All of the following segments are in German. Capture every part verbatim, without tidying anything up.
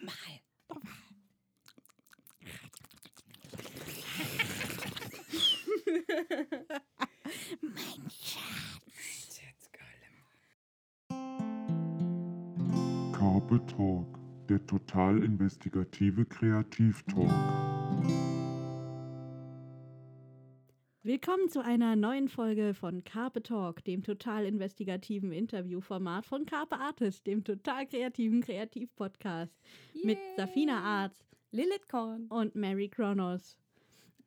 Nochmal. Nochmal. Mein Schatz. Schatzgolem. Carpe Talk, der total investigative Kreativ-Talk. Willkommen zu einer neuen Folge von Carpe Talk, dem total investigativen Interviewformat von Carpe Artists, dem total kreativen Kreativ-Podcast. Yay. Mit Safina Arz, Lilith Korn und Mary Kronos.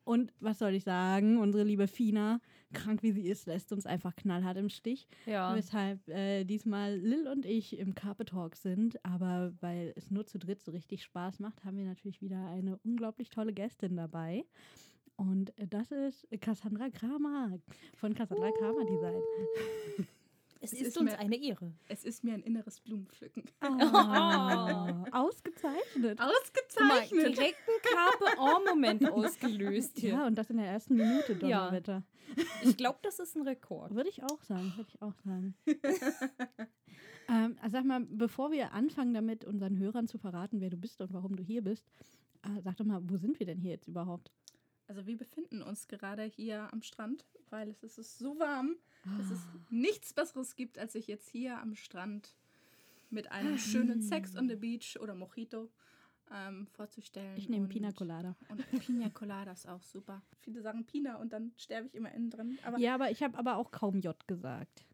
Und was soll ich sagen, unsere liebe Fina, krank wie sie ist, lässt uns einfach knallhart im Stich. Ja. Weshalb äh, diesmal Lil und ich im Carpe Talk sind. Aber weil es nur zu dritt so richtig Spaß macht, haben wir natürlich wieder eine unglaublich tolle Gästin dabei. Und das ist Cassandra Kramer von Cassandra uh. Kramer Design. Es, es ist, ist uns mir, eine Ehre. Es ist mir ein inneres Blumenpflücken. Oh. Oh. Ausgezeichnet. Ausgezeichnet. Mal, direkt ein Carpe-Ohr-Moment ausgelöst hier. Ja, und das in der ersten Minute, Donnerwetter. Ja. Ich glaube, das ist ein Rekord. Würde ich auch sagen, würde ich auch sagen. ähm, also sag mal, bevor wir anfangen damit, unseren Hörern zu verraten, wer du bist und warum du hier bist, äh, sag doch mal, wo sind wir denn hier jetzt überhaupt? Also wir befinden uns gerade hier am Strand, weil es ist so warm, dass es nichts Besseres gibt, als sich jetzt hier am Strand mit einem schönen Sex on the Beach oder Mojito ähm, vorzustellen. Ich nehme Pina Colada. Und Pina Colada ist auch super. Viele sagen Pina und dann sterbe ich immer innen drin. Aber ja, aber ich habe aber auch kaum J gesagt.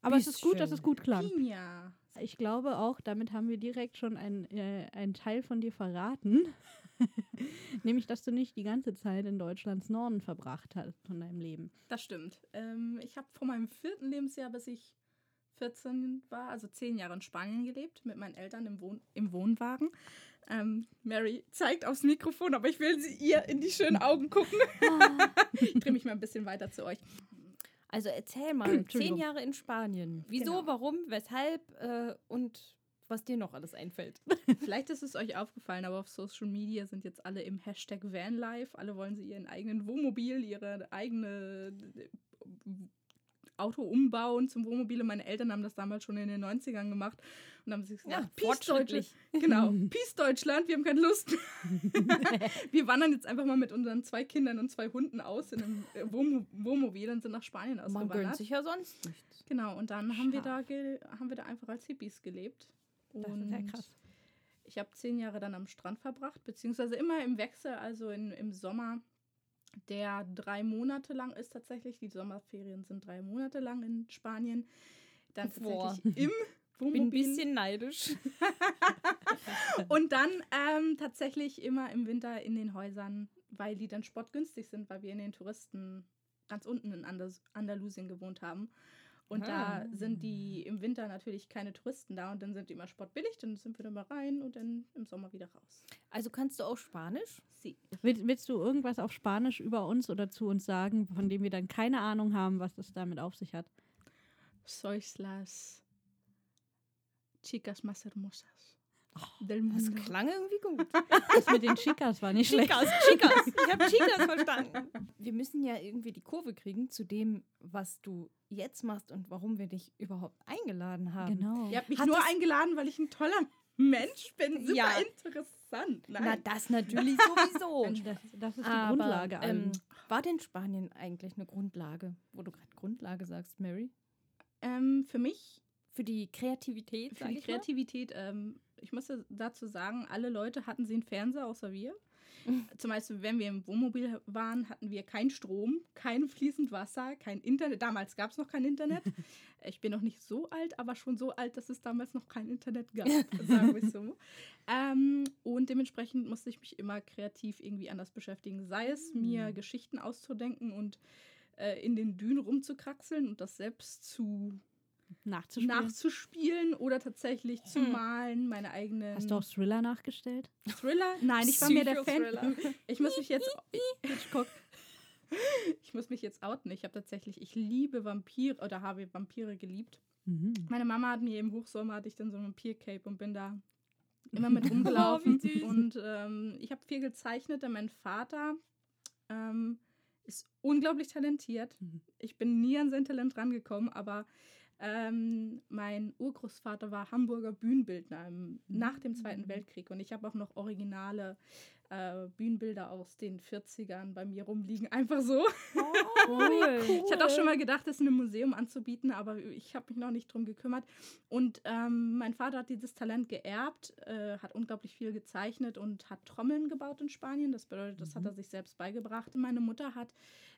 Aber es ist gut, dass es gut klang. Pina. Ich glaube auch, damit haben wir direkt schon einen, äh, einen Teil von dir verraten. Nämlich, dass du nicht die ganze Zeit in Deutschlands Norden verbracht hast von deinem Leben. Das stimmt. Ähm, ich habe von meinem vierten Lebensjahr, bis ich vierzehn war, also zehn Jahre in Spanien gelebt, mit meinen Eltern im, Wohn- im Wohnwagen. Ähm, Mary zeigt aufs Mikrofon, aber ich will sie ihr in die schönen Augen gucken. Ich drehe mich mal ein bisschen weiter zu euch. Also erzähl mal, zehn Jahre in Spanien. Wieso, genau. Warum, weshalb äh, und was dir noch alles einfällt. Vielleicht ist es euch aufgefallen, aber auf Social Media sind jetzt alle im Hashtag Vanlife. Alle wollen sie ihren eigenen Wohnmobil, ihre eigene Auto umbauen zum Wohnmobil. Und meine Eltern haben das damals schon in den neunzigern gemacht und haben sich gesagt, ja, Peace Deutschland. Genau, Peace Deutschland, wir haben keine Lust. Wir wandern jetzt einfach mal mit unseren zwei Kindern und zwei Hunden aus in einem Wohn- Wohnmobil und sind nach Spanien ausgewandert. Man gönnt sich ja sonst nichts. Genau, und dann haben wir, da ge- haben wir da einfach als Hippies gelebt. Das ist ja krass. Ich habe zehn Jahre dann am Strand verbracht, beziehungsweise immer im Wechsel, also in, im Sommer, der drei Monate lang ist tatsächlich. Die Sommerferien sind drei Monate lang in Spanien. Dann Boah. tatsächlich im Wohnmobil. Bin ein bisschen neidisch. Und dann ähm, tatsächlich immer im Winter in den Häusern, weil die dann sportgünstig sind, weil wir in den Touristen ganz unten in Andal- Andalusien gewohnt haben. Und ah. da sind die im Winter natürlich keine Touristen da und dann sind die immer sportbillig, dann sind wir dann mal rein und dann im Sommer wieder raus. Also kannst du auch Spanisch? Sie. Will, willst du irgendwas auf Spanisch über uns oder zu uns sagen, von dem wir dann keine Ahnung haben, was das damit auf sich hat? Sois las chicas más hermosas. Oh, das klang irgendwie gut. Das mit den Chicas war nicht schlecht. Chicas, Chicas. Ich habe Chicas verstanden. Wir müssen ja irgendwie die Kurve kriegen zu dem, was du jetzt machst und warum wir dich überhaupt eingeladen haben. Genau. Ihr habt mich Hat nur eingeladen, weil ich ein toller Mensch bin. Super ja. interessant. Nein. Na, das natürlich sowieso. Das, das ist die Aber, Grundlage. Ähm, war denn Spanien eigentlich eine Grundlage, wo du gerade Grundlage sagst, Mary? Ähm, für mich... Für die Kreativität, Für die Kreativität, ähm, ich muss dazu sagen, alle Leute hatten sie einen Fernseher, außer wir. Mhm. Zum Beispiel, wenn wir im Wohnmobil waren, hatten wir keinen Strom, kein fließend Wasser, kein Internet. Damals gab es noch kein Internet. Ich bin noch nicht so alt, aber schon so alt, dass es damals noch kein Internet gab, sagen wir so. Ähm, und dementsprechend musste ich mich immer kreativ irgendwie anders beschäftigen. Sei es mhm. mir, Geschichten auszudenken und äh, in den Dünen rumzukraxeln und das selbst zu... Nachzuspielen. nachzuspielen oder tatsächlich zu malen, meine eigenen... Hast du auch Thriller nachgestellt? Thriller? Nein, ich war mehr der Fan. Ich muss mich jetzt... Hitchcock. Ich muss mich jetzt outen. Ich habe tatsächlich... Ich liebe Vampire oder habe Vampire geliebt. Mhm. Meine Mama hat mir im Hochsommer hatte ich dann so ein Vampir-Cape und bin da immer mit rumgelaufen. Oh, und ähm, ich habe viel gezeichnet, denn mein Vater... Ähm, ist unglaublich talentiert. Ich bin nie an sein Talent rangekommen, aber Ähm, mein Urgroßvater war Hamburger Bühnenbildner im, nach dem Zweiten Weltkrieg und ich habe auch noch originale äh, Bühnenbilder aus den vierzigern bei mir rumliegen, einfach so. Oh, cool. Ich hatte auch schon mal gedacht, das in einem Museum anzubieten, aber ich habe mich noch nicht drum gekümmert. Und ähm, mein Vater hat dieses Talent geerbt, äh, hat unglaublich viel gezeichnet und hat Trommeln gebaut in Spanien. Das bedeutet, das mhm. hat er sich selbst beigebracht. Meine Mutter hat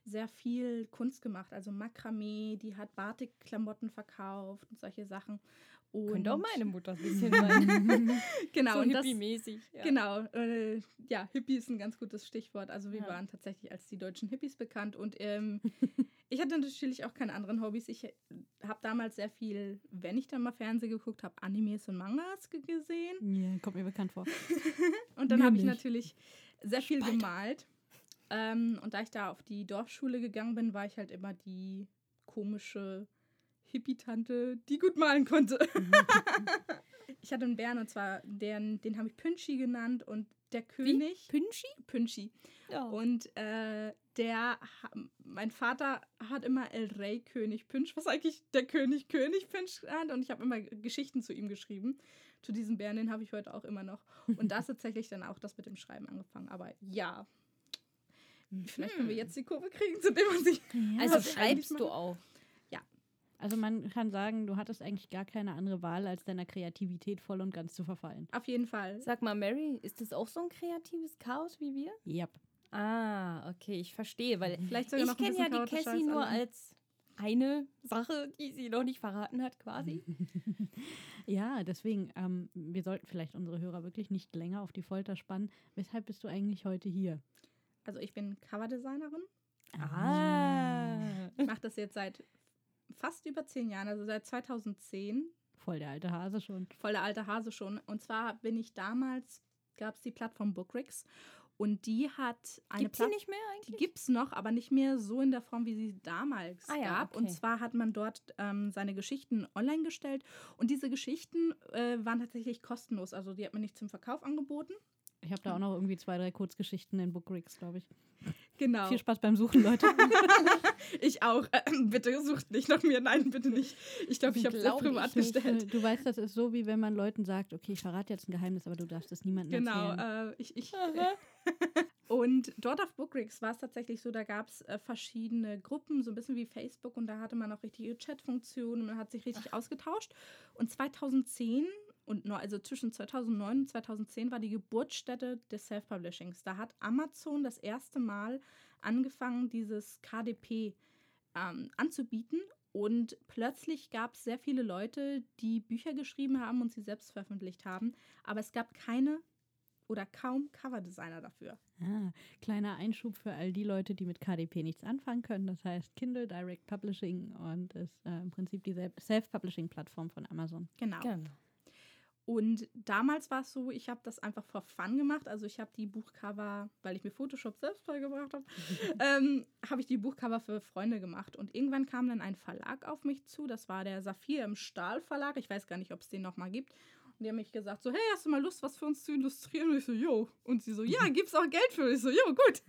sehr viel Kunst gemacht, also Makramee, die hat Batik-Klamotten verkauft. Kauft und solche Sachen. Und könnte auch meine Mutter ein bisschen sein. Genau, so hippie-mäßig. Ja. Genau, äh, ja, Hippie ist ein ganz gutes Stichwort. Also wir ja. waren tatsächlich als die deutschen Hippies bekannt. Und ähm, ich hatte natürlich auch keine anderen Hobbys. Ich habe damals sehr viel, wenn ich dann mal Fernsehen geguckt habe, Animes und Mangas g- gesehen. Ja, kommt mir bekannt vor. Und dann habe ich natürlich sehr viel Spalter. gemalt. Ähm, und da ich da auf die Dorfschule gegangen bin, war ich halt immer die komische Hippie-Tante, die gut malen konnte. Ich hatte einen Bären und zwar, den, den habe ich Pünschi genannt und der König... Wie? Pünschi? Pünschi. Ja. Und äh, der, mein Vater hat immer El Rey König Pünsch, was eigentlich der König König Pünsch hat und ich habe immer Geschichten zu ihm geschrieben. Zu diesem Bären, den habe ich heute auch immer noch. Und da ist tatsächlich dann auch das mit dem Schreiben angefangen. Aber ja, vielleicht können wir jetzt die Kurve kriegen, zu dem was ich... Ja. Also was schreibst du auch? Also man kann sagen, du hattest eigentlich gar keine andere Wahl, als deiner Kreativität voll und ganz zu verfallen. Auf jeden Fall. Sag mal, Mary, ist das auch so ein kreatives Chaos wie wir? Ja. Yep. Ah, okay, ich verstehe, weil vielleicht sogar ich kenne ja die Cassie nur als eine Sache, die sie noch nicht verraten hat quasi. Ja, deswegen, ähm, wir sollten vielleicht unsere Hörer wirklich nicht länger auf die Folter spannen. Weshalb bist du eigentlich heute hier? Also ich bin Coverdesignerin. Ah. Ich mache das jetzt seit... fast über zehn Jahren, also seit zweitausendzehn. Voll der alte Hase schon. Voll der alte Hase schon. Und zwar bin ich damals, gab es die Plattform BookRix und die hat eine... Gibt es Pla- die nicht mehr eigentlich? Die gibt es noch, aber nicht mehr so in der Form, wie sie damals ah, ja, gab. Okay. Und zwar hat man dort ähm, seine Geschichten online gestellt und diese Geschichten äh, waren tatsächlich kostenlos. Also die hat man nicht zum Verkauf angeboten. Ich habe da auch noch irgendwie zwei, drei Kurzgeschichten in BookRix, glaube ich. Genau. Viel Spaß beim Suchen, Leute. Ich auch. Äh, bitte sucht nicht nach mir. Nein, bitte nicht. Ich glaube, ich habe es auch privat gestellt. Du weißt, das ist so, wie wenn man Leuten sagt, okay, ich verrate jetzt ein Geheimnis, aber du darfst es niemandem genau, erzählen. Genau. Äh, ich, ich, und dort auf BookRix war es tatsächlich so, da gab es äh, verschiedene Gruppen, so ein bisschen wie Facebook. Und da hatte man auch richtige Chat-Funktionen. Man hat sich richtig Ach. ausgetauscht. Und zweitausendzehn... Und nur, also zwischen zweitausendneun und zweitausendzehn war die Geburtsstätte des Self-Publishings. Da hat Amazon das erste Mal angefangen, dieses K D P ähm, anzubieten. Und plötzlich gab es sehr viele Leute, die Bücher geschrieben haben und sie selbst veröffentlicht haben. Aber es gab keine oder kaum Coverdesigner dafür. Ah, kleiner Einschub für all die Leute, die mit K D P nichts anfangen können. Das heißt Kindle Direct Publishing und ist äh, im Prinzip die Self-Publishing-Plattform von Amazon. Genau. genau. Und damals war es so, ich habe das einfach for fun gemacht. Also ich habe die Buchcover, weil ich mir Photoshop selbst beigebracht habe, ähm, habe ich die Buchcover für Freunde gemacht. Und irgendwann kam dann ein Verlag auf mich zu. Das war der Saphir im Stahl Verlag. Ich weiß gar nicht, ob es den noch mal gibt. Und die haben mich gesagt so, hey, hast du mal Lust, was für uns zu illustrieren? Und ich so, jo. Und sie so, ja, gibt's auch Geld für? Und ich so, jo, gut.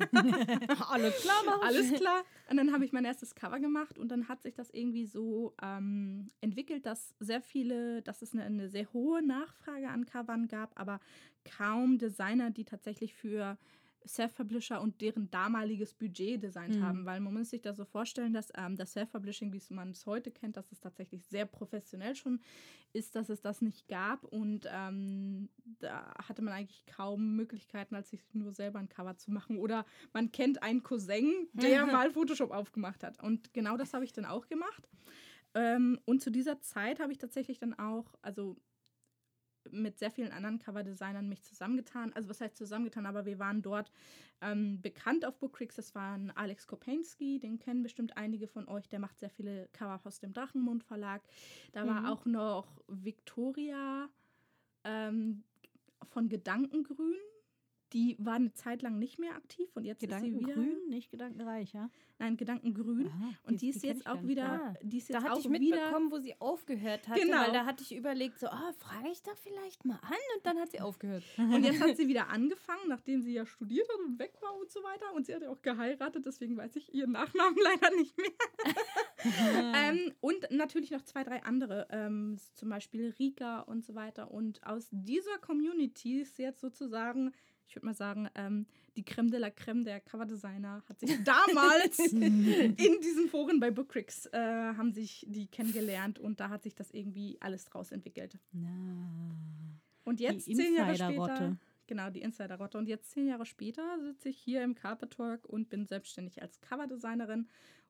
Alles klar, mach ich. Alles klar. Und dann habe ich mein erstes Cover gemacht und dann hat sich das irgendwie so ähm, entwickelt, dass sehr viele, dass es eine, eine sehr hohe Nachfrage an Covern gab, aber kaum Designer, die tatsächlich für Self-Publisher und deren damaliges Budget designt mhm. haben, weil man muss sich da so vorstellen, dass ähm, das Self-Publishing, wie man es heute kennt, dass es tatsächlich sehr professionell schon ist, dass es das nicht gab und ähm, da hatte man eigentlich kaum Möglichkeiten, als sich nur selber ein Cover zu machen oder man kennt einen Cousin, der mal Photoshop aufgemacht hat und genau das habe ich dann auch gemacht ähm, und zu dieser Zeit habe ich tatsächlich dann auch, also mit sehr vielen anderen Coverdesignern mich zusammengetan. Also was heißt zusammengetan, aber wir waren dort ähm, bekannt auf BookRix. Das waren Alex Kopensky, den kennen bestimmt einige von euch. Der macht sehr viele Cover aus dem Drachenmond Verlag. Da war mhm. auch noch Victoria ähm, von Gedankengrün. Die war eine Zeit lang nicht mehr aktiv und jetzt ist sie wieder... Gedankengrün, nicht gedankenreich, ja? Nein, Gedankengrün. Aha, die, und die ist die jetzt auch wieder... Die ist jetzt da hatte auch ich mitbekommen, wieder, wo sie aufgehört hatte, genau. Weil da hatte ich überlegt, so, ah, oh, frage ich da vielleicht mal an und dann hat sie aufgehört. Und jetzt hat sie wieder angefangen, nachdem sie ja studiert hat und weg war und so weiter und sie hat ja auch geheiratet, deswegen weiß ich ihren Nachnamen leider nicht mehr. Mhm. ähm, und natürlich noch zwei, drei andere, ähm, zum Beispiel Rika und so weiter. Und aus dieser Community ist jetzt sozusagen, ich würde mal sagen, ähm, die Creme de la Creme der Coverdesigner hat sich damals in diesen Foren bei BookRix äh, haben sich die kennengelernt und da hat sich das irgendwie alles draus entwickelt. Na, und jetzt die zehn Jahre später... Genau, die Insider-Rotte. Und jetzt zehn Jahre später sitze ich hier im Carpe Talk und bin selbstständig als Coverdesignerin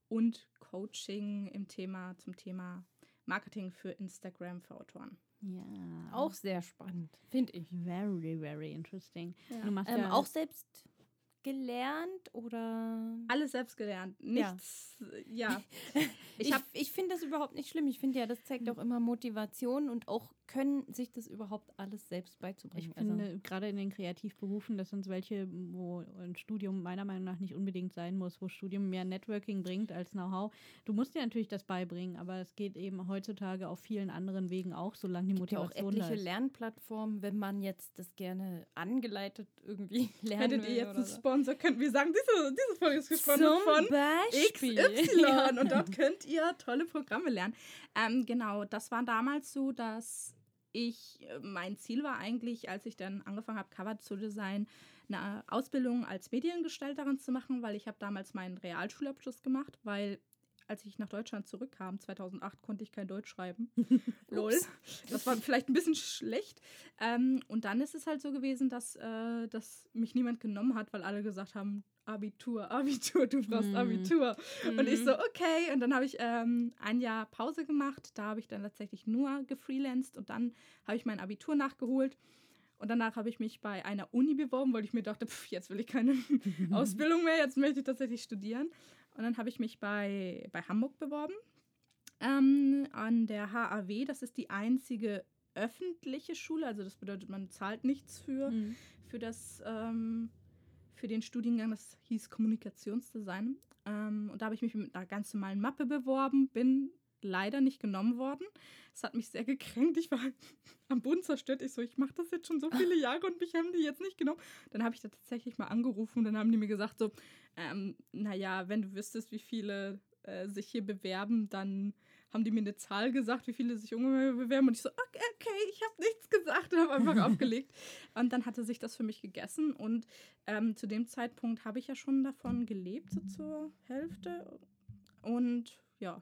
und Coaching im Thema, zum Thema Marketing für Instagram für Autoren. Ja. Auch sehr spannend, finde ich. Very, very interesting. Ja. Du machst ähm, ja auch selbst gelernt oder? Alles selbst gelernt. Nichts, ja. ja. Ich, ich, ich finde das überhaupt nicht schlimm. Ich finde ja, das zeigt auch immer Motivation und auch können, sich das überhaupt alles selbst beizubringen. Ich finde, also gerade in den Kreativberufen, das sind welche, wo ein Studium meiner Meinung nach nicht unbedingt sein muss, wo Studium mehr Networking bringt als Know-how. Du musst dir natürlich das beibringen, aber es geht eben heutzutage auf vielen anderen Wegen auch, solange die Motivation da ist. Es gibt ja auch etliche Lernplattformen, wenn man jetzt das gerne angeleitet irgendwie lernen Hättet will. Hättet ihr jetzt einen so. Sponsor, könnten wir sagen, diese, diese Folge ist gesponsert von X Y ja. und dort könnt ihr tolle Programme lernen. Ähm, genau, das war damals so, dass Ich, mein Ziel war eigentlich, als ich dann angefangen habe, Cover zu designen, eine Ausbildung als Mediengestalterin zu machen, weil ich habe damals meinen Realschulabschluss gemacht, weil als ich nach Deutschland zurückkam, zweitausendacht, konnte ich kein Deutsch schreiben. Lol. Das war vielleicht ein bisschen schlecht. Ähm, und dann ist es halt so gewesen, dass, äh, dass mich niemand genommen hat, weil alle gesagt haben, Abitur, Abitur, du brauchst mm. Abitur. Mm. Und ich so, okay. Und dann habe ich ähm, ein Jahr Pause gemacht. Da habe ich dann tatsächlich nur gefreelanced. Und dann habe ich mein Abitur nachgeholt. Und danach habe ich mich bei einer Uni beworben, weil ich mir dachte, pff, jetzt will ich keine Ausbildung mehr. Jetzt möchte ich tatsächlich studieren. Und dann habe ich mich bei, bei Hamburg beworben. Ähm, an der H A W. Das ist die einzige öffentliche Schule. Also das bedeutet, man zahlt nichts für, mm. für das... Ähm, für den Studiengang, das hieß Kommunikationsdesign. Ähm, und da habe ich mich mit einer ganz normalen Mappe beworben, bin leider nicht genommen worden. Es hat mich sehr gekränkt. Ich war am Boden zerstört. Ich so, ich mache das jetzt schon so viele Jahre und mich haben die jetzt nicht genommen. Dann habe ich da tatsächlich mal angerufen und dann haben die mir gesagt so, ähm, naja, wenn du wüsstest, wie viele äh, sich hier bewerben, dann haben die mir eine Zahl gesagt, wie viele sich ungefähr bewerben. Und ich so, okay, okay ich habe nichts gesagt und habe einfach aufgelegt. Und dann hatte sich das für mich gegessen. Und ähm, zu dem Zeitpunkt habe ich ja schon davon gelebt, so zur Hälfte. Und ja,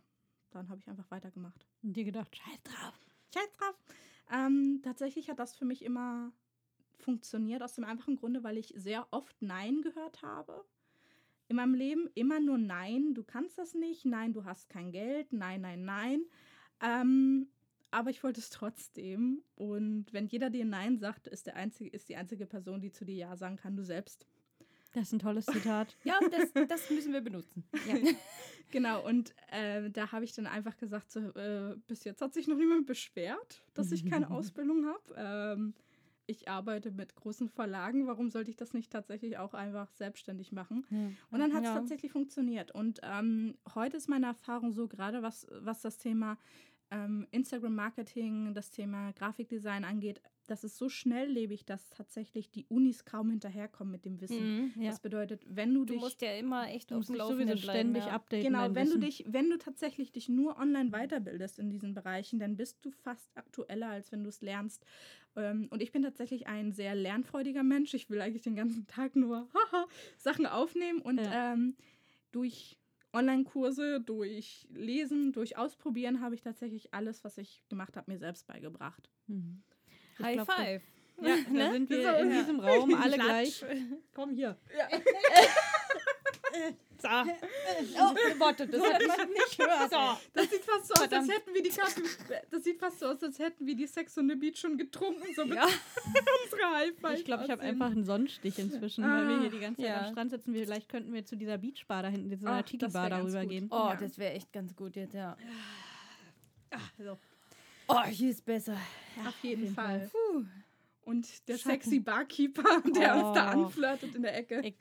dann habe ich einfach weitergemacht. Und dir gedacht, scheiß drauf, scheiß drauf. Ähm, tatsächlich hat das für mich immer funktioniert, aus dem einfachen Grunde, weil ich sehr oft Nein gehört habe. In meinem Leben immer nur Nein, du kannst das nicht, nein, du hast kein Geld, nein, nein, nein. Ähm, aber ich wollte es trotzdem. Und wenn jeder dir Nein sagt, ist der einzige, ist die einzige Person, die zu dir Ja sagen kann, du selbst. Das ist ein tolles Zitat. Ja, das, das müssen wir benutzen. Ja. Genau, und äh, da habe ich dann einfach gesagt, so, äh, bis jetzt hat sich noch niemand beschwert, dass ich keine Ausbildung habe. Ähm, ich arbeite mit großen Verlagen, warum sollte ich das nicht tatsächlich auch einfach selbstständig machen? Ja. Und dann hat es ja. tatsächlich funktioniert. Und ähm, heute ist meine Erfahrung so, gerade was, was das Thema ähm, Instagram-Marketing, das Thema Grafikdesign angeht, das ist so schnelllebig, dass tatsächlich die Unis kaum hinterherkommen mit dem Wissen. Mhm, ja. Das bedeutet, wenn du, du dich... Du musst ja immer echt auf dem Laufenden bleiben. Ständig ja. updaten. Genau, wenn du, dich, wenn du tatsächlich dich nur online weiterbildest in diesen Bereichen, dann bist du fast aktueller, als wenn du es lernst. Und ich bin tatsächlich ein sehr lernfreudiger Mensch. Ich will eigentlich den ganzen Tag nur Sachen aufnehmen und ja. ähm, durch... Online-Kurse, durch Lesen, durch Ausprobieren habe ich tatsächlich alles, was ich gemacht habe, mir selbst beigebracht. Mhm. High glaub, five. Ja, ja, ne? Da sind wir so, in ja. diesem Raum alle Klatsch. Gleich. Komm hier. Ja. So. Oh, warte, das hat man nicht gehört. So. Das sieht fast so aus, als hätten wir die Kaffee, das sieht fast so aus, als hätten wir die Sex on the Beach schon getrunken. So mit ja. unsere High-Five. Ich glaube, ich habe einfach einen Sonnenstich inzwischen, ah, weil wir hier die ganze Zeit ja. am Strand sitzen. Vielleicht könnten wir zu dieser Beachbar da hinten, zu dieser Tiki-Bar darüber gehen. Oh, ja. Das wäre echt ganz gut jetzt, ja. Ach, so. Oh, hier ist besser. Ja, auf jeden, jeden Fall. Fall. Puh. Und der Schatten. Sexy Barkeeper, der oh. uns da anflirtet in der Ecke. Ich,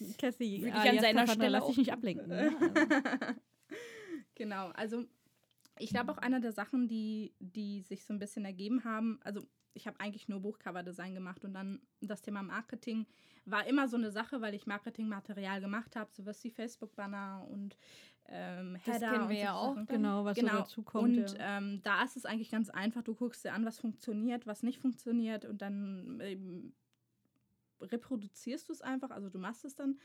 ich, Cassie, würde ich an seiner Stelle lass dich nicht ablenken. Ne? Also. Genau, also ich glaube auch einer der Sachen, die, die sich so ein bisschen ergeben haben, also ich habe eigentlich nur Buchcover-Design gemacht und dann das Thema Marketing war immer so eine Sache, weil ich Marketingmaterial gemacht habe, sowas wie Facebook-Banner und Ähm, das Header kennen wir ja auch. Sachen. Genau, was genau. So dazu kommt. Und ja. ähm, da ist es eigentlich ganz einfach. Du guckst dir an, was funktioniert, was nicht funktioniert und dann ähm, reproduzierst du es einfach. Also du machst es dann.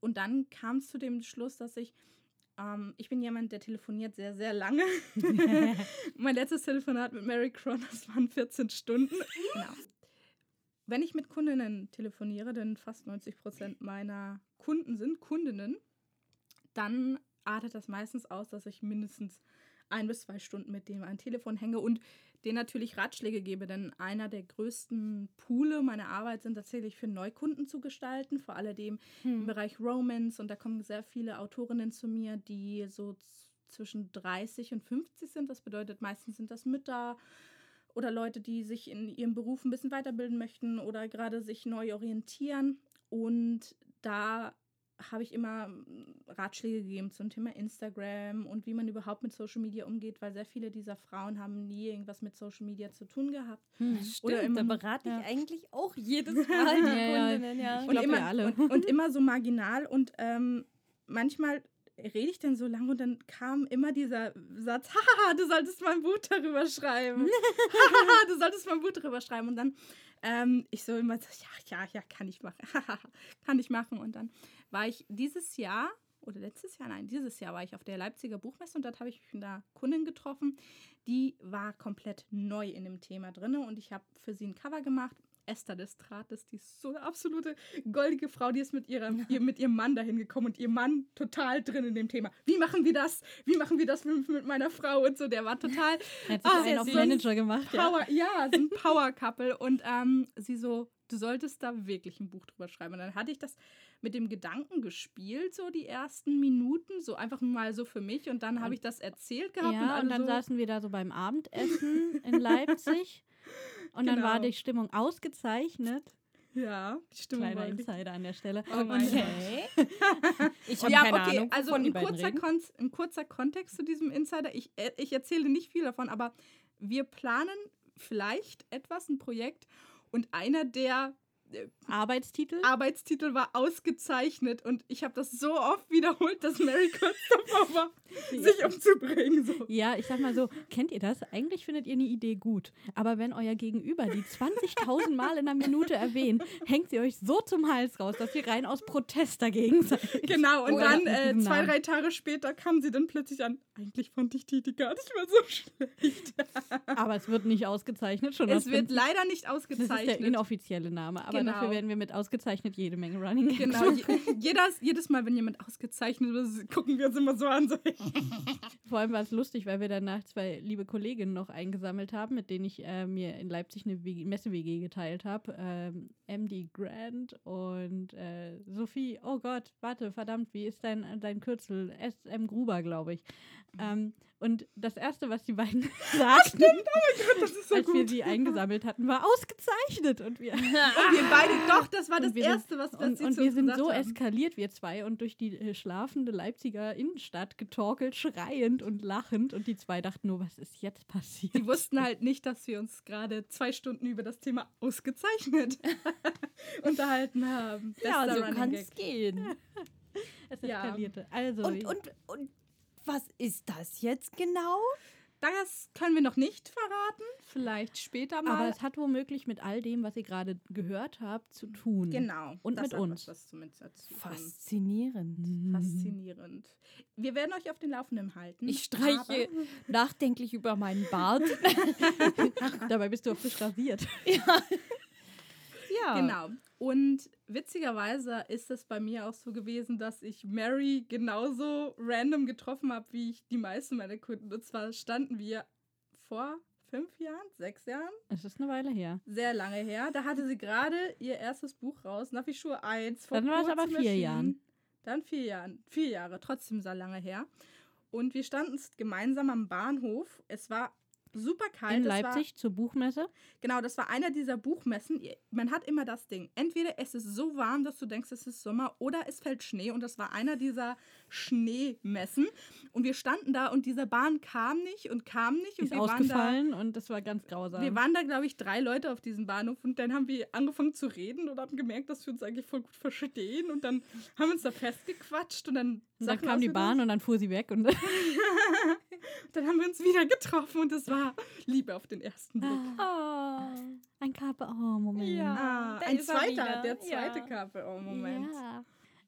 Und dann kam es zu dem Schluss, dass ich, ähm, ich bin jemand, der telefoniert sehr, sehr lange. Mein letztes Telefonat mit Mary Kronos waren vierzehn Stunden. Genau. Wenn ich mit Kundinnen telefoniere, denn fast neunzig Prozent meiner Kunden sind Kundinnen, dann artet das meistens aus, dass ich mindestens ein bis zwei Stunden mit denen am Telefon hänge und denen natürlich Ratschläge gebe. Denn einer der größten Poole meiner Arbeit sind tatsächlich für Neukunden zu gestalten, vor allem hm. im Bereich Romance. Und da kommen sehr viele Autorinnen zu mir, die so zwischen dreißig und fünfzig sind. Das bedeutet, meistens sind das Mütter, oder Leute, die sich in ihrem Beruf ein bisschen weiterbilden möchten oder gerade sich neu orientieren. Und da habe ich immer Ratschläge gegeben zum Thema Instagram und wie man überhaupt mit Social Media umgeht, weil sehr viele dieser Frauen haben nie irgendwas mit Social Media zu tun gehabt. Hm, stimmt, oder immer, da berate ich ja. eigentlich auch jedes Mal die Kundinnen. Ja, ja. Ich glaub, und, immer, alle. Und, und immer so marginal. Und ähm, manchmal rede ich denn so lange? Und dann kam immer dieser Satz, haha, du solltest mal ein Buch darüber schreiben. Haha, du solltest mal ein Buch darüber schreiben. Und dann, ähm, ich so immer, ja, ja, ja, kann ich machen. kann ich machen. Und dann war ich dieses Jahr, oder letztes Jahr, nein, dieses Jahr war ich auf der Leipziger Buchmesse und dort habe ich eine Kundin getroffen, die war komplett neu in dem Thema drin. Und ich habe für sie ein Cover gemacht. Esther Destrates, die ist so eine absolute goldige Frau, die ist mit, ihrer, ihr, mit ihrem Mann dahin gekommen und ihr Mann total drin in dem Thema. Wie machen wir das? Wie machen wir das mit, mit meiner Frau? Und so, der war total... Hat sich oh, einen auf Manager gemacht. Power, ja, so ein Power-Couple. Und ähm, sie so, du solltest da wirklich ein Buch drüber schreiben. Und dann hatte ich das mit dem Gedanken gespielt, so die ersten Minuten, so einfach mal so für mich. Und dann habe ich das erzählt gehabt. Ja, und, und dann so saßen wir da so beim Abendessen in Leipzig. Und genau. Dann war die Stimmung ausgezeichnet. Ja, die Stimmung war Insider an der Stelle. Oh mein Gott. Ich habe ja, keine okay, Ahnung. Also ein kurzer, Kon- ein kurzer Kontext zu diesem Insider. Ich, ich erzähle nicht viel davon, aber wir planen vielleicht etwas, ein Projekt. Und einer der äh, Arbeitstitel? Arbeitstitel war ausgezeichnet. Und ich habe das so oft wiederholt, dass Mary kurz davor war, sich umzubringen. So. Ja, ich sag mal so, kennt ihr das? Eigentlich findet ihr eine Idee gut. Aber wenn euer Gegenüber die zwanzigtausend Mal in einer Minute erwähnt, hängt sie euch so zum Hals raus, dass ihr rein aus Protest dagegen seid. Genau, und oder dann äh, zwei, drei Tage später kam sie dann plötzlich an. Eigentlich fand ich die, die gar nicht mehr so schlecht. Aber es wird nicht ausgezeichnet. Schon es wird leider nicht ausgezeichnet. Das ist der inoffizielle Name, aber genau. Dafür werden wir mit ausgezeichnet jede Menge Running Gags. Genau, je, jedes, jedes Mal, wenn jemand ausgezeichnet wird, gucken wir uns immer so an. So. Vor allem war es lustig, weil wir danach zwei liebe Kolleginnen noch eingesammelt haben, mit denen ich äh, mir in Leipzig eine W G, Messe-W G geteilt habe. Ähm, M D. Grant und äh, Sophie, oh Gott, warte, verdammt, wie ist dein, dein Kürzel? S M. Gruber, glaube ich. Ähm, und das Erste, was die beiden sagten, oh, das ist so als gut. wir sie eingesammelt hatten, war ausgezeichnet. Und wir, und wir beide, doch, das war das Erste, was wir zu uns gesagt haben. Und wir sind so eskaliert, wir zwei, und durch die äh, schlafende Leipziger Innenstadt getorkelt, schreiend und lachend. Und die zwei dachten nur, was ist jetzt passiert? Die wussten halt nicht, dass wir uns gerade zwei Stunden über das Thema ausgezeichnet unterhalten haben. Ja, so kann es gehen. Es eskalierte. Also, und, und, und was ist das jetzt genau? Das können wir noch nicht verraten. Vielleicht später mal. Aber es hat womöglich mit all dem, was ihr gerade gehört habt, zu tun. Genau. Und das mit uns. Das faszinierend. Mhm. Faszinierend. Wir werden euch auf den Laufenden halten. Ich streiche nachdenklich über meinen Bart. Dabei bist du auch frisch rasiert. Ja. Ja. Genau. Und witzigerweise ist es bei mir auch so gewesen, dass ich Mary genauso random getroffen habe, wie ich die meisten meiner Kunden. Und zwar standen wir vor fünf Jahren, sechs Jahren. Es ist eine Weile her. Sehr lange her. Da hatte sie gerade ihr erstes Buch raus, Nafischur eins. Dann war es aber vier Jahre. Dann vier Jahre. Vier Jahre, trotzdem sehr lange her. Und wir standen gemeinsam am Bahnhof. Es war super kalt. In Leipzig war, zur Buchmesse. Genau, das war einer dieser Buchmessen. Man hat immer das Ding. Entweder es ist so warm, dass du denkst, es ist Sommer, oder es fällt Schnee. Und das war einer dieser Schneemessen. Und wir standen da und dieser Bahn kam nicht und kam nicht. Und ist wir ausgefallen waren da, und das war ganz grausam. Wir waren da, glaube ich, drei Leute auf diesem Bahnhof. Und dann haben wir angefangen zu reden und haben gemerkt, dass wir uns eigentlich voll gut verstehen. Und dann haben wir uns da festgequatscht. Und dann, und dann kam die Bahn uns. Und dann fuhr sie weg. Und dann haben wir uns wieder getroffen und es war Liebe auf den ersten Blick. Ah, oh, ein Carpe Moment. Ja, ah, ein zweiter, der zweite ja. Carpe Moment. Ja.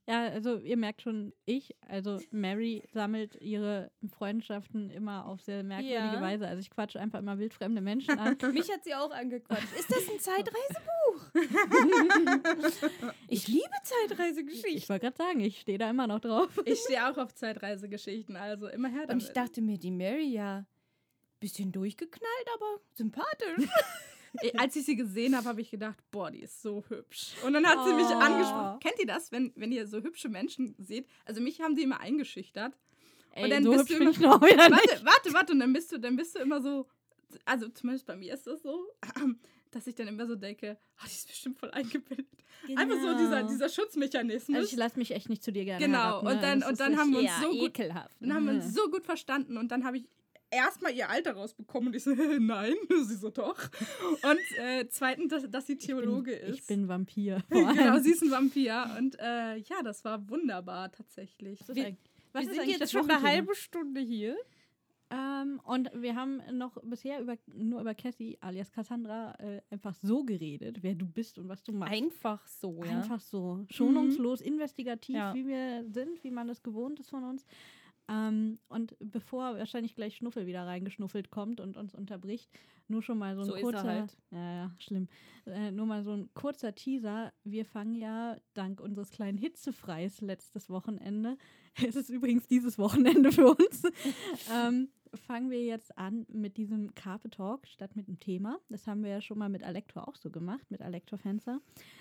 Ja, also ihr merkt schon, ich, also Mary sammelt ihre Freundschaften immer auf sehr merkwürdige ja. Weise. Also ich quatsche einfach immer wildfremde Menschen an. Mich hat sie auch angequatscht. Ist das ein Zeitreisebuch? Ich liebe Zeitreisegeschichten. Ich wollte gerade sagen, ich stehe da immer noch drauf. Ich stehe auch auf Zeitreisegeschichten, also immer her damit. Und ich dachte mir, die Mary ja bisschen durchgeknallt, aber sympathisch. Als ich sie gesehen habe, habe ich gedacht, boah, die ist so hübsch. Und dann hat oh. sie mich angesprochen. Kennt ihr das, wenn, wenn ihr so hübsche Menschen seht? Also mich haben die immer eingeschüchtert. Ey, und dann so bist hübsch du immer, bin ich noch wieder warte, nicht. warte, warte, und dann bist du, dann bist du immer so, also zumindest bei mir ist das so, dass ich dann immer so denke, oh, die ist bestimmt voll eingebildet. Genau. Einfach so dieser, dieser Schutzmechanismus. Also ich lasse mich echt nicht zu dir gerne genau, heiraten, ne? Und dann, das und dann haben wir uns so gut, dann haben wir uns so gut verstanden und dann habe ich erstmal ihr Alter rausbekommen und ich so, nein, sie so doch. Und äh, zweitens, dass, dass sie Theologe ich bin, ist. Ich bin Vampir. Genau, sie ist ein Vampir. Und äh, ja, das war wunderbar tatsächlich. Das wir, was wir sind jetzt schon eine halbe Stunde hier. Ähm, und wir haben noch bisher über, nur über Cassie alias Cassandra äh, einfach so geredet, wer du bist und was du machst. Einfach so, ja. Einfach so. Schonungslos, mhm. investigativ, ja. wie wir sind, wie man das gewohnt ist von uns. Ähm, und bevor wahrscheinlich gleich Schnuffel wieder reingeschnuffelt kommt und uns unterbricht, nur schon mal so ein so kurzer, ist er halt. ja, ja, schlimm, äh, nur mal so ein kurzer Teaser. Wir fangen ja dank unseres kleinen Hitzefreis letztes Wochenende, es ist übrigens dieses Wochenende für uns, ähm, fangen wir jetzt an mit diesem Carpe Talk statt mit dem Thema. Das haben wir ja schon mal mit Alektor auch so gemacht, mit Alektor Fenzer.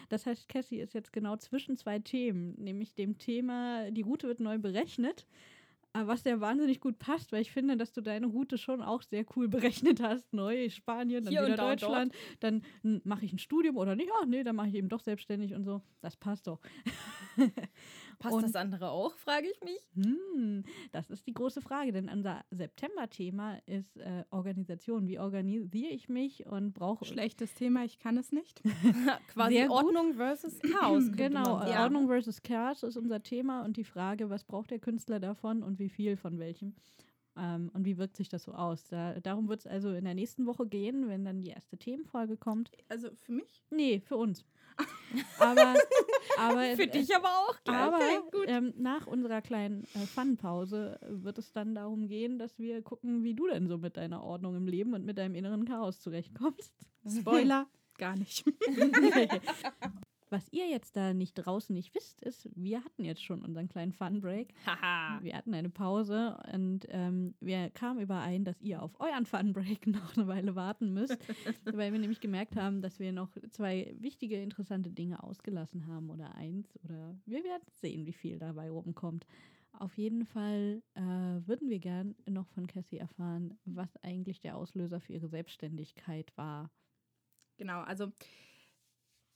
Das heißt, Cassie ist jetzt genau zwischen zwei Themen, nämlich dem Thema, die Route wird neu berechnet. Was ja wahnsinnig gut passt, weil ich finde, dass du deine Route schon auch sehr cool berechnet hast. Neu Spanien, dann hier wieder da Deutschland, dann mache ich ein Studium oder nicht. Ach nee, dann mache ich eben doch selbstständig und so. Das passt doch. Passt und das andere auch, frage ich mich. Hm, das ist die große Frage, denn unser September-Thema ist äh, Organisation. Wie organisiere ich mich und brauche... Schlechtes Thema, ich kann es nicht. Quasi sehr Ordnung gut. versus Chaos. Genau, ja. Ordnung versus Chaos ist unser Thema und die Frage, was braucht der Künstler davon und wie viel von welchem ähm, und wie wirkt sich das so aus? Da, darum wird es also in der nächsten Woche gehen, wenn dann die erste Themenfolge kommt. Also für mich? Nee, für uns. aber, aber für es, dich aber auch klar. Aber okay, gut. Ähm, nach unserer kleinen äh, Fun-Pause wird es dann darum gehen, dass wir gucken, wie du denn so mit deiner Ordnung im Leben und mit deinem inneren Chaos zurechtkommst. Spoiler, gar nicht. Was ihr jetzt da nicht draußen nicht wisst, ist, wir hatten jetzt schon unseren kleinen Fun-Break. Wir hatten eine Pause und ähm, wir kamen überein, dass ihr auf euren Fun-Break noch eine Weile warten müsst, weil wir nämlich gemerkt haben, dass wir noch zwei wichtige, interessante Dinge ausgelassen haben oder eins oder wir werden sehen, wie viel dabei rumkommt. Auf jeden Fall äh, würden wir gern noch von Cassie erfahren, was eigentlich der Auslöser für ihre Selbstständigkeit war. Genau, also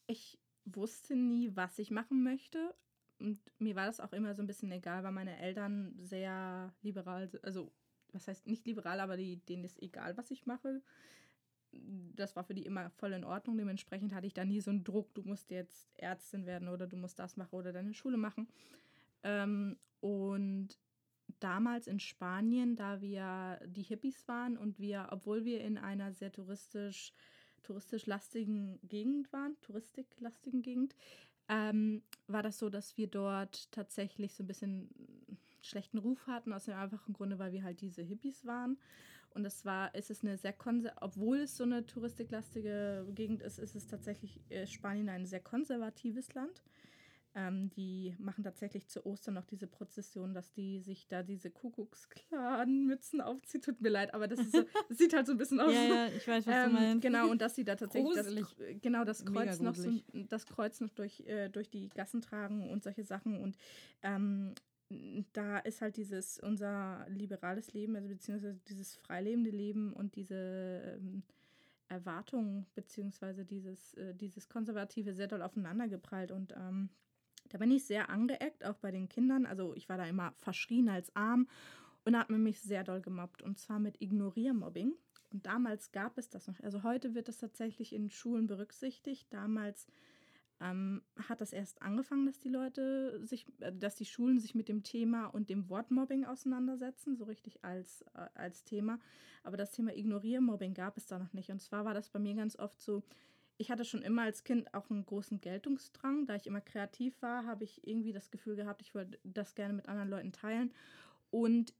ich wusste nie, was ich machen möchte und mir war das auch immer so ein bisschen egal, weil meine Eltern sehr liberal, also was heißt nicht liberal, aber die, denen ist egal, was ich mache. Das war für die immer voll in Ordnung, dementsprechend hatte ich da nie so einen Druck, du musst jetzt Ärztin werden oder du musst das machen oder deine Schule machen. Ähm, und damals in Spanien, da wir die Hippies waren und wir, obwohl wir in einer sehr touristisch touristisch-lastigen Gegend waren, touristiklastigen Gegend, ähm, war das so, dass wir dort tatsächlich so ein bisschen schlechten Ruf hatten, aus dem einfachen Grunde, weil wir halt diese Hippies waren. Und das war, ist es eine sehr, konser- obwohl es so eine touristiklastige Gegend ist, ist es tatsächlich äh, Spanien ein sehr konservatives Land. Ähm, die machen tatsächlich zu Ostern noch diese Prozession, dass die sich da diese Kuckucksklarenmützen aufziehen. Tut mir leid, aber das, ist so, das sieht halt so ein bisschen aus. Ja, ja, ich weiß, was ähm, du meinst. Genau, und dass sie da tatsächlich das, genau, das Kreuz noch, so, das Kreuz noch durch, äh, durch die Gassen tragen und solche Sachen. Und ähm, da ist halt dieses, unser liberales Leben, also beziehungsweise dieses freilebende Leben und diese ähm, Erwartungen, beziehungsweise dieses, äh, dieses Konservative sehr doll aufeinandergeprallt. Und ähm, da bin ich sehr angeeckt, auch bei den Kindern. Also ich war da immer verschrien als arm und hat mich sehr doll gemobbt. Und zwar mit Ignoriermobbing. Und damals gab es das noch. Also heute wird das tatsächlich in Schulen berücksichtigt. Damals ähm, hat das erst angefangen, dass die Leute sich, dass die Schulen sich mit dem Thema und dem Wort Mobbing auseinandersetzen, so richtig als, äh, als Thema. Aber das Thema Ignoriermobbing gab es da noch nicht. Und zwar war das bei mir ganz oft so. Ich hatte schon immer als Kind auch einen großen Geltungsdrang. Da ich immer kreativ war, habe ich irgendwie das Gefühl gehabt, ich wollte das gerne mit anderen Leuten teilen. Und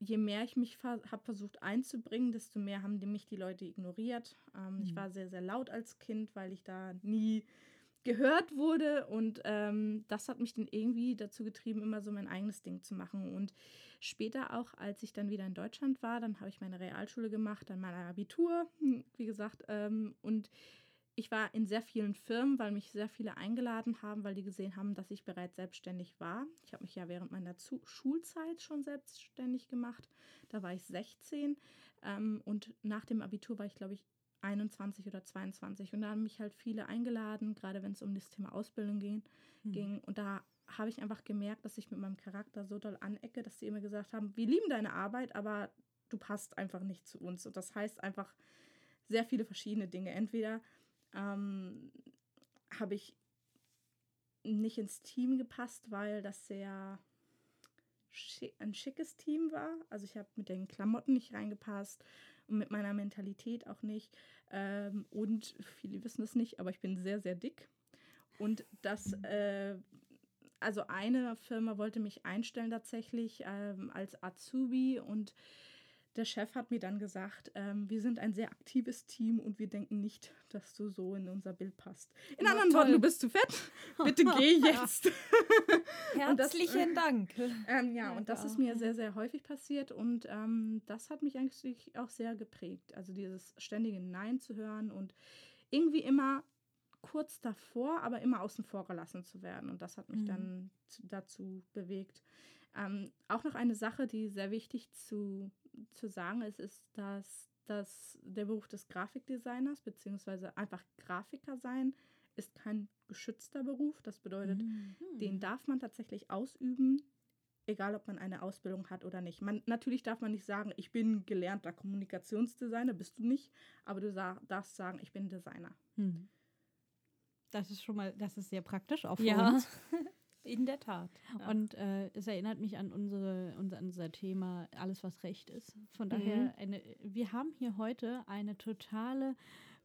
je mehr ich mich ver- habe versucht einzubringen, desto mehr haben die mich die Leute ignoriert. Ähm, mhm. Ich war sehr, sehr laut als Kind, weil ich da nie gehört wurde. Und ähm, das hat mich dann irgendwie dazu getrieben, immer so mein eigenes Ding zu machen. Und später auch, als ich dann wieder in Deutschland war, dann habe ich meine Realschule gemacht, dann mein Abitur, wie gesagt, ähm, und ich war in sehr vielen Firmen, weil mich sehr viele eingeladen haben, weil die gesehen haben, dass ich bereits selbstständig war. Ich habe mich ja während meiner Zu- Schulzeit schon selbstständig gemacht. Da war ich sechzehn ähm, und nach dem Abitur war ich, glaube ich, einundzwanzig oder zweiundzwanzig. Und da haben mich halt viele eingeladen, gerade wenn es um das Thema Ausbildung ging. Mhm. ging. Und da habe ich einfach gemerkt, dass ich mit meinem Charakter so doll anecke, dass sie immer gesagt haben, wir lieben deine Arbeit, aber du passt einfach nicht zu uns. Und das heißt einfach sehr viele verschiedene Dinge. Entweder Ähm, habe ich nicht ins Team gepasst, weil das sehr schick, ein schickes Team war. Also ich habe mit den Klamotten nicht reingepasst und mit meiner Mentalität auch nicht. Ähm, und viele wissen es nicht, aber ich bin sehr, sehr dick. Und das, äh, also eine Firma wollte mich einstellen tatsächlich ähm, als Azubi und der Chef hat mir dann gesagt, ähm, wir sind ein sehr aktives Team und wir denken nicht, dass du so in unser Bild passt. In Na, anderen toll. Worten, du bist zu fett. Bitte geh jetzt. Herzlichen das, äh, Dank. Ähm, ja, ja, und das auch. Ist mir sehr, sehr häufig passiert und ähm, das hat mich eigentlich auch sehr geprägt. Also dieses ständige Nein zu hören und irgendwie immer kurz davor, aber immer außen vor gelassen zu werden. Und das hat mich mhm. dann dazu bewegt. Ähm, auch noch eine Sache, die sehr wichtig zu, zu sagen ist, ist, dass, dass der Beruf des Grafikdesigners beziehungsweise einfach Grafiker sein ist kein geschützter Beruf. Das bedeutet, mhm. den darf man tatsächlich ausüben, egal ob man eine Ausbildung hat oder nicht. Man, natürlich darf man nicht sagen, ich bin gelernter Kommunikationsdesigner, bist du nicht, aber du sa- darfst sagen, ich bin Designer. Mhm. Das ist schon mal, das ist sehr praktisch auch für ja. uns. In der Tat. Ja. Und äh, es erinnert mich an, unsere, unser, an unser Thema, alles was Recht ist. Von daher, mhm. eine, wir haben hier heute eine totale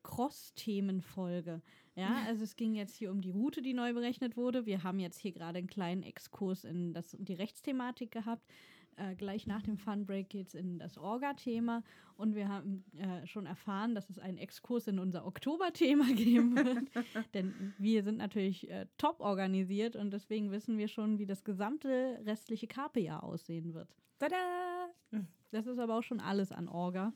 Cross-Themen-Folge. Ja, also es ging jetzt hier um die Route, die neu berechnet wurde. Wir haben jetzt hier gerade einen kleinen Exkurs in das, die Rechtsthematik gehabt. Äh, gleich nach dem Funbreak geht es in das Orga-Thema und wir haben äh, schon erfahren, dass es einen Exkurs in unser Oktober-Thema geben wird, denn wir sind natürlich äh, top organisiert und deswegen wissen wir schon, wie das gesamte restliche Carpe-Jahr aussehen wird. Tada! Das ist aber auch schon alles an Orga.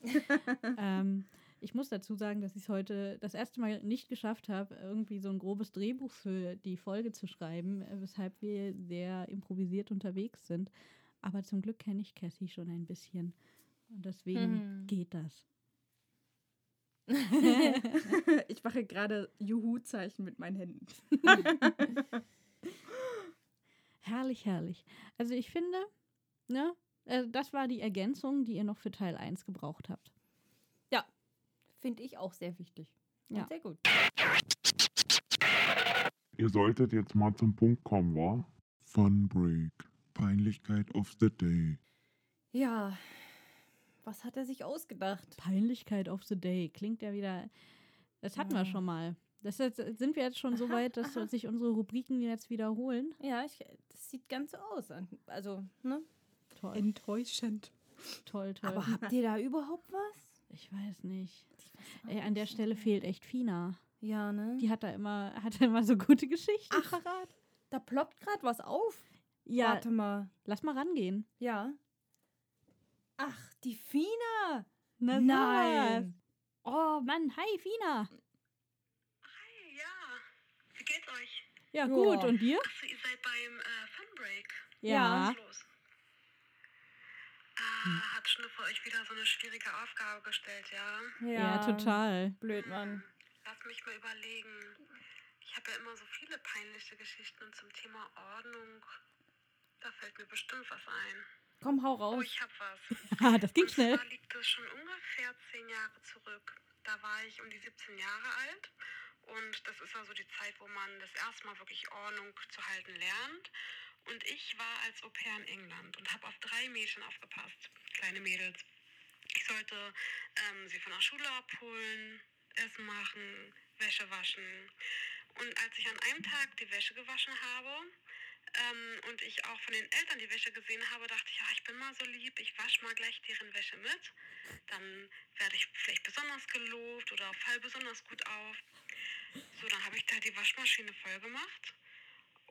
ähm, Ich muss dazu sagen, dass ich es heute das erste Mal nicht geschafft habe, irgendwie so ein grobes Drehbuch für die Folge zu schreiben, weshalb wir sehr improvisiert unterwegs sind. Aber zum Glück kenne ich Cassie schon ein bisschen. Und deswegen hm. geht das. Ich mache gerade Juhu-Zeichen mit meinen Händen. Herrlich, herrlich. Also ich finde, ne, das war die Ergänzung, die ihr noch für Teil eins gebraucht habt. Finde ich auch sehr wichtig. Ja. Sehr gut. Ihr solltet jetzt mal zum Punkt kommen, wa? Fun Break. Peinlichkeit of the Day. Ja, was hat er sich ausgedacht? Peinlichkeit of the Day. Klingt ja wieder... Das hatten ja. wir schon mal. Das jetzt, sind wir jetzt schon so weit, dass aha. sich unsere Rubriken jetzt wiederholen? Ja, ich, das sieht ganz so aus. Also, ne? Toll. Enttäuschend. Toll, toll. Aber habt ihr da überhaupt was? Ich weiß nicht. Ey, an der Stelle fehlt echt Fina. Ja, ne? Die hat da immer, hat da immer so gute Geschichten. Ach, grad, da ploppt gerade was auf. Ja. Warte mal. Lass mal rangehen. Ja. Ach, die Fina. Na, nein. Was? Oh, Mann. Hi, Fina. Hi, ja. Wie geht's euch? Ja, gut. Oh. Und dir? Ach, ihr seid beim äh, Funbreak. Ja. Ja. Los. Ah, hat Schnuppe euch wieder so eine schwierige Aufgabe gestellt, ja? Ja, ja total. Blöd, Mann. Lass mich mal überlegen. Ich habe ja immer so viele peinliche Geschichten und zum Thema Ordnung, da fällt mir bestimmt was ein. Komm, hau raus. Oh, ich hab was. Ah, das ging und schnell. Da liegt es schon ungefähr zehn Jahre zurück. Da war ich um die siebzehn Jahre alt. Und das ist also die Zeit, wo man das erste Mal wirklich Ordnung zu halten lernt. Und ich war als Au-pair in England und habe auf drei Mädchen aufgepasst, kleine Mädels. Ich sollte ähm, sie von der Schule abholen, Essen machen, Wäsche waschen. Und als ich an einem Tag die Wäsche gewaschen habe ähm, und ich auch von den Eltern die Wäsche gesehen habe, dachte ich, ja, ich bin mal so lieb, ich wasche mal gleich deren Wäsche mit. Dann werde ich vielleicht besonders gelobt oder fall besonders gut auf. So, dann habe ich da die Waschmaschine voll gemacht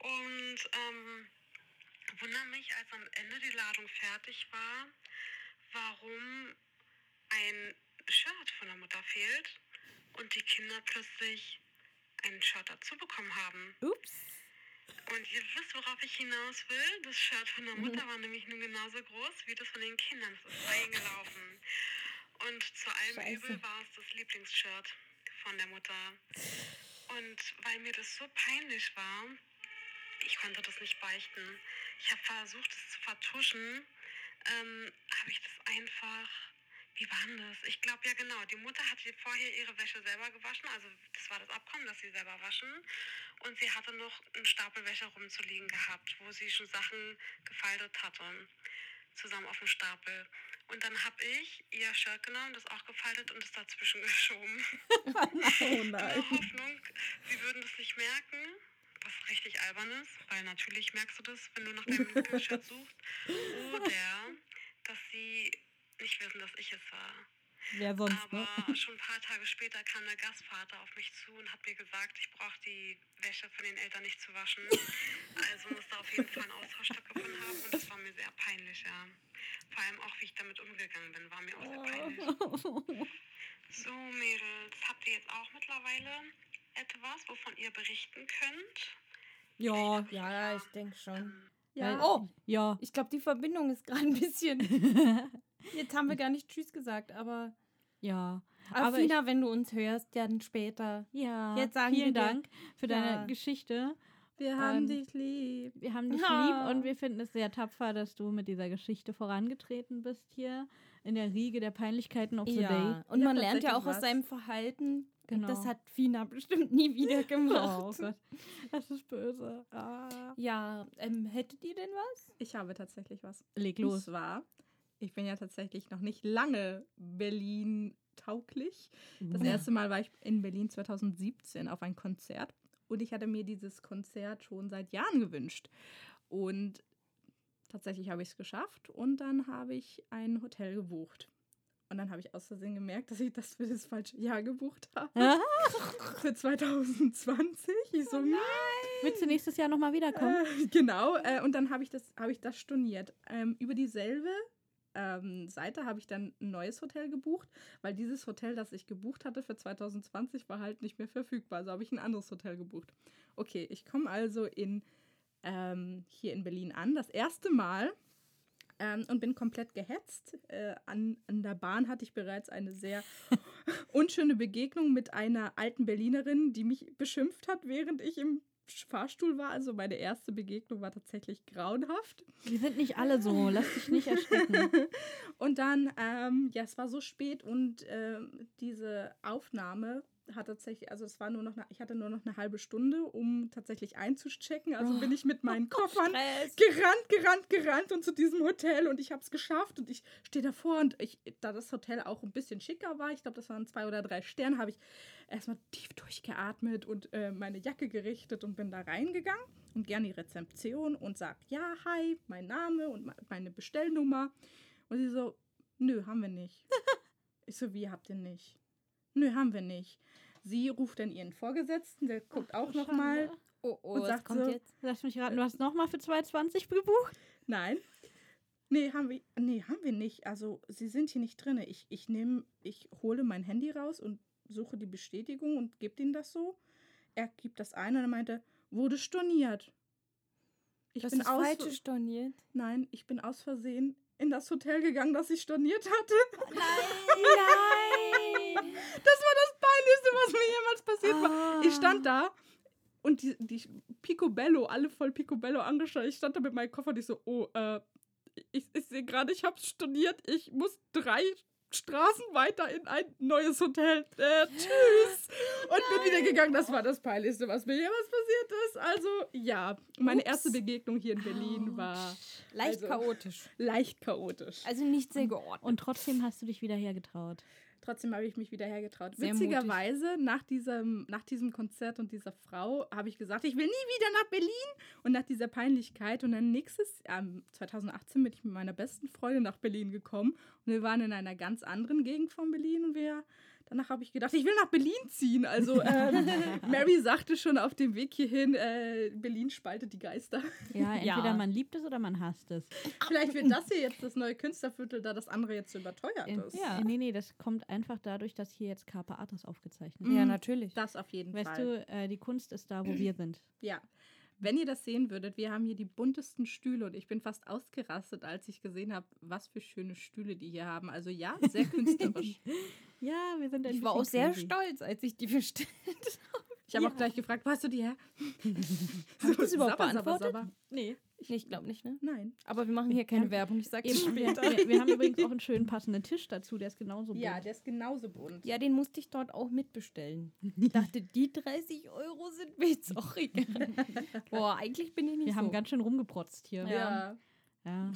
und ähm, wundere mich, als am Ende die Ladung fertig war, warum ein Shirt von der Mutter fehlt und die Kinder plötzlich ein Shirt dazu bekommen haben. Ups. Und ihr wisst, worauf ich hinaus will. Das Shirt von der Mutter mhm. war nämlich nur genauso groß wie das von den Kindern. Das ist reingelaufen. Und zu allem Scheiße. Übel war es das Lieblingsshirt von der Mutter. Und weil mir das so peinlich war, ich konnte das nicht beichten. Ich habe versucht, es zu vertuschen. Ähm, habe ich das einfach... Wie war denn das? Ich glaube, ja genau. Die Mutter hatte vorher ihre Wäsche selber gewaschen. Also das war das Abkommen, dass sie selber waschen. Und sie hatte noch einen Stapel Wäsche rumzuliegen gehabt, wo sie schon Sachen gefaltet hatte, zusammen auf dem Stapel. Und dann habe ich ihr Shirt genommen, das auch gefaltet und es dazwischen geschoben. Oh nein. In der Hoffnung, sie würden das nicht merken, was richtig albern ist, weil natürlich merkst du das, wenn du nach deinem Shirt suchst. Oder, dass sie nicht wissen, dass ich es war. Wer sonst, aber ne? Schon ein paar Tage später kam der Gastvater auf mich zu und hat mir gesagt, ich brauche die Wäsche von den Eltern nicht zu waschen. Also muss da auf jeden Fall ein Austausch stattgefunden haben und das war mir sehr peinlich, ja. Vor allem auch, wie ich damit umgegangen bin, war mir auch sehr peinlich. So, Mädels, habt ihr jetzt auch mittlerweile etwas, wovon ihr berichten könnt? Ja, ich ja, ja, ich denke schon. Ähm, ja. Oh, ja. Ich glaube, die Verbindung ist gerade ein bisschen... Jetzt haben wir gar nicht Tschüss gesagt, aber ja. Aber Fina, ich, wenn du uns hörst, dann später. Ja, jetzt sagen vielen wir Dank dir, für deine ja. Geschichte. Wir ähm, haben dich lieb. Wir haben dich ja. lieb und wir finden es sehr tapfer, dass du mit dieser Geschichte vorangetreten bist hier in der Riege der Peinlichkeiten of the ja. Day. Und man ja, lernt ja auch was. Aus seinem Verhalten. Genau. Das hat Fina bestimmt nie wieder gemacht. Oh Gott, das ist böse. Ah. Ja, ähm, hättet ihr denn was? Ich habe tatsächlich was. Leg los. Und zwar... Ich bin ja tatsächlich noch nicht lange Berlin-tauglich. Das erste Mal war ich in Berlin zwanzig siebzehn auf ein Konzert. Und ich hatte mir dieses Konzert schon seit Jahren gewünscht. Und tatsächlich habe ich es geschafft. Und dann habe ich ein Hotel gebucht. Und dann habe ich aus Versehen gemerkt, dass ich das für das falsche Jahr gebucht habe. Für zwanzig zwanzig. Ich so, oh nein. Willst du nächstes Jahr nochmal wiederkommen? Äh, genau. Äh, und dann habe ich das, habe ich das storniert. Ähm, über dieselbe Seite habe ich dann ein neues Hotel gebucht, weil dieses Hotel, das ich gebucht hatte für zwanzig zwanzig, war halt nicht mehr verfügbar. Also habe ich ein anderes Hotel gebucht. Okay, ich komme also in, ähm, hier in Berlin an, das erste Mal ähm, und bin komplett gehetzt. Äh, an, an der Bahn hatte ich bereits eine sehr unschöne Begegnung mit einer alten Berlinerin, die mich beschimpft hat, während ich im Fahrstuhl war, also meine erste Begegnung war tatsächlich grauenhaft. Die sind nicht alle so, lass dich nicht erschrecken. Und dann, ähm, ja, es war so spät und ähm, diese Aufnahme hat tatsächlich, also es war nur noch, eine, ich hatte nur noch eine halbe Stunde, um tatsächlich einzuchecken, also oh. bin ich mit meinen Koffern Stress. gerannt, gerannt, gerannt und zu diesem Hotel und ich habe es geschafft und ich stehe davor und ich, da das Hotel auch ein bisschen schicker war, ich glaube, das waren zwei oder drei Sterne, habe ich erstmal tief durchgeatmet und äh, meine Jacke gerichtet und bin da reingegangen und gerne die Rezeption und sage, ja, hi, mein Name und meine Bestellnummer und sie so, nö, haben wir nicht. Ich so, wie, habt ihr nicht? Nö, haben wir nicht. Sie ruft dann ihren Vorgesetzten, der guckt Ach, auch nochmal oh, oh, und sagt kommt so, jetzt? Lass mich raten, du hast nochmal für zwanzig zwanzig gebucht? Nein. Nee, haben wir, nee, haben wir nicht. Also, sie sind hier nicht drin. Ich, ich nehme, ich hole mein Handy raus und suche die Bestätigung und gebe denen das so. Er gibt das ein und er meinte, wurde storniert. Ich Hast bin du aus falsch storniert? Nein, ich bin aus Versehen in das Hotel gegangen, das ich storniert hatte. Nein, nein. Das war das Peinlichste, was mir jemals passiert ah. war. Ich stand da und die, die Picobello, alle voll Picobello angeschaut. Ich stand da mit meinem Koffer und ich so, oh, äh, ich, ich sehe gerade, ich hab's storniert. Ich muss drei Straßen weiter in ein neues Hotel. Äh, tschüss. Und nein. bin wieder gegangen. Das war das Peinlichste, was mir jemals passiert ist. Also, ja. Meine Ups. erste Begegnung hier in Berlin Ouch. war... Leicht also, chaotisch. Leicht chaotisch. Also nicht sehr geordnet. Und trotzdem hast du dich wieder hergetraut. Trotzdem habe ich mich wieder hergetraut. Sehr Witzigerweise, mutig. nach diesem, nach diesem Konzert und dieser Frau habe ich gesagt, ich will nie wieder nach Berlin. Und nach dieser Peinlichkeit. Und dann nächstes, ähm, zweitausendachtzehn bin ich mit meiner besten Freundin nach Berlin gekommen. Und wir waren in einer ganz anderen Gegend von Berlin. Und wir, danach habe ich gedacht, ich will nach Berlin ziehen. Also ähm, Mary sagte schon auf dem Weg hierhin, äh, Berlin spaltet die Geister. Ja, entweder ja. man liebt es oder man hasst es. Vielleicht wird das hier jetzt das neue Künstlerviertel, da das andere jetzt so überteuert in, ist. Ja, nee, nee, das kommt einfach dadurch, dass hier jetzt Carpe Artists aufgezeichnet wird. Ja, natürlich. Das auf jeden weißt Fall. Weißt du, äh, die Kunst ist da, wo wir sind. Ja. Wenn ihr das sehen würdet, wir haben hier die buntesten Stühle und ich bin fast ausgerastet, als ich gesehen habe, was für schöne Stühle die hier haben. Also ja, sehr künstlerisch. Ja, wir sind ein Ich war auch crazy. sehr stolz, als ich die bestellt habe. Ich habe ja. auch gleich gefragt, wo hast du die her? Hast du das überhaupt sabber, beantwortet? Sabber, sabber. Nee. Nee, ich glaube nicht, ne? Nein. Aber wir machen hier keine ja. Werbung, ich sage es später. Wir, wir haben übrigens auch einen schönen passenden Tisch dazu, der ist genauso bunt. Ja, der ist genauso bunt. Ja, den musste ich dort auch mitbestellen. Ich dachte, die dreißig Euro sind mir jetzt auch egal. Boah, eigentlich bin ich nicht wir so. Wir haben ganz schön rumgeprotzt hier. Ja. Ja.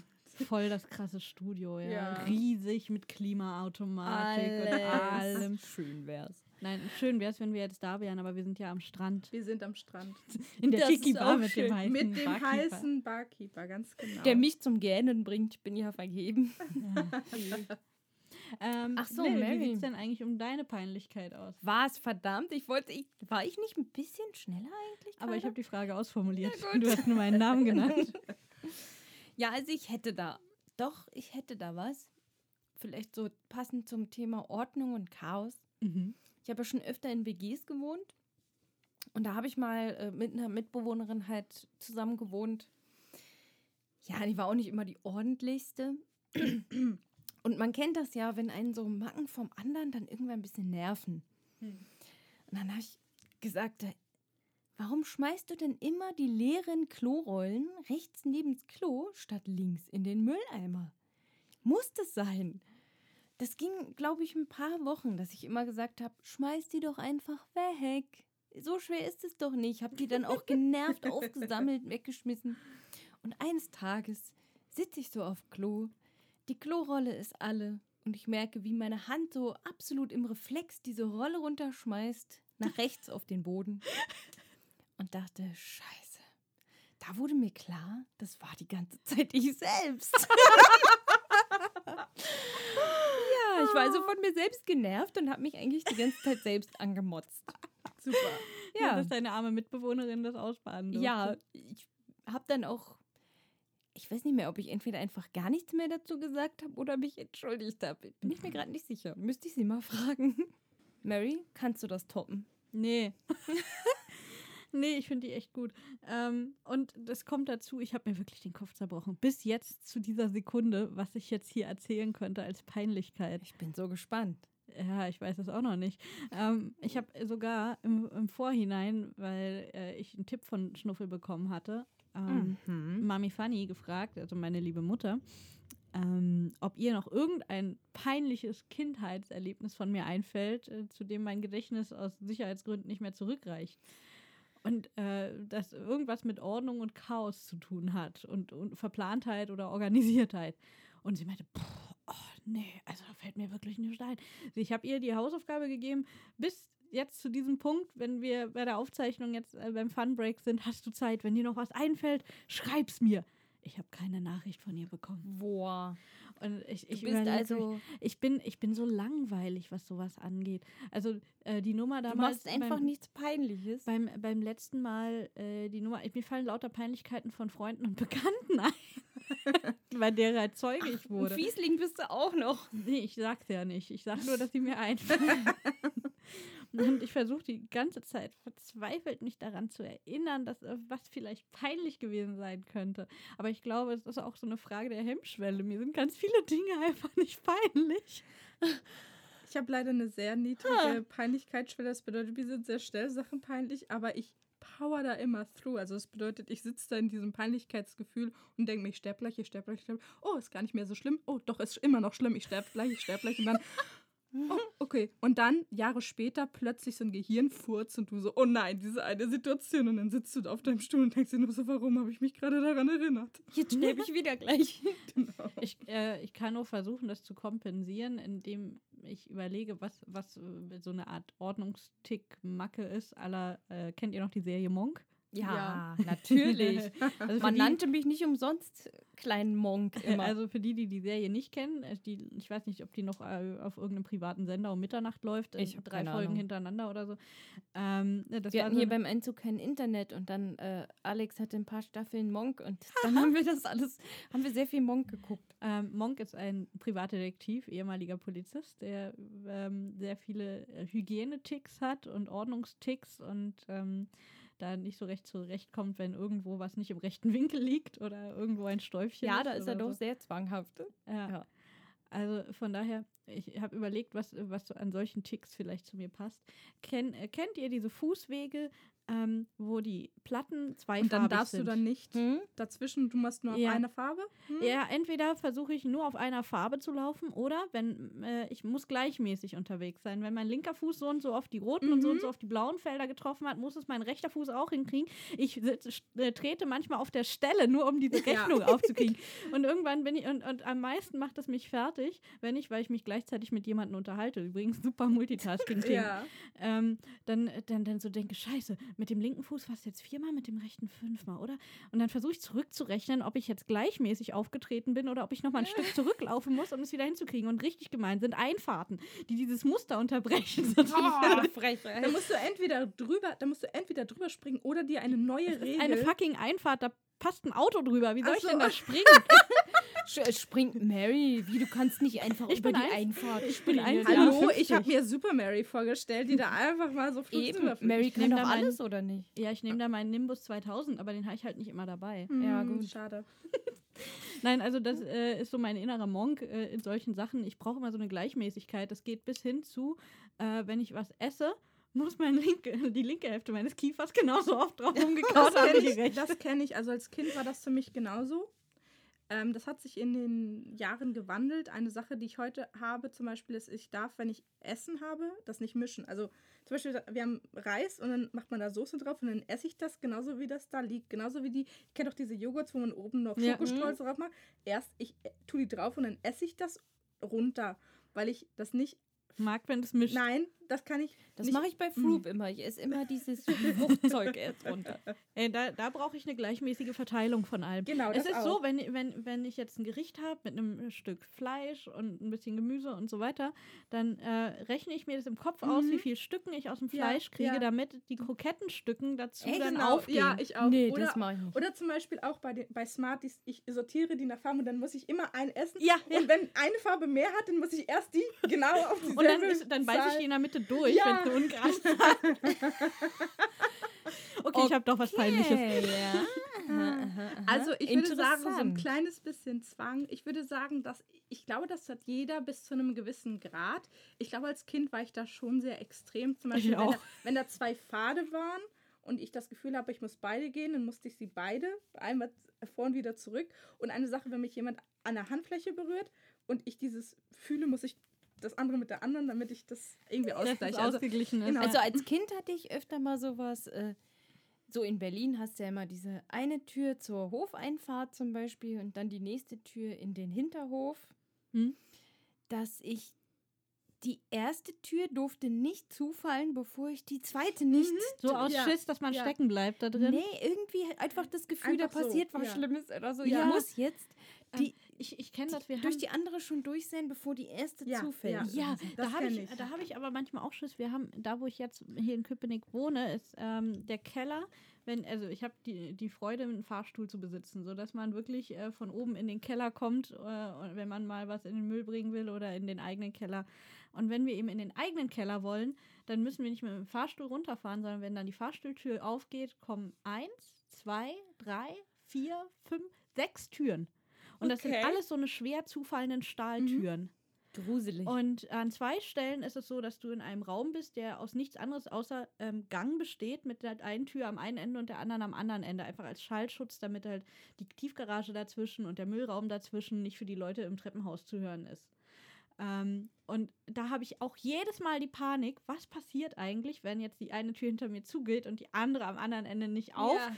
Voll das krasse Studio, ja. ja. Riesig mit Klimaautomatik alles. und allem. Schön wär's. Nein, schön wär's, wenn wir jetzt da wären, aber wir sind ja am Strand. Wir sind am Strand. In der Tiki-Bar mit dem heißen Barkeeper. Mit dem Barkeeper. heißen Barkeeper, ganz genau. Der mich zum Gähnen bringt, ich bin ja vergeben. Ja. ähm, Ach so, Mary, wie sieht's denn eigentlich um deine Peinlichkeit aus? War es verdammt? Ich wollte, ich, war ich nicht ein bisschen schneller eigentlich? Grade? Aber ich habe die Frage ausformuliert. Ja, du hast nur meinen Namen genannt. Ja, also ich hätte da, doch, ich hätte da was. Vielleicht so passend zum Thema Ordnung und Chaos. Mhm. Ich habe ja schon öfter in W Gs gewohnt. Und da habe ich mal äh, mit einer Mitbewohnerin halt zusammen gewohnt. Ja, die war auch nicht immer die ordentlichste. Und man kennt das ja, wenn einen so Macken vom anderen dann irgendwann ein bisschen nerven. Mhm. Und dann habe ich gesagt, warum schmeißt du denn immer die leeren Klorollen rechts neben das Klo statt links in den Mülleimer? Muss das sein? Das ging, glaube ich, ein paar Wochen, dass ich immer gesagt habe, schmeiß die doch einfach weg. So schwer ist es doch nicht. Ich habe die dann auch genervt aufgesammelt, weggeschmissen. Und eines Tages sitze ich so auf Klo, die Klorolle ist alle und ich merke, wie meine Hand so absolut im Reflex diese Rolle runterschmeißt, nach rechts auf den Boden. Und dachte, scheiße, da wurde mir klar, das war die ganze Zeit ich selbst. Ja, ich war also von mir selbst genervt und habe mich eigentlich die ganze Zeit selbst angemotzt. Super. Ja, ja, dass deine arme Mitbewohnerin das ausbaden durfte. Ja, ich habe dann auch, ich weiß nicht mehr, ob ich entweder einfach gar nichts mehr dazu gesagt habe oder mich entschuldigt habe. Bin ich mir gerade nicht sicher. Müsste ich sie mal fragen. Mary, kannst du das toppen? Nee. Nee, ich finde die echt gut. Ähm, und das kommt dazu, ich habe mir wirklich den Kopf zerbrochen. Bis jetzt zu dieser Sekunde, was ich jetzt hier erzählen könnte als Peinlichkeit. Ich bin so gespannt. Ja, ich weiß das auch noch nicht. Ähm, ich habe sogar im, im Vorhinein, weil äh, ich einen Tipp von Schnuffel bekommen hatte, ähm, mhm. Mami Fanny gefragt, also meine liebe Mutter, ähm, ob ihr noch irgendein peinliches Kindheitserlebnis von mir einfällt, äh, zu dem mein Gedächtnis aus Sicherheitsgründen nicht mehr zurückreicht. Und äh, das irgendwas mit Ordnung und Chaos zu tun hat und, und Verplantheit oder Organisiertheit. Und sie meinte, boah, oh nee, also da fällt mir wirklich nichts ein. Ich habe ihr die Hausaufgabe gegeben, bis jetzt zu diesem Punkt, wenn wir bei der Aufzeichnung jetzt äh, beim Funbreak sind, hast du Zeit, wenn dir noch was einfällt, schreib's mir. Ich habe keine Nachricht von ihr bekommen. Boah. Und ich, ich, du bist also ich, bin, ich bin so langweilig, was sowas angeht. Also äh, die Nummer damals... Du machst einfach beim, nichts Peinliches. Beim, beim letzten Mal äh, die Nummer... Mir fallen lauter Peinlichkeiten von Freunden und Bekannten ein, bei derer Zeuge ich Ach, wurde. Fiesling bist du auch noch. Nee, ich sag's ja nicht. Ich sag nur, dass sie mir einfallen. Und ich versuche die ganze Zeit verzweifelt mich daran zu erinnern, dass was vielleicht peinlich gewesen sein könnte. Aber ich glaube, es ist auch so eine Frage der Hemmschwelle. Mir sind ganz viele Dinge einfach nicht peinlich. Ich habe leider eine sehr niedrige Peinlichkeitsschwelle. Das bedeutet, mir sind sehr schnell Sachen peinlich, aber ich power da immer through. Also das bedeutet, ich sitze da in diesem Peinlichkeitsgefühl und denke mir, ich sterbe gleich, ich sterbe gleich, ich sterbe gleich. Oh, ist gar nicht mehr so schlimm. Oh, doch, ist immer noch schlimm. Ich sterbe gleich, ich sterbe gleich. Und dann, oh, okay. Und dann, Jahre später, plötzlich so ein Gehirnfurz und du so, oh nein, diese eine Situation. Und dann sitzt du da auf deinem Stuhl und denkst dir nur so, warum habe ich mich gerade daran erinnert? Jetzt sterbe ich wieder gleich. Genau. Ich, äh, ich kann nur versuchen, das zu kompensieren, indem ich überlege, was, was so eine Art Ordnungstick-Macke ist. À la, äh, kennt ihr noch die Serie Monk? Ja, ja, natürlich. Also man die, nannte mich nicht umsonst kleinen Monk immer. Also für die, die die Serie nicht kennen, die, ich weiß nicht, ob die noch auf irgendeinem privaten Sender um Mitternacht läuft, ich in drei Folgen Ahnung. hintereinander oder so. Ähm, das wir war hatten so hier beim Endzug kein Internet und dann äh, Alex hatte ein paar Staffeln Monk und dann haben wir das alles, haben wir sehr viel Monk geguckt. Ähm, Monk ist ein Privatdetektiv, ehemaliger Polizist, der ähm, sehr viele Hygieneticks hat und Ordnungsticks und ähm, da nicht so recht zurechtkommt, wenn irgendwo was nicht im rechten Winkel liegt oder irgendwo ein Stäubchen ja, ist. Ja, da ist er doch so. sehr zwanghaft. Ja. ja. Also von daher, ich habe überlegt, was, was so an solchen Ticks vielleicht zu mir passt. Ken, kennt ihr diese Fußwege, ähm, wo die Platten zweifarbig sind? Und dann darfst sind? du dann nicht hm? dazwischen, du machst nur auf ja. eine Farbe? Hm? Ja, entweder versuche ich nur auf einer Farbe zu laufen oder wenn äh, ich muss gleichmäßig unterwegs sein. Wenn mein linker Fuß so und so auf die roten mhm. und so und so auf die blauen Felder getroffen hat, muss es mein rechter Fuß auch hinkriegen. Ich äh, trete manchmal auf der Stelle, nur um diese Rechnung ja. aufzukriegen. Und irgendwann bin ich, und, und am meisten macht das mich fertig, wenn ich, weil ich mich gleichzeitig mit jemandem unterhalte, übrigens super Multitasking-Ding, ja. ähm, dann, dann, dann so denke, scheiße, mit dem linken Fuß fast jetzt viermal, mit dem rechten fünfmal, oder? Und dann versuche ich zurückzurechnen, ob ich jetzt gleichmäßig aufgetreten bin oder ob ich nochmal ein Stück zurücklaufen muss, um es wieder hinzukriegen. Und richtig gemein sind Einfahrten, die dieses Muster unterbrechen. Oh, da musst du entweder drüber, da musst du entweder drüber springen oder dir eine neue Regel. Eine fucking Einfahrt, da passt ein Auto drüber. Wie soll Ach ich so. denn da springen? Springt Mary, wie du kannst nicht einfach ich über die ein, Einfahrt ich bin ein, Hallo, ich habe mir Super Mary vorgestellt, die da einfach mal so fliegt. Mary kann doch alles mein, oder nicht? Ja, ich nehme da meinen Nimbus zweitausend, aber den habe ich halt nicht immer dabei. Mm, ja, gut, schade. Nein, also das äh, ist so mein innerer Monk äh, in solchen Sachen. Ich brauche immer so eine Gleichmäßigkeit. Das geht bis hin zu, äh, wenn ich was esse, muss mein linke, die linke Hälfte meines Kiefers genauso oft drauf rumgekaut haben wie die rechte. Das kenne ich. Also als Kind war das für mich genauso. Ähm, das hat sich in den Jahren gewandelt. Eine Sache, die ich heute habe zum Beispiel, ist, ich darf, wenn ich Essen habe, das nicht mischen. Also zum Beispiel, wir haben Reis und dann macht man da Soße drauf und dann esse ich das genauso, wie das da liegt. Genauso wie die, ich kenne doch diese Joghurts, wo man oben noch Schokostreusel ja. drauf macht. Erst, ich tue die drauf und dann esse ich das runter, weil ich das nicht mag, wenn es mischt. Nein, das kann ich Das nicht. mache ich bei Froop mhm. immer. Ich esse immer dieses Fruchtzeug erst runter. Ey, da da brauche ich eine gleichmäßige Verteilung von allem. Genau, das Es ist auch. so, wenn, wenn, wenn ich jetzt ein Gericht habe mit einem Stück Fleisch und ein bisschen Gemüse und so weiter, dann äh, rechne ich mir das im Kopf mhm. aus, wie viele Stücken ich aus dem Fleisch ja, kriege, ja. damit die Krokettenstücken dazu Ey, dann genau. aufgehen. Ja, ich auch. Nee, oder, das mache ich nicht. Oder zum Beispiel auch bei, den, bei Smarties, ich sortiere die nach Farben und dann muss ich immer einen essen. Ja, und ja. wenn eine Farbe mehr hat, dann muss ich erst die genau auf die Und dann, ist, dann beiße ich die in der Mitte durch, ja. wenn es so unkrass Okay, okay, ich habe doch was Peinliches. Ja. Aha, aha, aha. Also ich würde sagen, so ein kleines bisschen Zwang. Ich würde sagen, dass ich glaube, das hat jeder bis zu einem gewissen Grad. Ich glaube, als Kind war ich da schon sehr extrem. Zum Beispiel, wenn da, wenn da zwei Pfade waren und ich das Gefühl habe, ich muss beide gehen, dann musste ich sie beide, einmal vor und wieder zurück. Und eine Sache, wenn mich jemand an der Handfläche berührt und ich dieses fühle, muss ich das andere mit der anderen, damit ich das irgendwie ausgleiche. Also, ausgeglichen ist. Genau. Also als Kind hatte ich öfter mal sowas, äh, so in Berlin hast du ja immer diese eine Tür zur Hofeinfahrt zum Beispiel und dann die nächste Tür in den Hinterhof, hm? dass ich die erste Tür durfte nicht zufallen, bevor ich die zweite nicht... Mhm. So aus ja. Schiss, dass man ja. stecken bleibt da drin? Nee, irgendwie einfach das Gefühl, einfach da passiert so. was ja. Schlimmes oder so. Ja. Ich muss jetzt... Die, ich ich kenne das, wir haben durch die andere schon durch sein, bevor die erste ja, zufällt. Ja, ja da habe ich, da hab ich aber manchmal auch Schiss. Wir haben, da wo ich jetzt hier in Köpenick wohne, ist ähm, der Keller, wenn, also ich habe die, die Freude, einen Fahrstuhl zu besitzen, sodass man wirklich äh, von oben in den Keller kommt, äh, wenn man mal was in den Müll bringen will oder in den eigenen Keller. Und wenn wir eben in den eigenen Keller wollen, dann müssen wir nicht mehr mit dem Fahrstuhl runterfahren, sondern wenn dann die Fahrstuhltür aufgeht, kommen eins, zwei, drei, vier, fünf, sechs Türen. Und okay. Das sind alles so eine schwer zufallenden Stahltüren. Mhm. Gruselig. Und an zwei Stellen ist es so, dass du in einem Raum bist, der aus nichts anderes außer ähm, Gang besteht, mit der einen Tür am einen Ende und der anderen am anderen Ende. Einfach als Schallschutz, damit halt die Tiefgarage dazwischen und der Müllraum dazwischen nicht für die Leute im Treppenhaus zu hören ist. Ähm, und da habe ich auch jedes Mal die Panik, was passiert eigentlich, wenn jetzt die eine Tür hinter mir zugeht und die andere am anderen Ende nicht auf. Ja.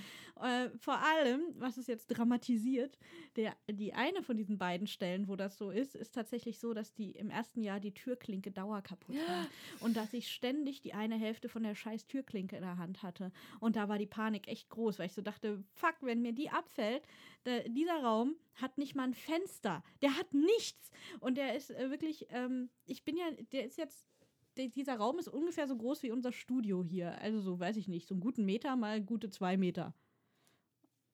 Äh, vor allem, was ist jetzt dramatisiert, der, die eine von diesen beiden Stellen, wo das so ist, ist tatsächlich so, dass die im ersten Jahr die Türklinke dauerkaputt war. Und dass ich ständig die eine Hälfte von der scheiß Türklinke in der Hand hatte. Und da war die Panik echt groß, weil ich so dachte, fuck, wenn mir die abfällt, der, dieser Raum hat nicht mal ein Fenster. Der hat nichts. Und der ist äh, wirklich... Ähm, Ich bin ja, der ist jetzt, der, dieser Raum ist ungefähr so groß wie unser Studio hier. Also so, weiß ich nicht, so einen guten Meter mal gute zwei Meter.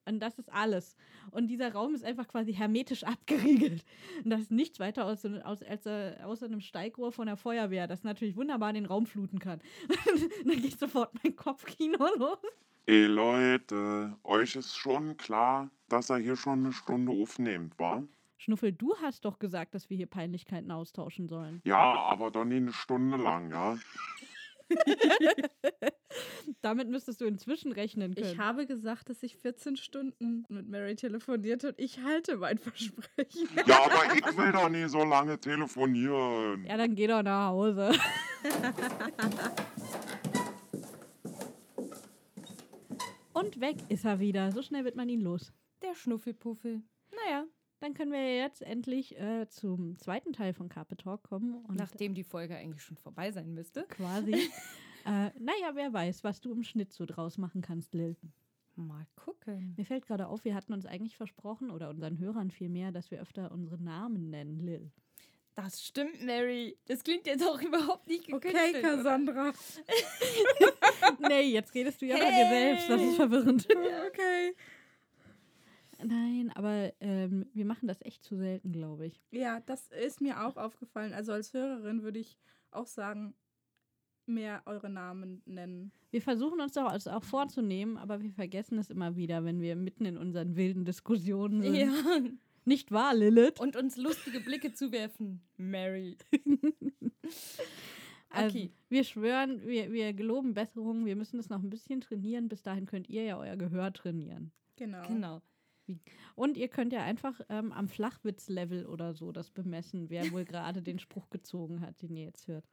Und das ist alles. Und dieser Raum ist einfach quasi hermetisch abgeriegelt. Und das ist nichts weiter aus, aus, als, äh, außer einem Steigrohr von der Feuerwehr, das natürlich wunderbar den Raum fluten kann. Dann geht sofort mein Kopfkino los. Ey Leute, euch ist schon klar, dass er hier schon eine Stunde aufnimmt, wa? Schnuffel, du hast doch gesagt, dass wir hier Peinlichkeiten austauschen sollen. Ja, aber doch nicht eine Stunde lang, ja. Damit müsstest du inzwischen rechnen können. Ich habe gesagt, dass ich vierzehn Stunden mit Mary telefoniert habe. Ich halte mein Versprechen. Ja, aber ich will doch nicht so lange telefonieren. Ja, dann geh doch nach Hause. Und weg ist er wieder. So schnell wird man ihn los. Der Schnuffelpuffel. Naja. Dann können wir jetzt endlich äh, zum zweiten Teil von Carpe Talk kommen. Und nachdem die Folge eigentlich schon vorbei sein müsste. Quasi. äh, naja, wer weiß, was du im Schnitt so draus machen kannst, Lil. Mal gucken. Mir fällt gerade auf, wir hatten uns eigentlich versprochen, oder unseren Hörern vielmehr, dass wir öfter unsere Namen nennen, Lil. Das stimmt, Mary. Das klingt jetzt auch überhaupt nicht gekünstelt. Okay, Cassandra. Nee, jetzt redest du ja hey. Bei dir selbst. Das ist verwirrend. Ja, okay. Nein, aber ähm, wir machen das echt zu selten, glaube ich. Ja, das ist mir auch aufgefallen. Also als Hörerin würde ich auch sagen, mehr eure Namen nennen. Wir versuchen uns doch also auch vorzunehmen, aber wir vergessen es immer wieder, wenn wir mitten in unseren wilden Diskussionen sind. Ja. Nicht wahr, Lilith? Und uns lustige Blicke zuwerfen, Mary. Also, okay. Wir schwören, wir, wir geloben Besserung. Wir müssen das noch ein bisschen trainieren. Bis dahin könnt ihr ja euer Gehör trainieren. Genau. Genau. Und ihr könnt ja einfach ähm, am Flachwitz-Level oder so das bemessen, wer wohl gerade den Spruch gezogen hat, den ihr jetzt hört.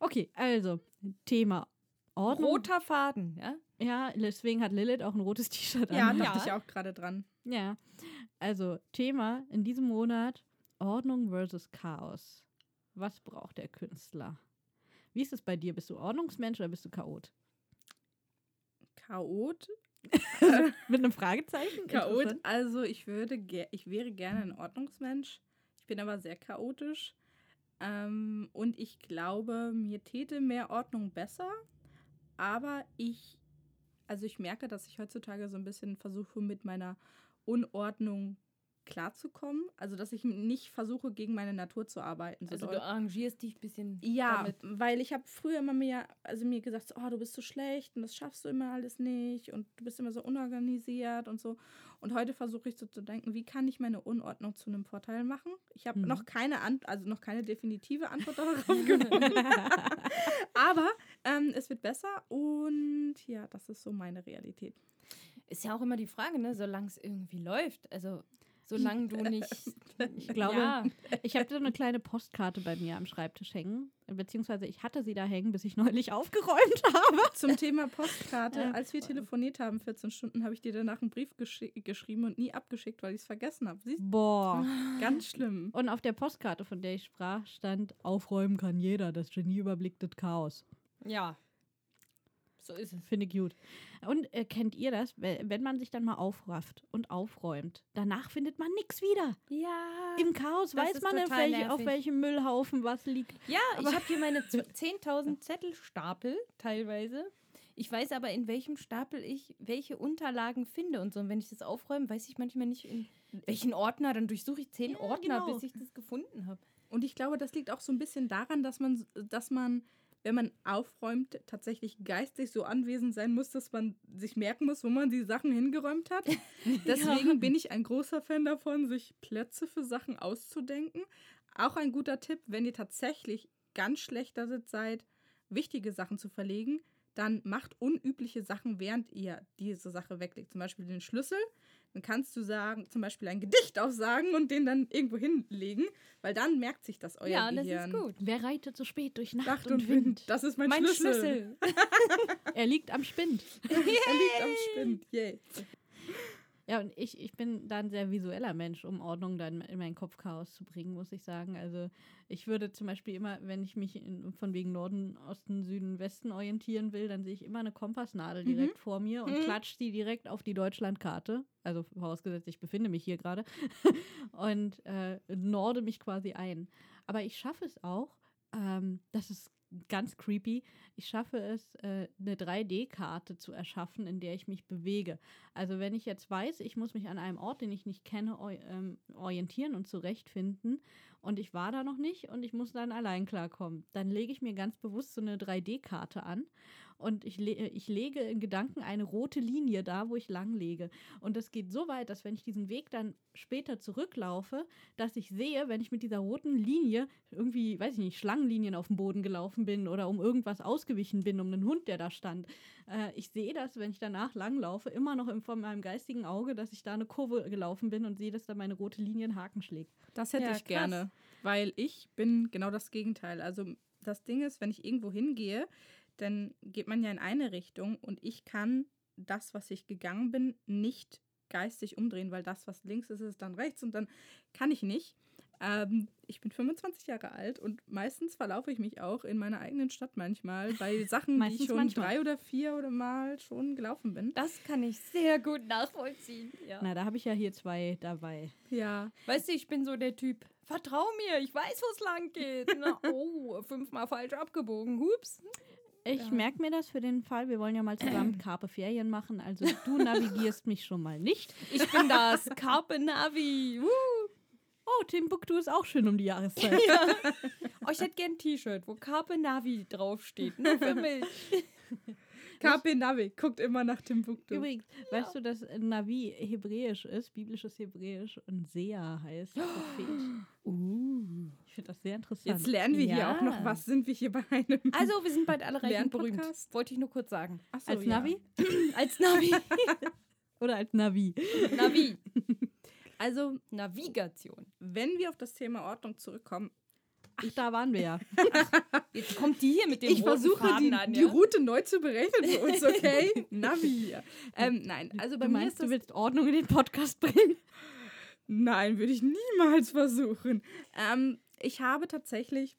Okay, also, Thema Ordnung. Roter Faden, ja? Ja, deswegen hat Lilith auch ein rotes T-Shirt an. Ja, dachte ich auch gerade dran. Ja, also Thema in diesem Monat Ordnung versus Chaos. Was braucht der Künstler? Wie ist es bei dir? Bist du Ordnungsmensch oder bist du Chaot? Chaot? Mit einem Fragezeichen? Chaot, also ich würde, ge- ich wäre gerne ein Ordnungsmensch. Ich bin aber sehr chaotisch. Ähm, und ich glaube, mir täte mehr Ordnung besser. Aber ich, also ich merke, dass ich heutzutage so ein bisschen versuche, mit meiner Unordnung klarzukommen. Also, dass ich nicht versuche, gegen meine Natur zu arbeiten. Also, so du arrangierst dich ein bisschen ja, damit. Weil ich habe früher immer mir, also mir gesagt, so, oh, du bist so schlecht und das schaffst du immer alles nicht und du bist immer so unorganisiert und so. Und heute versuche ich so zu denken, wie kann ich meine Unordnung zu einem Vorteil machen? Ich habe mhm. noch keine Ant- also noch keine definitive Antwort darauf gefunden. Aber ähm, es wird besser und ja, das ist so meine Realität. Ist ja auch immer die Frage, ne, solange es irgendwie läuft, also solange du nicht... Ich glaube, ja. Ich habe so eine kleine Postkarte bei mir am Schreibtisch hängen. Beziehungsweise ich hatte sie da hängen, bis ich neulich aufgeräumt habe. Zum Thema Postkarte. Ja. Als wir telefoniert haben, vierzehn Stunden, habe ich dir danach einen Brief gesch- geschrieben und nie abgeschickt, weil ich es vergessen habe. Siehst du? Boah. Ganz schlimm. Und auf der Postkarte, von der ich sprach, stand, aufräumen kann jeder, das Genie überblickt das Chaos. Ja. So ist es. Finde ich gut. Und äh, kennt ihr das? Wenn man sich dann mal aufrafft und aufräumt, danach findet man nichts wieder. Ja. Im Chaos weiß man, auf, welch, auf welchem Müllhaufen was liegt. Ja, aber ich habe hier meine zehntausend Zettelstapel teilweise. Ich weiß aber, in welchem Stapel ich welche Unterlagen finde und so. Und wenn ich das aufräume, weiß ich manchmal nicht, in welchen Ordner. Dann durchsuche ich zehn ja, Ordner, genau. bis ich das gefunden habe. Und ich glaube, das liegt auch so ein bisschen daran, dass man, dass man, wenn man aufräumt, tatsächlich geistig so anwesend sein muss, dass man sich merken muss, wo man die Sachen hingeräumt hat. Deswegen ja. bin ich ein großer Fan davon, sich Plätze für Sachen auszudenken. Auch ein guter Tipp, wenn ihr tatsächlich ganz schlecht darin seid, wichtige Sachen zu verlegen, dann macht unübliche Sachen, während ihr diese Sache weglegt. Zum Beispiel den Schlüssel. Dann kannst du sagen, zum Beispiel ein Gedicht aufsagen und den dann irgendwo hinlegen, weil dann merkt sich das euer ja, Gehirn. Ja, das ist gut. Wer reitet so spät durch Nacht, Nacht und, und Wind? Wind? Das ist mein, mein Schlüssel. Schlüssel. Er liegt am Spind. Er liegt am Spind. Yay. Ja, und ich, ich bin da ein sehr visueller Mensch, um Ordnung dann in mein Kopfchaos zu bringen, muss ich sagen. Also ich würde zum Beispiel immer, wenn ich mich in, von wegen Norden, Osten, Süden, Westen orientieren will, dann sehe ich immer eine Kompassnadel direkt mhm. vor mir und mhm. klatsche die direkt auf die Deutschlandkarte. Also vorausgesetzt, ich befinde mich hier gerade und äh, norde mich quasi ein. Aber ich schaffe es auch, ähm, das ist ganz creepy, ich schaffe es, eine drei D Karte zu erschaffen, in der ich mich bewege. Also wenn ich jetzt weiß, ich muss mich an einem Ort, den ich nicht kenne, orientieren und zurechtfinden und ich war da noch nicht und ich muss dann allein klarkommen, dann lege ich mir ganz bewusst so eine drei D Karte an und ich, le- ich lege in Gedanken eine rote Linie da, wo ich lang lege. Und das geht so weit, dass wenn ich diesen Weg dann später zurücklaufe, dass ich sehe, wenn ich mit dieser roten Linie irgendwie, weiß ich nicht, Schlangenlinien auf dem Boden gelaufen bin oder um irgendwas ausgewichen bin, um einen Hund, der da stand. Äh, ich sehe das, wenn ich danach langlaufe, immer noch vor meinem geistigen Auge, dass ich da eine Kurve gelaufen bin und sehe, dass da meine rote Linie einen Haken schlägt. Das hätte ja, ich krass. gerne, weil ich bin genau das Gegenteil. Also das Ding ist, wenn ich irgendwo hingehe, dann geht man ja in eine Richtung und ich kann das, was ich gegangen bin, nicht geistig umdrehen, weil das, was links ist, ist dann rechts und dann kann ich nicht. Ähm, ich bin fünfundzwanzig Jahre alt und meistens verlaufe ich mich auch in meiner eigenen Stadt manchmal bei Sachen, die ich schon manchmal. drei oder vier oder mal schon gelaufen bin. Das kann ich sehr gut nachvollziehen. Ja. Na, da habe ich ja hier zwei dabei. Ja. Weißt du, ich bin so der Typ, vertrau mir, ich weiß, wo es lang geht. Na, oh, fünfmal falsch abgebogen, hups. Ich ja. merke mir das für den Fall. Wir wollen ja mal zusammen Carpe-Ferien machen. Also du navigierst mich schon mal nicht. Ich bin das Carpe-Navi. Woo. Oh, Timbuktu ist auch schön um die Jahreszeit. Ja. Oh, ich hätte gern ein T-Shirt, wo Carpe Navi draufsteht. Nur für mich. Carpe Navi, guckt immer nach Timbuktu. Übrigens, ja. weißt du, dass Navi hebräisch ist, biblisches Hebräisch und Seher heißt Prophet. Uh, ich finde das sehr interessant. Jetzt lernen wir ja. hier auch noch was. Sind wir hier bei einem Also, wir sind bald alle reich und berühmt. Wollte ich nur kurz sagen. Ach so, als ja. Navi? Als Navi. Oder als Navi. Navi. Also Navigation. Wenn wir auf das Thema Ordnung zurückkommen. Ach, da waren wir ja. Jetzt kommt die hier mit dem ich roten versuche, Faden die, an. Ich ja? versuche, die Route neu zu berechnen für uns, okay? Navi. Ähm, nein, also bei du mir meinst, ist das... Du willst Ordnung in den Podcast bringen? Nein, würde ich niemals versuchen. Ähm, ich habe tatsächlich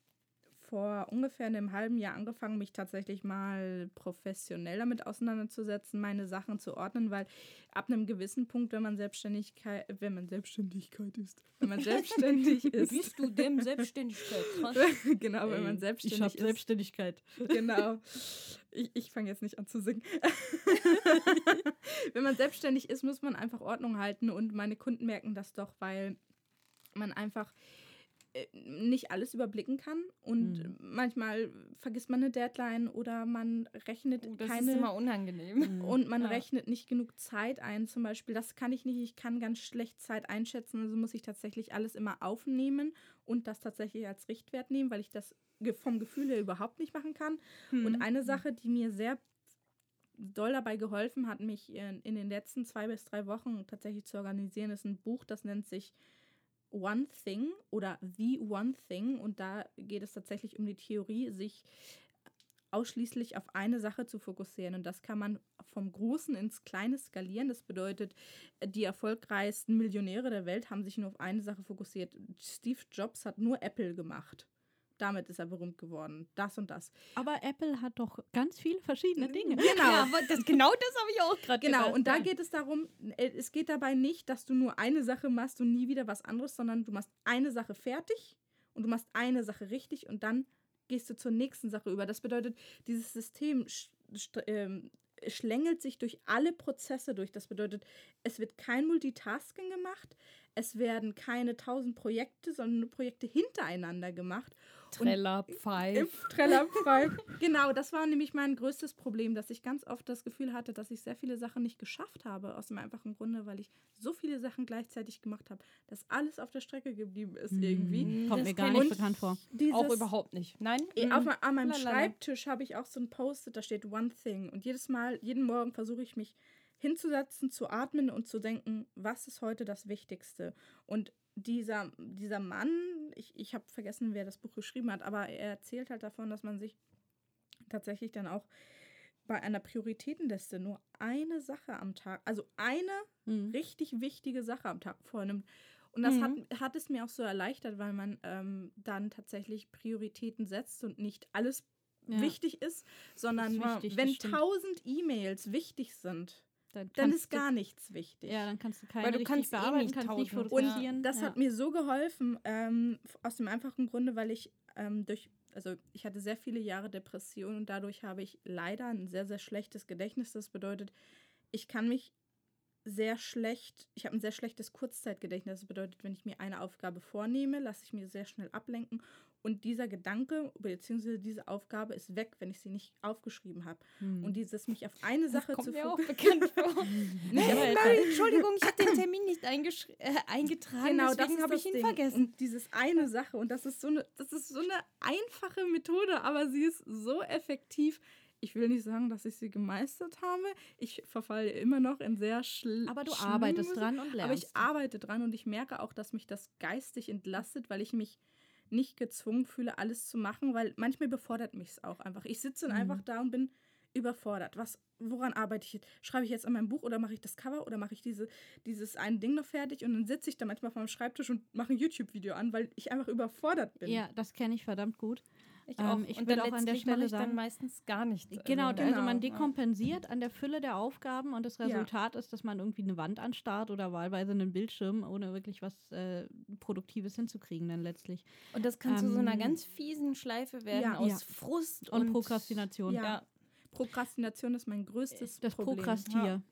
vor ungefähr einem halben Jahr angefangen, mich tatsächlich mal professionell damit auseinanderzusetzen, meine Sachen zu ordnen, weil ab einem gewissen Punkt, wenn man Selbstständigkeit, wenn man Selbstständigkeit ist, wenn man selbstständig ist. Bist du dem Selbstständigkeit? Genau, wenn man selbstständig ist. Ich habe Selbstständigkeit. Genau. Ich, ich fange jetzt nicht an zu singen. Wenn man selbstständig ist, muss man einfach Ordnung halten und meine Kunden merken das doch, weil man einfach nicht alles überblicken kann und mhm. manchmal vergisst man eine Deadline oder man rechnet oh, das keine... Das ist immer unangenehm. Und man ja. rechnet nicht genug Zeit ein zum Beispiel. Das kann ich nicht. Ich kann ganz schlecht Zeit einschätzen. Also muss ich tatsächlich alles immer aufnehmen und das tatsächlich als Richtwert nehmen, weil ich das vom Gefühl her überhaupt nicht machen kann. Mhm. Und eine Sache, die mir sehr doll dabei geholfen hat, mich in, in den letzten zwei bis drei Wochen tatsächlich zu organisieren, ist ein Buch, das nennt sich One Thing oder The One Thing und da geht es tatsächlich um die Theorie, sich ausschließlich auf eine Sache zu fokussieren und das kann man vom Großen ins Kleine skalieren. Das bedeutet, die erfolgreichsten Millionäre der Welt haben sich nur auf eine Sache fokussiert. Steve Jobs hat nur Apple gemacht. Damit ist er berühmt geworden. Das und das. Aber Apple hat doch ganz viele verschiedene Dinge. Genau, ja, aber das, genau das habe ich auch gerade Genau, gedacht. Und da geht es darum, es geht dabei nicht, dass du nur eine Sache machst und nie wieder was anderes, sondern du machst eine Sache fertig und du machst eine Sache richtig und dann gehst du zur nächsten Sache über. Das bedeutet, dieses System ähm, schlängelt sich durch alle Prozesse durch. Das bedeutet, es wird kein Multitasking gemacht, es werden keine tausend Projekte, sondern nur Projekte hintereinander gemacht. Trello, Pfeif. Trello, Pfeif. Genau, das war nämlich mein größtes Problem, dass ich ganz oft das Gefühl hatte, dass ich sehr viele Sachen nicht geschafft habe, aus dem einfachen Grunde, weil ich so viele Sachen gleichzeitig gemacht habe, dass alles auf der Strecke geblieben ist irgendwie. Mm, kommt das mir gar nicht bekannt vor. Auch überhaupt nicht. Nein? Mhm. Auf, an meinem Lalalala. Schreibtisch habe ich auch so ein Post-it, da steht One Thing. Und jedes Mal, jeden Morgen versuche ich mich hinzusetzen, zu atmen und zu denken, was ist heute das Wichtigste? Und dieser, dieser Mann, ich, ich habe vergessen, wer das Buch geschrieben hat, aber er erzählt halt davon, dass man sich tatsächlich dann auch bei einer Prioritätenliste nur eine Sache am Tag, also eine mhm. richtig wichtige Sache am Tag vornimmt. Und das mhm. hat, hat es mir auch so erleichtert, weil man ähm, dann tatsächlich Prioritäten setzt und nicht alles ja. wichtig ist, sondern das ist wichtig, wenn tausend E-Mails wichtig sind, Dann, dann ist gar nichts wichtig. Ja, dann kannst du keine Weil du kannst bearbeiten, kannst nicht fotografieren. Und das ja. hat mir so geholfen, ähm, aus dem einfachen Grunde, weil ich ähm, durch, also ich hatte sehr viele Jahre Depression und dadurch habe ich leider ein sehr, sehr schlechtes Gedächtnis. Das bedeutet, ich kann mich sehr schlecht, ich habe ein sehr schlechtes Kurzzeitgedächtnis. Das bedeutet, wenn ich mir eine Aufgabe vornehme, lasse ich mich sehr schnell ablenken und dieser Gedanke bzw. diese Aufgabe ist weg, wenn ich sie nicht aufgeschrieben habe. Hm. Und dieses mich auf eine Sache zu fokussieren. Kommt mir auch bekannt vor. nee, nein, nein, Entschuldigung, ich habe den Termin nicht eingesch- äh, eingetragen, genau, deswegen habe ich ihn Ding. vergessen. Und dieses eine Sache, und das ist so eine, das ist so eine einfache Methode, aber sie ist so effektiv. Ich will nicht sagen, dass ich sie gemeistert habe. Ich verfalle immer noch in sehr schl- Aber du arbeitest dran und lernst. Aber ich arbeite dran und ich merke auch, dass mich das geistig entlastet, weil ich mich nicht gezwungen fühle, alles zu machen, weil manchmal befordert mich es auch einfach. Ich sitze dann mhm. einfach da und bin überfordert. Was, woran arbeite ich jetzt? Schreibe ich jetzt an meinem Buch oder mache ich das Cover oder mache ich diese, dieses eine Ding noch fertig? Und dann sitze ich da manchmal vor meinem Schreibtisch und mache ein YouTube-Video an, weil ich einfach überfordert bin. Ja, das kenne ich verdammt gut. Ich auch. Ähm, ich und würde auch an der Stelle sagen, dann meistens gar nichts. Genau, also genau. man dekompensiert an der Fülle der Aufgaben und das Resultat ja. ist, dass man irgendwie eine Wand anstarrt oder wahlweise einen Bildschirm, ohne wirklich was äh, Produktives hinzukriegen dann letztlich. Und das kann ähm, zu so einer ganz fiesen Schleife werden ja. aus ja. Frust und, und Prokrastination. Ja. Ja. Prokrastination ist mein größtes das Problem. Das Prokrastier.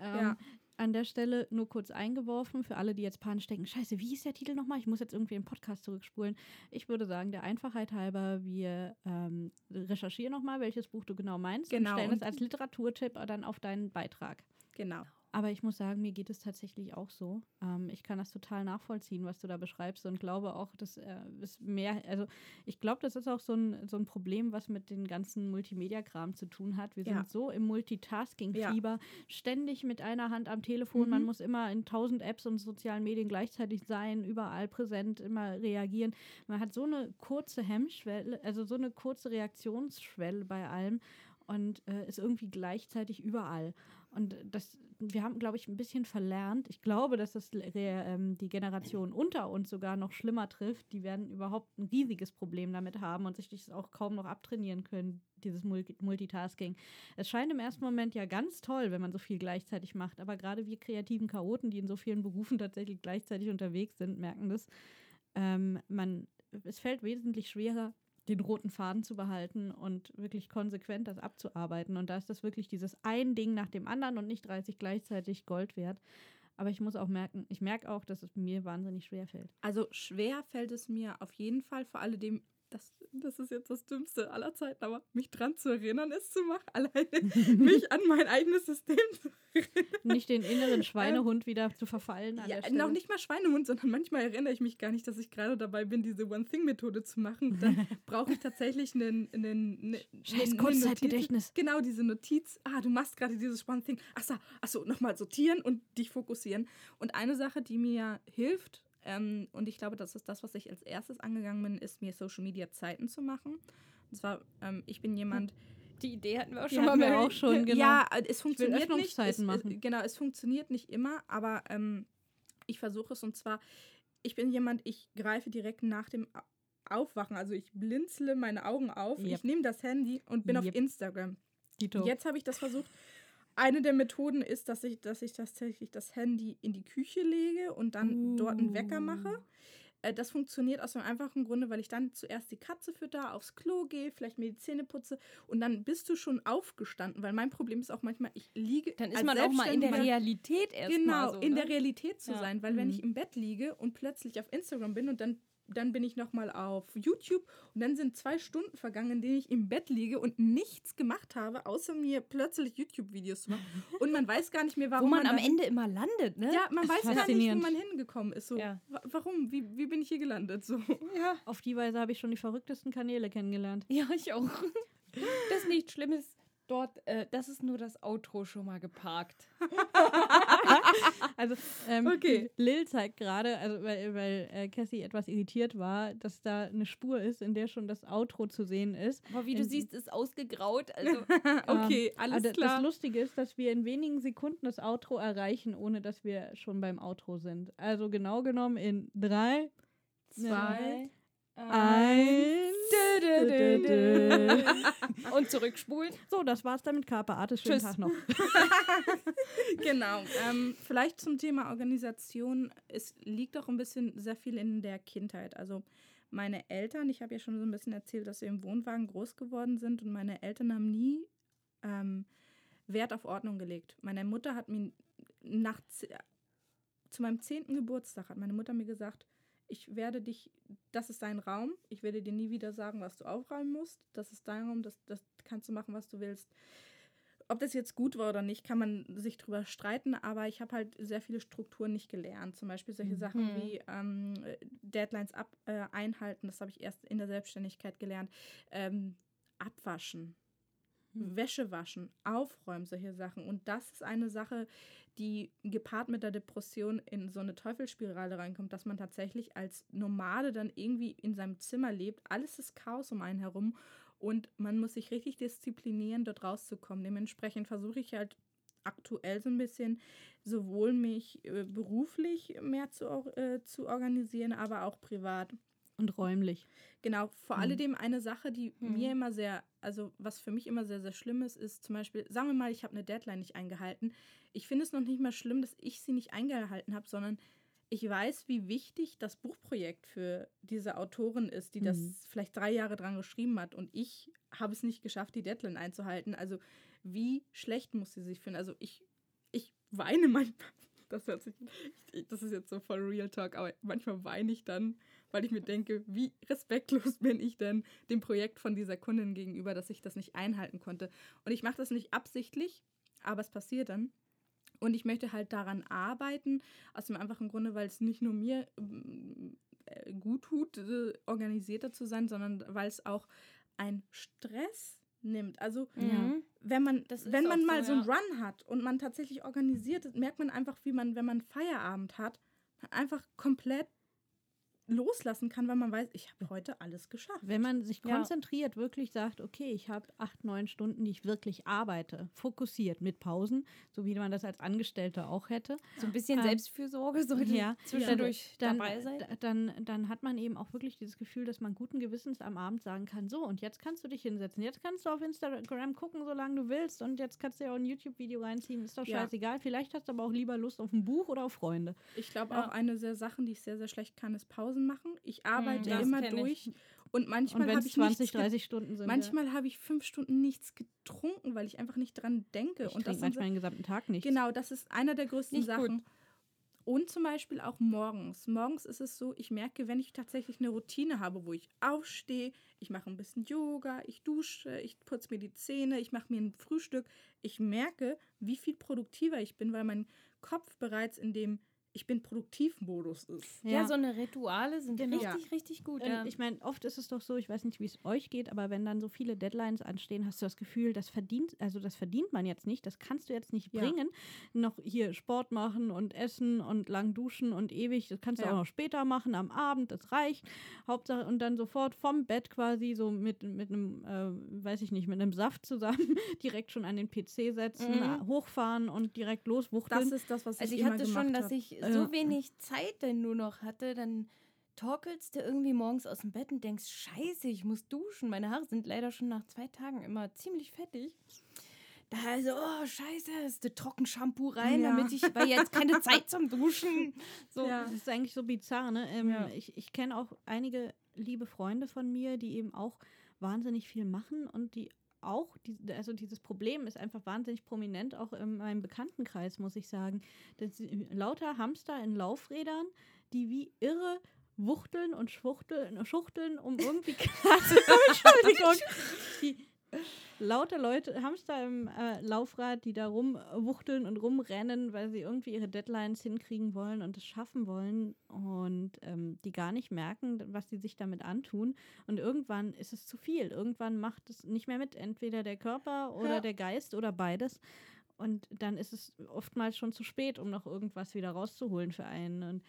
Ja. Ähm, ja. An der Stelle nur kurz eingeworfen, für alle, die jetzt panisch denken, scheiße, wie ist der Titel nochmal? Ich muss jetzt irgendwie den Podcast zurückspulen. Ich würde sagen, der Einfachheit halber, wir ähm, recherchieren nochmal, welches Buch du genau meinst genau. und stellen es als Literaturtipp dann auf deinen Beitrag. Genau. Aber ich muss sagen, mir geht es tatsächlich auch so. Ähm, ich kann das total nachvollziehen, was du da beschreibst und glaube auch, dass äh, es mehr, also ich glaube, das ist auch so ein, so ein Problem, was mit dem ganzen Multimedia-Kram zu tun hat. Wir ja. sind so im Multitasking-Fieber, ja. ständig mit einer Hand am Telefon. Mhm. Man muss immer in tausend Apps und sozialen Medien gleichzeitig sein, überall präsent, immer reagieren. Man hat so eine kurze Hemmschwelle, also so eine kurze Reaktionsschwelle bei allem und äh, ist irgendwie gleichzeitig überall. Und das, wir haben, glaube ich, ein bisschen verlernt. Ich glaube, dass das ähm, die Generation unter uns sogar noch schlimmer trifft. Die werden überhaupt ein riesiges Problem damit haben und sich das auch kaum noch abtrainieren können, dieses Multitasking. Es scheint im ersten Moment ja ganz toll, wenn man so viel gleichzeitig macht. Aber gerade wir kreativen Chaoten, die in so vielen Berufen tatsächlich gleichzeitig unterwegs sind, merken das. Ähm, man, es fällt wesentlich schwerer, den roten Faden zu behalten und wirklich konsequent das abzuarbeiten. Und da ist das wirklich dieses ein Ding nach dem anderen und nicht dreißig gleichzeitig Gold wert. Aber ich muss auch merken, ich merke auch, dass es mir wahnsinnig schwer fällt. Also schwer fällt es mir auf jeden Fall, vor allem, das, das ist jetzt das Dümmste aller Zeiten, aber mich dran zu erinnern, es zu machen, alleine mich an mein eigenes System zu erinnern. Nicht den inneren Schweinehund ähm, wieder zu verfallen an ja, der Stelle. Noch nicht mal Schweinehund, sondern manchmal erinnere ich mich gar nicht, dass ich gerade dabei bin, diese One-Thing-Methode zu machen. Dann brauche ich tatsächlich einen... einen, einen Scheiß einen, Kurzzeitgedächtnis. Eine genau, diese Notiz. Ah, du machst gerade dieses One-Thing. Achso, achso, nochmal sortieren und dich fokussieren. Und eine Sache, die mir hilft... Ähm, und ich glaube, das ist das, was ich als erstes angegangen bin, ist, mir Social-Media-Zeiten zu machen. Und zwar, ähm, ich bin jemand... Die Idee hatten wir auch schon mal. Wir auch schon, genau. Ja, es funktioniert nicht. Es, es, genau, es funktioniert nicht immer, aber ähm, ich versuche es. Und zwar, ich bin jemand, ich greife direkt nach dem Aufwachen. Also ich blinzle meine Augen auf, yep. ich nehme das Handy und bin yep. auf Instagram. Dito. Jetzt habe ich das versucht... Eine der Methoden ist, dass ich, dass ich tatsächlich das Handy in die Küche lege und dann uh. dort einen Wecker mache. Äh, das funktioniert aus dem einfachen Grunde, weil ich dann zuerst die Katze fütter, aufs Klo gehe, vielleicht mir die Zähne putze und dann bist du schon aufgestanden, weil mein Problem ist auch manchmal, ich liege... Dann ist man auch mal in der Realität erst genau, mal so, in ne? der Realität zu ja. sein, weil mhm. wenn ich im Bett liege und plötzlich auf Instagram bin und dann Dann bin ich nochmal auf YouTube und dann sind zwei Stunden vergangen, in denen ich im Bett liege und nichts gemacht habe, außer mir plötzlich YouTube-Videos zu machen. Und man weiß gar nicht mehr, warum. Wo man, man am Ende immer landet, ne? Ja, man weiß gar nicht, wo man hingekommen ist. So, ja. w- warum? Wie, wie bin ich hier gelandet? So. Ja. Auf die Weise habe ich schon die verrücktesten Kanäle kennengelernt. Ja, ich auch. Das ist nichts Schlimmes. Dort, äh, das ist nur das Outro schon mal geparkt. also, ähm, okay. Lil zeigt gerade, also weil, weil äh, Cassie etwas irritiert war, dass da eine Spur ist, in der schon das Outro zu sehen ist. Aber wie in, du siehst, ist ausgegraut. Also, okay, ähm, alles klar. Das Lustige ist, dass wir in wenigen Sekunden das Outro erreichen, ohne dass wir schon beim Outro sind. Also genau genommen in drei, zwei, eins. Und zurückspulen. So, das war's damit. Carpe Artists, schönen Tag noch. Genau. Ähm, vielleicht zum Thema Organisation. Es liegt auch ein bisschen sehr viel in der Kindheit. Also meine Eltern, ich habe ja schon so ein bisschen erzählt, dass sie im Wohnwagen groß geworden sind und meine Eltern haben nie ähm, Wert auf Ordnung gelegt. Meine Mutter hat mir nach z- zu meinem zehnten Geburtstag hat meine Mutter mir gesagt, ich werde dich, das ist dein Raum, ich werde dir nie wieder sagen, was du aufräumen musst, das ist dein Raum, das, das kannst du machen, was du willst. Ob das jetzt gut war oder nicht, kann man sich drüber streiten, aber ich habe halt sehr viele Strukturen nicht gelernt. Zum Beispiel solche mhm. Sachen wie ähm, Deadlines ab, äh, einhalten, das habe ich erst in der Selbstständigkeit gelernt. Ähm, abwaschen, mhm. Wäsche waschen, aufräumen, solche Sachen. Und das ist eine Sache, die gepaart mit der Depression in so eine Teufelsspirale reinkommt, dass man tatsächlich als Nomade dann irgendwie in seinem Zimmer lebt. Alles ist Chaos um einen herum und man muss sich richtig disziplinieren, dort rauszukommen. Dementsprechend versuche ich halt aktuell so ein bisschen sowohl mich äh, beruflich mehr zu, äh, zu organisieren, aber auch privat. Und räumlich. Genau, vor hm. alledem eine Sache, die hm. mir immer sehr, also was für mich immer sehr, sehr schlimm ist, ist zum Beispiel, sagen wir mal, ich habe eine Deadline nicht eingehalten. Ich finde es noch nicht mal schlimm, dass ich sie nicht eingehalten habe, sondern ich weiß, wie wichtig das Buchprojekt für diese Autorin ist, die hm. das vielleicht drei Jahre dran geschrieben hat und ich habe es nicht geschafft, die Deadline einzuhalten. Also wie schlecht muss sie sich fühlen? Also ich, ich weine manchmal, das hört sich, ich, das ist jetzt so voll Real Talk, aber manchmal weine ich dann, weil ich mir denke, wie respektlos bin ich denn dem Projekt von dieser Kundin gegenüber, dass ich das nicht einhalten konnte. Und ich mache das nicht absichtlich, aber es passiert dann. Und ich möchte halt daran arbeiten, aus dem einfachen Grunde, weil es nicht nur mir äh, gut tut, äh, organisierter zu sein, sondern weil es auch einen Stress nimmt. Also ja. wenn man, das wenn man mal so, ja. so einen Run hat und man tatsächlich organisiert, merkt man einfach, wie man, wenn man Feierabend hat, einfach komplett loslassen kann, weil man weiß, ich habe heute alles geschafft. Wenn man sich konzentriert, ja. wirklich sagt, okay, ich habe acht, neun Stunden, die ich wirklich arbeite, fokussiert mit Pausen, so wie man das als Angestellter auch hätte. So ein bisschen ähm, Selbstfürsorge sollte ja, zwischendurch ja. Dann, dabei sein. Dann, dann, dann hat man eben auch wirklich dieses Gefühl, dass man guten Gewissens am Abend sagen kann, so, und jetzt kannst du dich hinsetzen, jetzt kannst du auf Instagram gucken, solange du willst und jetzt kannst du ja auch ein YouTube-Video reinziehen, ist doch ja. scheißegal. Vielleicht hast du aber auch lieber Lust auf ein Buch oder auf Freunde. Ich glaube ja. auch eine der Sachen, die ich sehr, sehr schlecht kann, ist Pausen machen. Ich arbeite das immer durch. Ich. Und manchmal habe ich zwanzig, dreißig ge- Stunden sind. Manchmal ja. habe ich fünf Stunden nichts getrunken, weil ich einfach nicht dran denke. Ich und trinke das manchmal den gesamten Tag nicht. Genau, das ist einer der größten nicht Sachen. Gut. Und zum Beispiel auch morgens. Morgens ist es so, ich merke, wenn ich tatsächlich eine Routine habe, wo ich aufstehe, ich mache ein bisschen Yoga, ich dusche, ich putze mir die Zähne, ich mache mir ein Frühstück. Ich merke, wie viel produktiver ich bin, weil mein Kopf bereits in dem ich bin Produktivmodus ist. Ja, ja, so eine Rituale sind genau. richtig, ja. richtig gut. Und ja. ich meine, oft ist es doch so, ich weiß nicht, wie es euch geht, aber wenn dann so viele Deadlines anstehen, hast du das Gefühl, das verdient, also das verdient man jetzt nicht, das kannst du jetzt nicht ja. bringen. Noch hier Sport machen und essen und lang duschen und ewig, das kannst du ja. auch noch später machen, am Abend, das reicht. Hauptsache, und dann sofort vom Bett quasi so mit, mit einem, äh, weiß ich nicht, mit einem Saft zusammen direkt schon an den P C setzen, mhm. hochfahren und direkt loswuchteln. Das ist das, was ich also ich immer hatte gemacht schon, dass hab. ich so wenig Zeit dann nur noch hatte, dann torkelst du irgendwie morgens aus dem Bett und denkst, scheiße, ich muss duschen. Meine Haare sind leider schon nach zwei Tagen immer ziemlich fettig. Da so, oh scheiße, ist der Trockenshampoo rein, ja. damit ich, weil jetzt keine Zeit zum Duschen. So. Ja. Das ist eigentlich so bizarr, ne? Ähm, ja. Ich, ich kenne auch einige liebe Freunde von mir, die eben auch wahnsinnig viel machen und die auch, die, also dieses Problem ist einfach wahnsinnig prominent, auch in meinem Bekanntenkreis, muss ich sagen. Das, lauter Hamster in Laufrädern, die wie irre wuchteln und schwuchteln, schwuchteln um irgendwie Entschuldigung. Die, Laute Leute, Hamster im äh, Laufrad, die da rumwuchteln und rumrennen, weil sie irgendwie ihre Deadlines hinkriegen wollen und es schaffen wollen und ähm, die gar nicht merken, was sie sich damit antun. Und irgendwann ist es zu viel. Irgendwann macht es nicht mehr mit, entweder der Körper oder ja. der Geist oder beides. Und dann ist es oftmals schon zu spät, um noch irgendwas wieder rauszuholen für einen. Und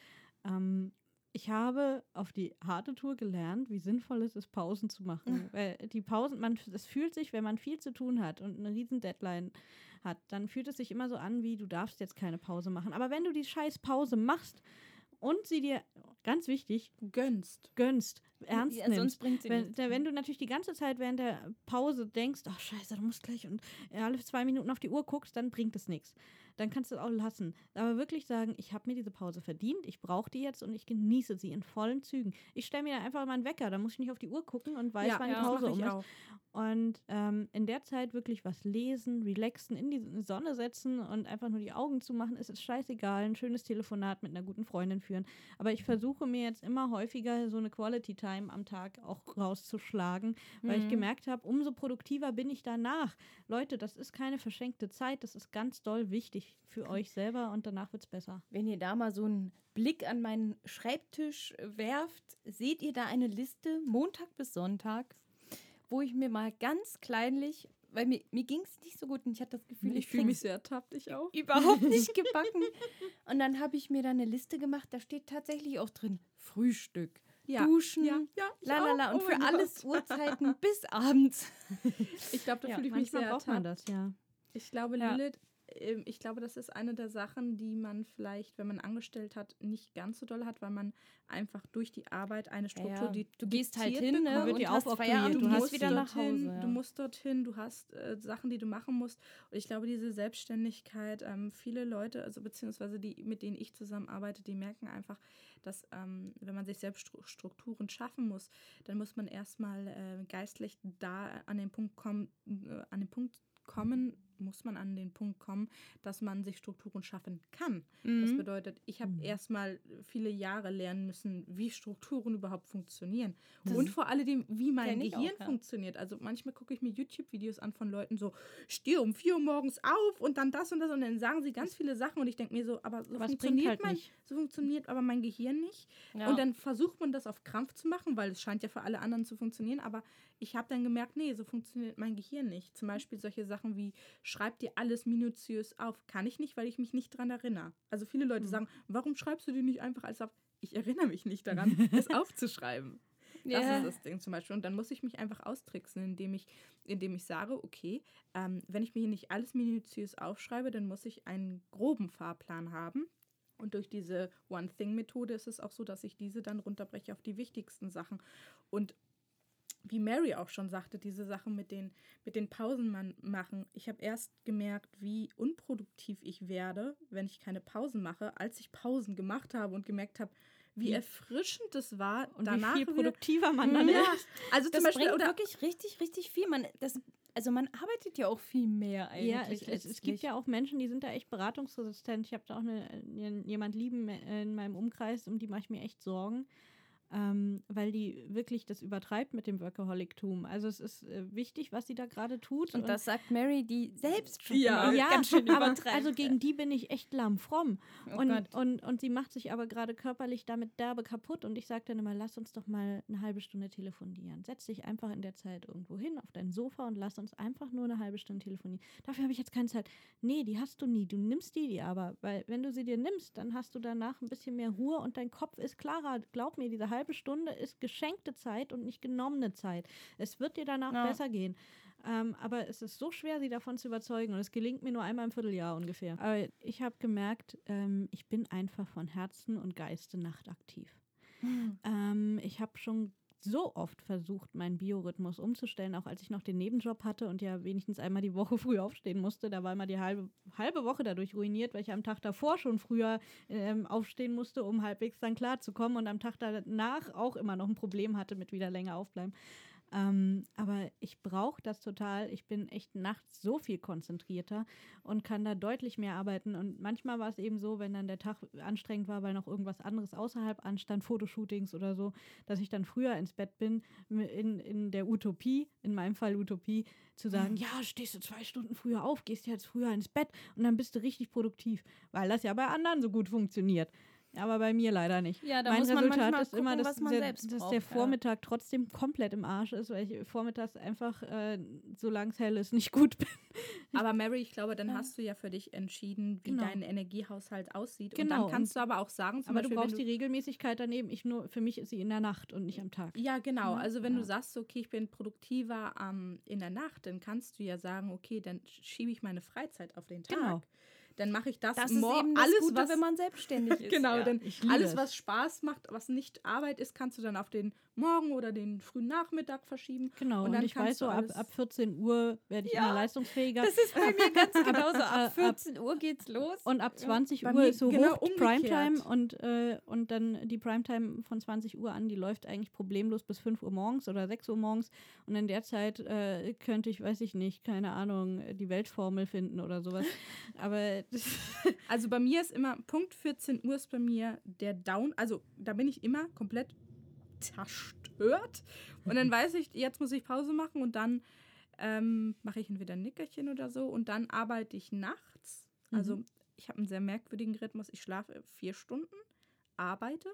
ähm, ich habe auf die harte Tour gelernt, wie sinnvoll es ist, Pausen zu machen. Mhm. Weil die Pausen, man, es fühlt sich, wenn man viel zu tun hat und eine riesen Deadline hat, dann fühlt es sich immer so an, wie du darfst jetzt keine Pause machen. Aber wenn du die scheiß Pause machst und sie dir, ganz wichtig, gönnst, gönnst, ernst ja, nimmst. Sonst bringt sie wenn, wenn du natürlich die ganze Zeit während der Pause denkst, ach scheiße, du musst gleich und alle zwei Minuten auf die Uhr guckst, dann bringt es nichts. Dann kannst du es auch lassen. Aber wirklich sagen, ich habe mir diese Pause verdient, ich brauche die jetzt und ich genieße sie in vollen Zügen. Ich stelle mir dann einfach mal einen Wecker, da muss ich nicht auf die Uhr gucken und weiß, ja, wann die ja, Pause um ist. Auch. Und ähm, in der Zeit wirklich was lesen, relaxen, in die Sonne setzen und einfach nur die Augen zumachen, es ist scheißegal, ein schönes Telefonat mit einer guten Freundin führen. Aber ich versuche mir jetzt immer häufiger so eine Quality Time am Tag auch rauszuschlagen, weil mhm. ich gemerkt habe, umso produktiver bin ich danach. Leute, das ist keine verschenkte Zeit, das ist ganz doll wichtig für euch selber und danach wird es besser. Wenn ihr da mal so einen Blick an meinen Schreibtisch werft, seht ihr da eine Liste Montag bis Sonntag, wo ich mir mal ganz kleinlich, weil mir, mir ging es nicht so gut und ich hatte das Gefühl, ich, ich fühle mich sehr ertappt, ich auch. Überhaupt nicht gebacken. Und dann habe ich mir da eine Liste gemacht, da steht tatsächlich auch drin, Frühstück, ja. Duschen, ja. Ja, lalala auch. Und oh für alles Uhrzeiten bis abends. Ich glaube, da ja, fühle ich mich sehr ertappt. Man das, ja. Ich glaube, ja. Lilith, ich glaube, das ist eine der Sachen, die man vielleicht, wenn man angestellt hat, nicht ganz so doll hat, weil man einfach durch die Arbeit eine Struktur, ja, die du gehst halt hin, ne, und, und hast Feierabend, du, du musst wieder nach Hause, ja. du musst dorthin, du hast äh, Sachen, die du machen musst. Und ich glaube, diese Selbstständigkeit, ähm, viele Leute, also beziehungsweise die, mit denen ich zusammenarbeite, die merken einfach, dass ähm, wenn man sich selbst Strukturen schaffen muss, dann muss man erstmal äh, geistlich da an den Punkt kommen, äh, an den Punkt kommen, muss man an den Punkt kommen, dass man sich Strukturen schaffen kann. Mhm. Das bedeutet, ich habe mhm. erstmal viele Jahre lernen müssen, wie Strukturen überhaupt funktionieren. Das und vor allem, wie mein Gehirn auch, ja. funktioniert. Also manchmal gucke ich mir YouTube-Videos an von Leuten so, steh um vier Uhr morgens auf und dann das und das und dann sagen sie ganz viele Sachen und ich denke mir so, aber so aber funktioniert halt mein, nicht. So funktioniert aber mein Gehirn nicht. Ja. Und dann versucht man das auf Krampf zu machen, weil es scheint ja für alle anderen zu funktionieren, aber ich habe dann gemerkt, nee, so funktioniert mein Gehirn nicht. Zum Beispiel solche Sachen wie schreib dir alles minutiös auf. Kann ich nicht, weil ich mich nicht daran erinnere. Also viele Leute mhm. sagen, warum schreibst du dir nicht einfach alles auf? Ich erinnere mich nicht daran, es aufzuschreiben. Das yeah. ist das Ding zum Beispiel. Und dann muss ich mich einfach austricksen, indem ich, indem ich sage, okay, ähm, wenn ich mir nicht alles minutiös aufschreibe, dann muss ich einen groben Fahrplan haben. Und durch diese One Thing Methode ist es auch so, dass ich diese dann runterbreche auf die wichtigsten Sachen. Und wie Mary auch schon sagte, diese Sache mit den, mit den Pausen man machen. Ich habe erst gemerkt, wie unproduktiv ich werde, wenn ich keine Pausen mache, als ich Pausen gemacht habe und gemerkt habe, wie erfrischend das war. Und danach wie viel produktiver man dann ja. ist. Also das zum Beispiel, bringt oder wirklich richtig, richtig viel. Man, das, also man arbeitet ja auch viel mehr eigentlich. Ja, es, es, es gibt ja auch Menschen, die sind da echt beratungsresistent. Ich habe da auch eine, jemand lieben in meinem Umkreis, um die mache ich mir echt Sorgen. Ähm, weil die wirklich das übertreibt mit dem Workaholic-Tum. Also es ist äh, wichtig, was sie da gerade tut. Und, und das sagt Mary, die selbst schon ja, ja, ganz schön übertreibt. Aber also gegen die bin ich echt lahmfromm. Oh und, und, und, und sie macht sich aber gerade körperlich damit derbe kaputt. Und ich sage dann immer, lass uns doch mal eine halbe Stunde telefonieren. Setz dich einfach in der Zeit irgendwo hin auf dein Sofa und lass uns einfach nur eine halbe Stunde telefonieren. Dafür habe ich jetzt keine Zeit. Nee, die hast du nie. Du nimmst die, die aber. Weil wenn du sie dir nimmst, dann hast du danach ein bisschen mehr Ruhe und dein Kopf ist klarer. Glaub mir, diese halbe halbe Stunde ist geschenkte Zeit und nicht genommene Zeit. Es wird dir danach ja. besser gehen. Ähm, aber es ist so schwer, sie davon zu überzeugen. Und es gelingt mir nur einmal im Vierteljahr ungefähr. Aber ich habe gemerkt, ähm, ich bin einfach von Herzen und Geiste nachtaktiv. Mhm. Ähm, ich habe schon so oft versucht, meinen Biorhythmus umzustellen, auch als ich noch den Nebenjob hatte und ja wenigstens einmal die Woche früh aufstehen musste. Da war immer die halbe, halbe Woche dadurch ruiniert, weil ich am Tag davor schon früher ähm, aufstehen musste, um halbwegs dann klarzukommen und am Tag danach auch immer noch ein Problem hatte mit wieder länger aufbleiben. Ähm, aber ich brauche das total. Ich bin echt nachts so viel konzentrierter und kann da deutlich mehr arbeiten. Und manchmal war es eben so, wenn dann der Tag anstrengend war, weil noch irgendwas anderes außerhalb anstand, Fotoshootings oder so, dass ich dann früher ins Bett bin, in, in der Utopie, in meinem Fall Utopie, zu sagen, ja, stehst du zwei Stunden früher auf, gehst jetzt früher ins Bett und dann bist du richtig produktiv, weil das ja bei anderen so gut funktioniert. Aber bei mir leider nicht. Ja, da mein muss man Resultat manchmal ist gucken, immer, dass, was man der, selbst dass braucht, der Vormittag ja. trotzdem komplett im Arsch ist, weil ich vormittags einfach, äh, solange es hell ist, nicht gut bin. Aber Mary, ich glaube, dann ja. hast du ja für dich entschieden, wie genau. dein Energiehaushalt aussieht. Genau. Und dann kannst du aber auch sagen, zum aber Beispiel, du brauchst du die Regelmäßigkeit daneben. Ich nur, für mich ist sie in der Nacht und nicht am Tag. Ja, genau. Also wenn ja. du sagst, okay, ich bin produktiver ähm, in der Nacht, dann kannst du ja sagen, okay, dann schiebe ich meine Freizeit auf den Tag. Genau. Dann mache ich das, das morgen. Das ist eben das Gute, was, wenn man selbstständig ist. Genau, ja, denn alles, was Spaß macht, was nicht Arbeit ist, kannst du dann auf den Morgen oder den frühen Nachmittag verschieben. Genau, und, dann und ich weiß so, ab, ab vierzehn Uhr werde ich ja, immer leistungsfähiger. Das ist bei mir ganz genauso. Ab vierzehn Uhr geht's los. Und ab zwanzig Uhr ist so genau hoch Primetime. Und, äh, und dann die Primetime von zwanzig Uhr an, die läuft eigentlich problemlos bis fünf Uhr morgens oder sechs Uhr morgens. Und in der Zeit äh, könnte ich, weiß ich nicht, keine Ahnung, die Weltformel finden oder sowas. Aber also bei mir ist immer, Punkt vierzehn Uhr ist bei mir der Down, also da bin ich immer komplett zerstört und dann weiß ich, jetzt muss ich Pause machen und dann ähm, mache ich entweder ein Nickerchen oder so und dann arbeite ich nachts, also mhm. ich habe einen sehr merkwürdigen Rhythmus, ich schlafe vier Stunden, arbeite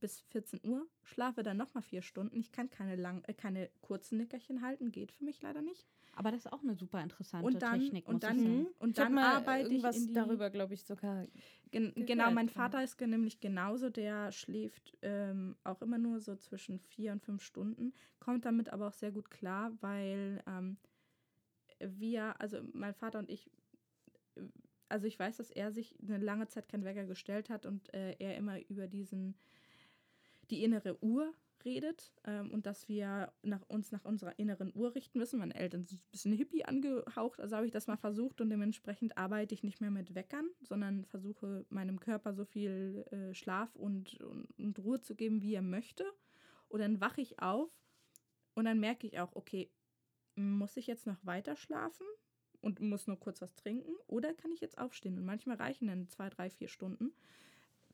bis vierzehn Uhr, schlafe dann nochmal vier Stunden. Ich kann keine, lang, äh, keine kurzen Nickerchen halten, geht für mich leider nicht. Aber das ist auch eine super interessante und dann, Technik, muss und dann, ich sagen. Und dann arbeite ich in die... darüber, glaube ich, sogar... Gen- genau, mein Vater ist nämlich genauso, der schläft ähm, auch immer nur so zwischen vier und fünf Stunden, kommt damit aber auch sehr gut klar, weil ähm, wir, also mein Vater und ich... Also ich weiß, dass er sich eine lange Zeit keinen Wecker gestellt hat und äh, er immer über diesen... die innere Uhr redet ähm, und dass wir nach uns nach unserer inneren Uhr richten müssen. Meine Eltern sind ein bisschen hippie angehaucht, also habe ich das mal versucht und dementsprechend arbeite ich nicht mehr mit Weckern, sondern versuche meinem Körper so viel äh, Schlaf und, und, und Ruhe zu geben, wie er möchte. Und dann wache ich auf und dann merke ich auch, okay, muss ich jetzt noch weiter schlafen und muss nur kurz was trinken oder kann ich jetzt aufstehen? Und manchmal reichen dann zwei, drei, vier Stunden.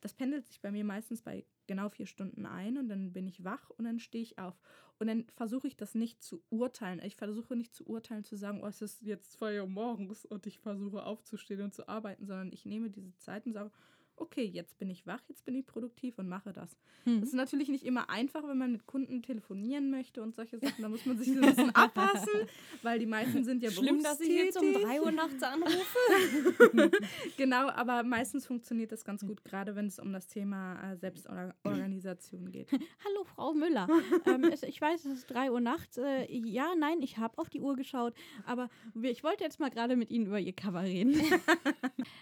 Das pendelt sich bei mir meistens bei genau vier Stunden ein und dann bin ich wach und dann stehe ich auf. Und dann versuche ich das nicht zu urteilen. Ich versuche nicht zu urteilen, zu sagen, oh, es ist jetzt zwei Uhr morgens und ich versuche aufzustehen und zu arbeiten, sondern ich nehme diese Zeit und sage, okay, jetzt bin ich wach, jetzt bin ich produktiv und mache das. Mhm. Das ist natürlich nicht immer einfach, wenn man mit Kunden telefonieren möchte und solche Sachen. Da muss man sich so ein bisschen abpassen, weil die meisten sind ja berufstätig. Schlimm, dass ich jetzt um drei Uhr nachts anrufe. Genau, aber meistens funktioniert das ganz gut, gerade wenn es um das Thema Selbstorganisation geht. Hallo, Frau Müller. ähm, ich weiß, es ist drei Uhr nachts. Äh, ja, nein, ich habe auf die Uhr geschaut, aber ich wollte jetzt mal gerade mit Ihnen über Ihr Cover reden.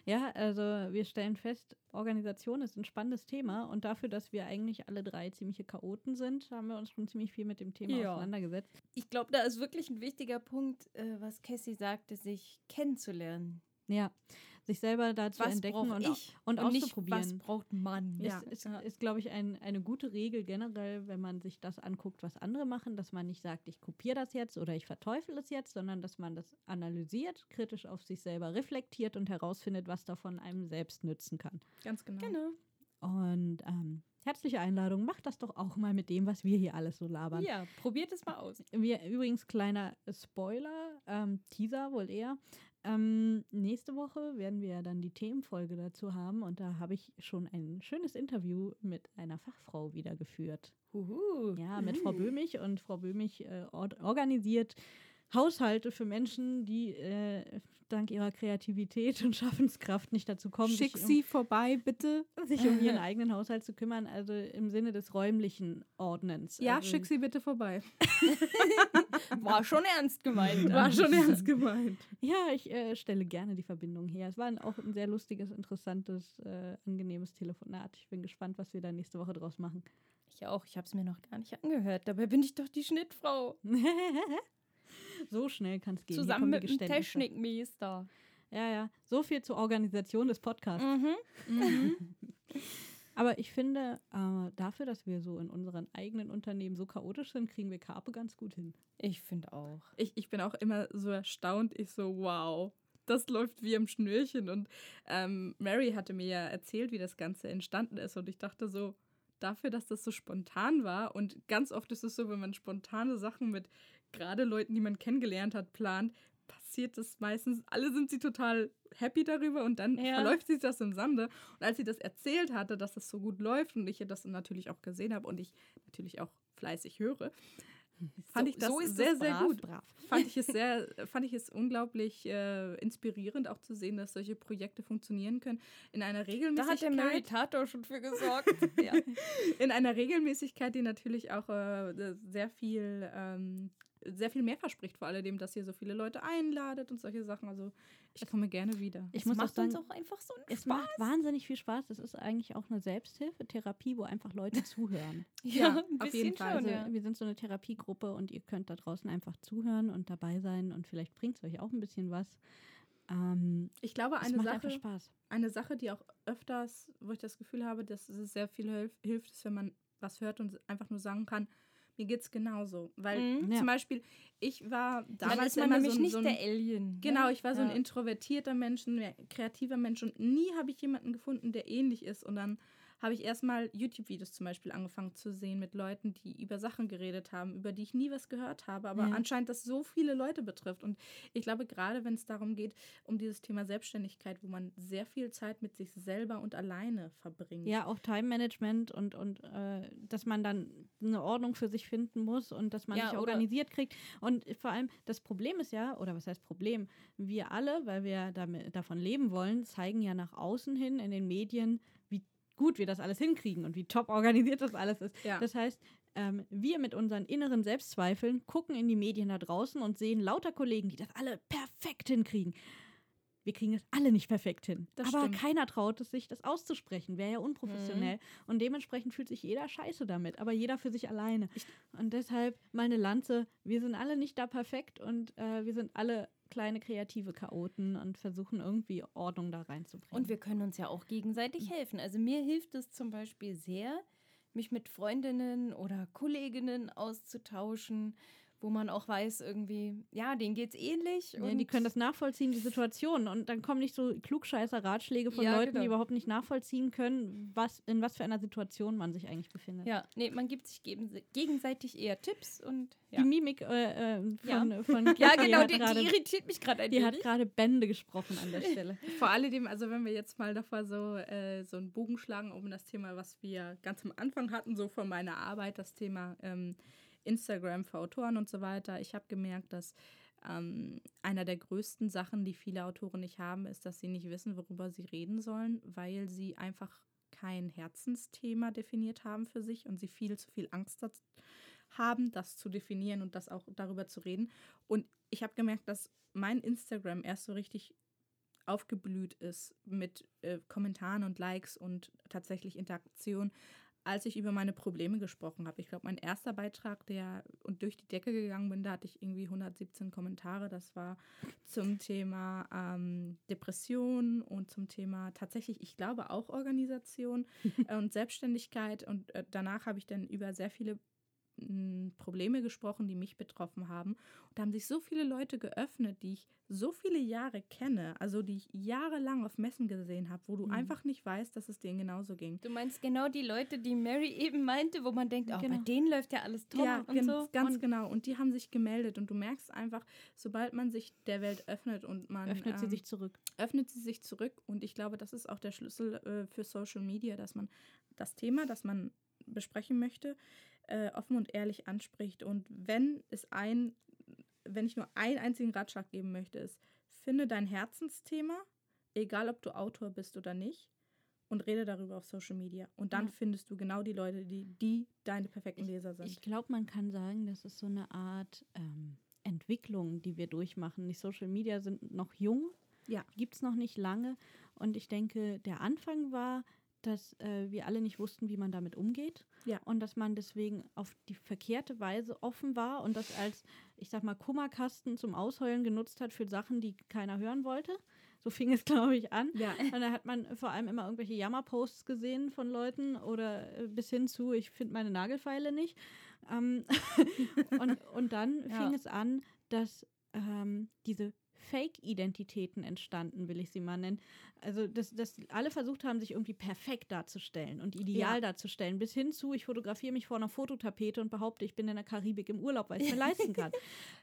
Ja, also wir stellen fest, Organisation ist ein spannendes Thema und dafür, dass wir eigentlich alle drei ziemliche Chaoten sind, haben wir uns schon ziemlich viel mit dem Thema ja. auseinandergesetzt. Ich glaube, da ist wirklich ein wichtiger Punkt, äh, was Cassie sagte, sich kennenzulernen. Ja, sich selber dazu entdecken und, ich und, und auszuprobieren. Nicht, was braucht man? Ja. Ist, ist, ist glaube ich, ein, eine gute Regel generell, wenn man sich das anguckt, was andere machen, dass man nicht sagt, ich kopiere das jetzt oder ich verteufel es jetzt, sondern dass man das analysiert, kritisch auf sich selber reflektiert und herausfindet, was davon einem selbst nützen kann. Ganz genau. Genau. Und ähm, herzliche Einladung, macht das doch auch mal mit dem, was wir hier alles so labern. Ja, probiert es mal aus. Wir, übrigens, kleiner Spoiler, ähm, Teaser wohl eher. Ähm, nächste Woche werden wir dann die Themenfolge dazu haben und da habe ich schon ein schönes Interview mit einer Fachfrau wieder geführt. Huhu. Ja, mit Frau Böhmich und Frau Böhmich äh, organisiert Haushalte für Menschen, die äh, dank ihrer Kreativität und Schaffenskraft nicht dazu kommen. Schick sie um, vorbei, bitte. Sich um ihren eigenen Haushalt zu kümmern, also im Sinne des räumlichen Ordnens. Ja, also, schick sie bitte vorbei. War schon ernst gemeint. War schon ernst gemeint. Ja, ich äh, stelle gerne die Verbindung her. Es war ein, auch ein sehr lustiges, interessantes, äh, angenehmes Telefonat. Ich bin gespannt, was wir da nächste Woche draus machen. Ich auch, ich habe es mir noch gar nicht angehört. Dabei bin ich doch die Schnittfrau. So schnell kann es gehen. Zusammen mit dem Technikmeister. Ja, ja. So viel zur Organisation des Podcasts. Mhm. Mhm. Aber ich finde, äh, dafür, dass wir so in unseren eigenen Unternehmen so chaotisch sind, kriegen wir Carpe ganz gut hin. Ich finde auch. Ich, ich bin auch immer so erstaunt. Ich so, wow, das läuft wie im Schnürchen. Und ähm, Mary hatte mir ja erzählt, wie das Ganze entstanden ist. Und ich dachte so, dafür, dass das so spontan war, und ganz oft ist es so, wenn man spontane Sachen mit gerade Leuten, die man kennengelernt hat, plant, passiert das meistens, alle sind sie total happy darüber und dann ja. verläuft sich das im Sande. Und als sie das erzählt hatte, dass das so gut läuft und ich das natürlich auch gesehen habe und ich natürlich auch fleißig höre, fand so, ich das so ist sehr, das brav, sehr gut. Brav. Fand ich es sehr, fand ich es unglaublich äh, inspirierend, auch zu sehen, dass solche Projekte funktionieren können. In einer Regelmäßigkeit. Da hat der Meditator schon für gesorgt. Ja. In einer Regelmäßigkeit, die natürlich auch äh, sehr viel, ähm, sehr viel mehr verspricht, vor allem, dass ihr so viele Leute einladet und solche Sachen. Also ich komme gerne wieder. Ich es muss macht auch sagen, uns auch einfach so einen es Spaß. Es macht wahnsinnig viel Spaß. Es ist eigentlich auch eine Selbsthilfe-Therapie, wo einfach Leute zuhören. Ja, ja, ein auf jeden Fall. Schon, ja. Also, wir sind so eine Therapiegruppe und ihr könnt da draußen einfach zuhören und dabei sein und vielleicht bringt es euch auch ein bisschen was. Ähm, ich glaube, eine Sache, Spaß. eine Sache, die auch öfters, wo ich das Gefühl habe, dass es sehr viel hilf- hilft, ist, wenn man was hört und einfach nur sagen kann, mir geht's genauso, weil mhm. zum Beispiel ich war damals immer so ein, nicht so ein, der Alien. Genau, ich war so ein ja. introvertierter Mensch, ein kreativer Mensch und nie habe ich jemanden gefunden, der ähnlich ist. Und dann habe ich erstmal YouTube-Videos zum Beispiel angefangen zu sehen mit Leuten, die über Sachen geredet haben, über die ich nie was gehört habe, aber ja. anscheinend das so viele Leute betrifft. Und ich glaube, gerade wenn es darum geht, um dieses Thema Selbstständigkeit, wo man sehr viel Zeit mit sich selber und alleine verbringt. Ja, auch Time-Management und, und äh, dass man dann eine Ordnung für sich finden muss und dass man ja, sich organisiert kriegt. Und vor allem, das Problem ist ja, oder was heißt Problem? Wir alle, weil wir damit, davon leben wollen, zeigen ja nach außen hin in den Medien, wie gut wir das alles hinkriegen und wie top organisiert das alles ist. Ja. Das heißt, ähm, wir mit unseren inneren Selbstzweifeln gucken in die Medien da draußen und sehen lauter Kollegen, die das alle perfekt hinkriegen. Wir kriegen es alle nicht perfekt hin. Das Aber stimmt. Keiner traut es sich, das auszusprechen. Wäre ja unprofessionell. Mhm. Und dementsprechend fühlt sich jeder scheiße damit. Aber jeder für sich alleine. Ich und deshalb meine Lanze, wir sind alle nicht da perfekt und äh, wir sind alle kleine kreative Chaoten und versuchen irgendwie Ordnung da reinzubringen. Und wir können uns ja auch gegenseitig helfen. Also mir hilft es zum Beispiel sehr, mich mit Freundinnen oder Kolleginnen auszutauschen, wo man auch weiß irgendwie, ja, denen geht's ähnlich. Ja, und die können das nachvollziehen, die Situation. Und dann kommen nicht so Klugscheißer-Ratschläge von ja, Leuten, genau. die überhaupt nicht nachvollziehen können, was in was für einer Situation man sich eigentlich befindet. Ja, nee, man gibt sich gegenseitig eher Tipps und ja. Die Mimik äh, äh, von, ja. von Ja, genau, die, grade, die irritiert mich gerade ein wenig. Die hat gerade Bände gesprochen an der Stelle. Vor allem, also wenn wir jetzt mal davor so, äh, so einen Bogen schlagen, um das Thema, was wir ganz am Anfang hatten, so von meiner Arbeit, das Thema ähm, Instagram für Autoren und so weiter. Ich habe gemerkt, dass ähm, einer der größten Sachen, die viele Autoren nicht haben, ist, dass sie nicht wissen, worüber sie reden sollen, weil sie einfach kein Herzensthema definiert haben für sich und sie viel zu viel Angst haben, das zu definieren und das auch darüber zu reden. Und ich habe gemerkt, dass mein Instagram erst so richtig aufgeblüht ist mit äh, Kommentaren und Likes und tatsächlich Interaktion, als ich über meine Probleme gesprochen habe. Ich glaube, mein erster Beitrag, der und durch die Decke gegangen bin, da hatte ich irgendwie hundertsiebzehn Kommentare. Das war zum Thema ähm, Depression und zum Thema tatsächlich, ich glaube, auch Organisation und Selbstständigkeit. Und äh, danach habe ich dann über sehr viele m, Probleme gesprochen, die mich betroffen haben. Und da haben sich so viele Leute geöffnet, die ich so viele Jahre kenne, also die ich jahrelang auf Messen gesehen habe, wo du mhm. einfach nicht weißt, dass es denen genauso ging. Du meinst genau die Leute, die Mary eben meinte, wo man denkt, oh, genau. bei denen läuft ja alles top ja, und ganz, so. Ganz und genau. Und die haben sich gemeldet und du merkst einfach, sobald man sich der Welt öffnet und man... Öffnet ähm, sie sich zurück. Öffnet sie sich zurück und ich glaube, das ist auch der Schlüssel äh, für Social Media, dass man das Thema, das man besprechen möchte, äh, offen und ehrlich anspricht. Und wenn es ein... wenn ich nur einen einzigen Ratschlag geben möchte, ist, finde dein Herzensthema, egal ob du Autor bist oder nicht, und rede darüber auf Social Media. Und dann ja. findest du genau die Leute, die, die deine perfekten Leser sind. Ich, ich glaube, man kann sagen, das ist so eine Art ähm, Entwicklung, die wir durchmachen. Die Social Media sind noch jung, ja. gibt es noch nicht lange. Und ich denke, der Anfang war, dass äh, wir alle nicht wussten, wie man damit umgeht. Ja. Und dass man deswegen auf die verkehrte Weise offen war und das als, ich sag mal, Kummerkasten zum Ausheulen genutzt hat für Sachen, die keiner hören wollte. So fing es, glaube ich, an. Ja. Und da hat man vor allem immer irgendwelche Jammerposts gesehen von Leuten oder äh, bis hin zu, ich finde meine Nagelfeile nicht. Ähm, und, und dann ja. fing es an, dass ähm, diese Fake-Identitäten entstanden, will ich sie mal nennen. Also, dass, dass alle versucht haben, sich irgendwie perfekt darzustellen und ideal ja. darzustellen, bis hin zu, ich fotografiere mich vor einer Fototapete und behaupte, ich bin in der Karibik im Urlaub, weil ich es mir leisten kann.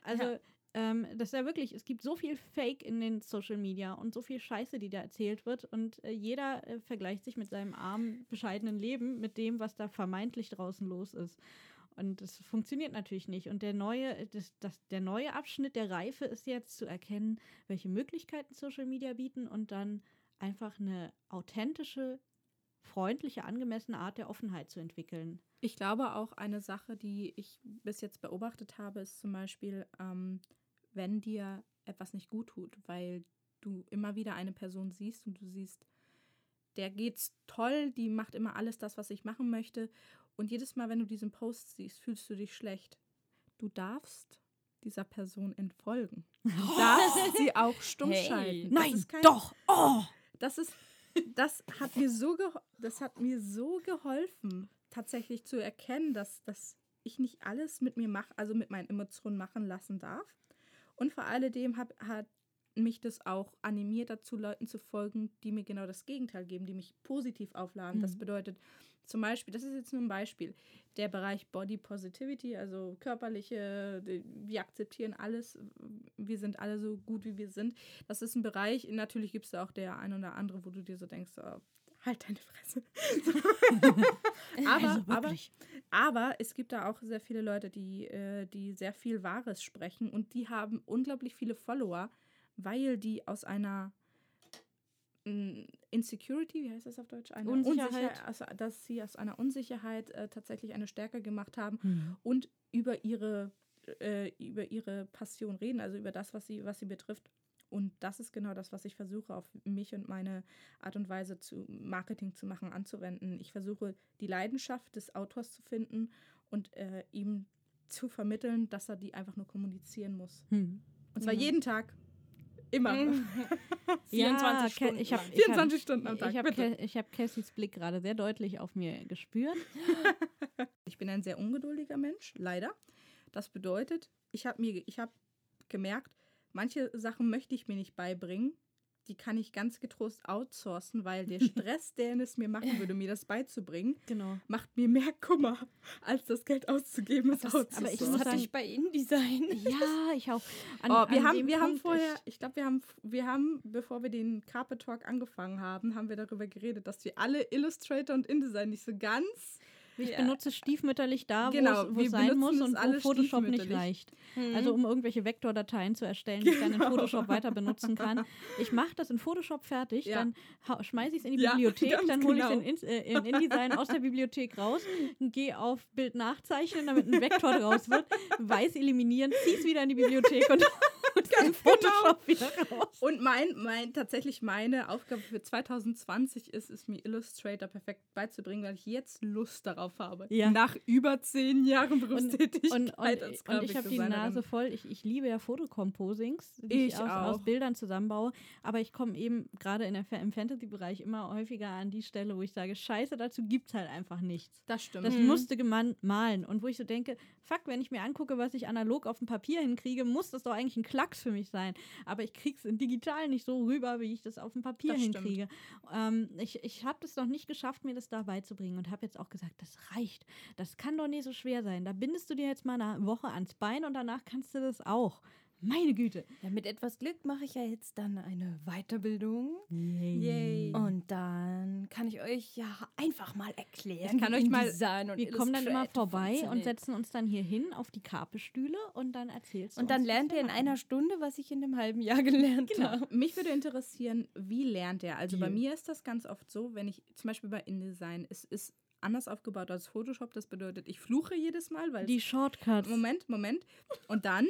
Also, ja. ähm, das ist ja wirklich, es gibt so viel Fake in den Social Media und so viel Scheiße, die da erzählt wird und äh, jeder äh, vergleicht sich mit seinem armen, bescheidenen Leben mit dem, was da vermeintlich draußen los ist. Und das funktioniert natürlich nicht. Und der neue, das, das, der neue Abschnitt der Reife ist jetzt zu erkennen, welche Möglichkeiten Social Media bieten und dann einfach eine authentische, freundliche, angemessene Art der Offenheit zu entwickeln. Ich glaube auch, eine Sache, die ich bis jetzt beobachtet habe, ist zum Beispiel, ähm, wenn dir etwas nicht gut tut, weil du immer wieder eine Person siehst und du siehst, der geht's toll, die macht immer alles das, was ich machen möchte. Und jedes Mal, wenn du diesen Post siehst, fühlst du dich schlecht. Du darfst dieser Person entfolgen. Du oh. darfst sie auch stumm hey. schalten. Das Nein, kein, doch! Oh. Das, ist, das, hat mir so geho- das hat mir so geholfen, tatsächlich zu erkennen, dass, dass ich nicht alles mit mir mache, also mit meinen Emotionen machen lassen darf. Und vor alledem hat, hat mich das auch animiert dazu, Leuten zu folgen, die mir genau das Gegenteil geben, die mich positiv aufladen. Mhm. Das bedeutet zum Beispiel, das ist jetzt nur ein Beispiel, der Bereich Body Positivity, also körperliche, wir akzeptieren alles, wir sind alle so gut, wie wir sind. Das ist ein Bereich, natürlich gibt es da auch der ein oder andere, wo du dir so denkst, oh, halt deine Fresse. aber, also aber, aber es gibt da auch sehr viele Leute, die, die sehr viel Wahres sprechen und die haben unglaublich viele Follower, weil die aus einer m, Insecurity, wie heißt das auf Deutsch? Eine Unsicherheit. Unsicherheit also, dass sie aus einer Unsicherheit äh, tatsächlich eine Stärke gemacht haben mhm. und über ihre, äh, über ihre Passion reden, also über das, was sie, was sie betrifft. Und das ist genau das, was ich versuche, auf mich und meine Art und Weise zu Marketing zu machen, anzuwenden. Ich versuche, die Leidenschaft des Autors zu finden und äh, ihm zu vermitteln, dass er die einfach nur kommunizieren muss. Mhm. Und zwar mhm. jeden Tag. Immer. vierundzwanzig ja, Stunden ich hab, lang. Ich vierundzwanzig hab, Stunden am Tag, ich hab, bitte. Ich habe Cassys Blick gerade sehr deutlich auf mir gespürt. Ich bin ein sehr ungeduldiger Mensch, leider. Das bedeutet, ich habe mir, ich hab gemerkt, manche Sachen möchte ich mir nicht beibringen. Die kann ich ganz getrost outsourcen, weil der Stress, den es mir machen würde, mir das beizubringen, genau. macht mir mehr Kummer, als das Geld auszugeben, das outzusourcen. Aber ich muss hatte ich bei InDesign. Ja, ich auch. An, oh, wir haben, wir haben vorher, ich glaube, wir haben, wir haben, bevor wir den Carpe Talk angefangen haben, haben wir darüber geredet, dass wir alle Illustrator und InDesign nicht so ganz... Ich ja. benutze stiefmütterlich da, genau, wo es sein muss und wo Photoshop nicht reicht. Mhm. Also um irgendwelche Vektordateien zu erstellen, die genau. ich dann in Photoshop weiter benutzen kann. Ich mache das in Photoshop fertig, ja. dann ha- schmeiße ich es in die ja, Bibliothek, dann hole genau. ich es in, äh, in InDesign aus der Bibliothek raus, gehe auf Bild nachzeichnen, damit ein Vektor draus wird, weiß eliminieren, ziehe es wieder in die Bibliothek und ganz Photoshop wieder raus. Und mein, mein, tatsächlich meine Aufgabe für zwanzig zwanzig ist es, mir Illustrator perfekt beizubringen, weil ich jetzt Lust darauf habe. Ja. Nach über zehn Jahren Berufstätigkeit. Und, und, und, als und ich habe die Nase voll. Ich, ich liebe ja Fotocomposings, die ich, ich aus, aus Bildern zusammenbaue. Aber ich komme eben gerade in der, im Fantasy-Bereich immer häufiger an die Stelle, wo ich sage, scheiße, dazu gibt es halt einfach nichts. Das stimmt. Das mhm. musste geman- malen. Und wo ich so denke, fuck, wenn ich mir angucke, was ich analog auf dem Papier hinkriege, muss das doch eigentlich ein Klacks für mich sein. Aber ich krieg's in digital nicht so rüber, wie ich das auf dem Papier das hinkriege. Ähm, ich ich habe das noch nicht geschafft, mir das da beizubringen und habe jetzt auch gesagt, das reicht. Das kann doch nicht so schwer sein. Da bindest du dir jetzt mal eine Woche ans Bein und danach kannst du das auch. Meine Güte. Ja, mit etwas Glück mache ich ja jetzt dann eine Weiterbildung. Yay. Yay. Und dann kann ich euch ja einfach mal erklären. Ich kann euch mal Design und Wir kommen dann immer vorbei und setzen uns dann hier hin auf die Carpe-Stühle und dann erzählst du Und uns, dann lernt ihr in einer Stunde, was ich in einem halben Jahr gelernt genau. habe. Mich würde interessieren, wie lernt er? Also die. Bei mir ist das ganz oft so, wenn ich zum Beispiel bei InDesign, es ist anders aufgebaut als Photoshop. Das bedeutet, ich fluche jedes Mal, weil... Die Shortcuts. Moment, Moment. Und dann...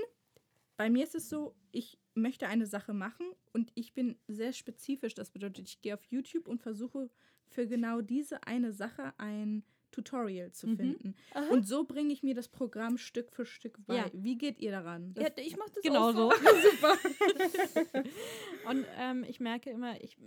Bei mir ist es so, ich möchte eine Sache machen und ich bin sehr spezifisch. Das bedeutet, ich gehe auf YouTube und versuche für genau diese eine Sache ein Tutorial zu mhm. finden. Aha. Und so bringe ich mir das Programm Stück für Stück bei. Ja. Wie geht ihr daran? Ja, ich mache das genau so. Super. Und ähm, ich merke immer, ich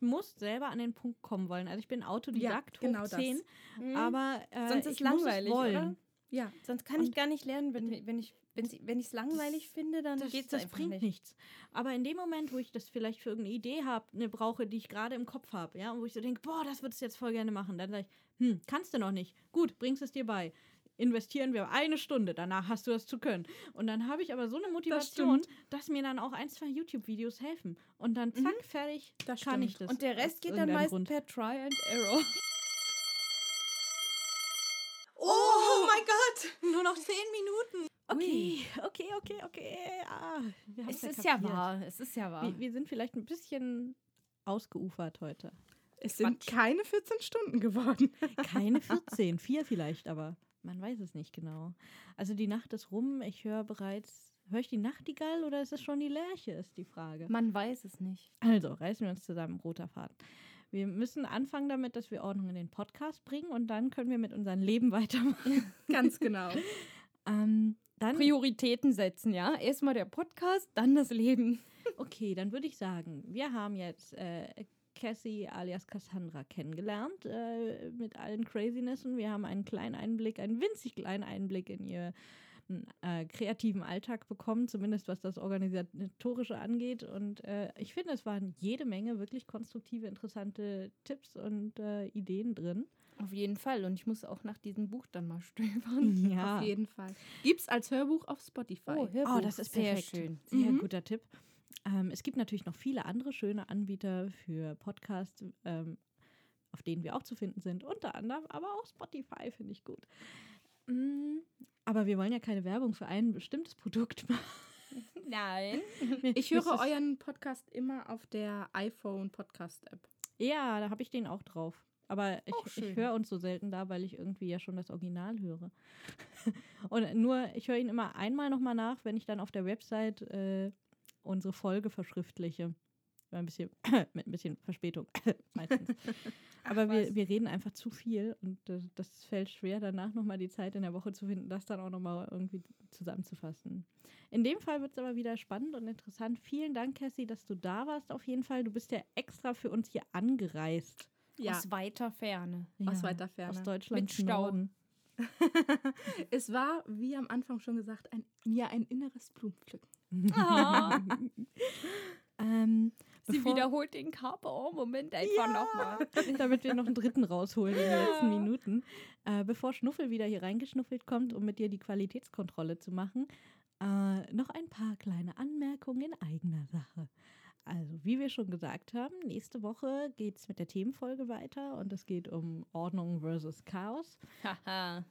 muss selber an den Punkt kommen wollen. Also ich bin Autodidakt, ja, genau hoch zehn, mhm. aber äh, sonst ist ich langweilig, muss wollen. Oder? Ja, sonst kann und ich gar nicht lernen, wenn, wenn ich wenn ich es langweilig das, finde, dann das, geht's das einfach bringt nicht. nichts. Aber in dem Moment, wo ich das vielleicht für irgendeine Idee habe, eine brauche, die ich gerade im Kopf habe, ja, und wo ich so denke, boah, das würdest du jetzt voll gerne machen, dann sage ich, hm, kannst du noch nicht. Gut, bringst es dir bei. Investieren wir eine Stunde, danach hast du das zu können. Und dann habe ich aber so eine Motivation, das dass mir dann auch ein, zwei YouTube-Videos helfen. Und dann zack, mhm. fertig, das kann stimmt. ich das. Und der Rest geht dann meist Grund. per Try and Error. Nur noch zehn Minuten. Okay, okay, okay, okay. Ah, wir es ja ist kapiert. ja wahr, es ist ja wahr. Wir, wir sind vielleicht ein bisschen ausgeufert heute. Es Quatsch. sind keine vierzehn Stunden geworden. Keine vierzehn, vier vielleicht, aber man weiß es nicht genau. Also die Nacht ist rum, ich höre bereits... Höre ich die Nachtigall oder ist es schon die Lerche, ist die Frage. Man weiß es nicht. Also, reißen wir uns zusammen, roter Faden. Wir müssen anfangen damit, dass wir Ordnung in den Podcast bringen und dann können wir mit unserem Leben weitermachen. Ganz genau. ähm, dann Prioritäten setzen, ja. Erstmal der Podcast, dann das Leben. Okay, dann würde ich sagen, wir haben jetzt äh, Cassie alias Cassandra kennengelernt äh, mit allen Crazinessen. Wir haben einen kleinen Einblick, einen winzig kleinen Einblick in ihr Äh, kreativen Alltag bekommen, zumindest was das Organisatorische angeht. Und äh, ich finde, es waren jede Menge wirklich konstruktive, interessante Tipps und äh, Ideen drin. Auf jeden Fall. Und ich muss auch nach diesem Buch dann mal stöbern. Ja. Auf jeden Fall. Gibt's als Hörbuch auf Spotify. Oh, Hörbuch. Oh, das ist sehr perfekt. Schön. Sehr mhm. guter Tipp. Ähm, es gibt natürlich noch viele andere schöne Anbieter für Podcasts, ähm, auf denen wir auch zu finden sind. Unter anderem aber auch Spotify, finde ich gut. Aber wir wollen ja keine Werbung für ein bestimmtes Produkt machen. Nein. Ich höre euren Podcast immer auf der iPhone-Podcast-App. Ja, da habe ich den auch drauf. Aber ich, oh, ich höre uns so selten da, weil ich irgendwie ja schon das Original höre. Und nur, ich höre ihn immer einmal nochmal nach, wenn ich dann auf der Website äh, unsere Folge verschriftliche. Ein bisschen, mit ein bisschen Verspätung meistens. Aber wir, wir reden einfach zu viel und das, das fällt schwer, danach nochmal die Zeit in der Woche zu finden, das dann auch nochmal irgendwie zusammenzufassen. In dem Fall wird es aber wieder spannend und interessant. Vielen Dank, Cassie, dass du da warst auf jeden Fall. Du bist ja extra für uns hier angereist. Ja. Aus weiter Ferne. Ja, aus weiter Ferne. Aus Deutschland. Mit Stau. Es war, wie am Anfang schon gesagt, ein, ja, ein inneres Blumenpflücken. Oh. ähm, Sie wiederholt den Carpe-Moment einfach ja. nochmal. Damit wir noch einen dritten rausholen in den ja. letzten Minuten. Äh, bevor Schnuffel wieder hier reingeschnuffelt kommt, um mit dir die Qualitätskontrolle zu machen, äh, noch ein paar kleine Anmerkungen in eigener Sache. Also, wie wir schon gesagt haben, nächste Woche geht es mit der Themenfolge weiter und es geht um Ordnung versus Chaos. Haha.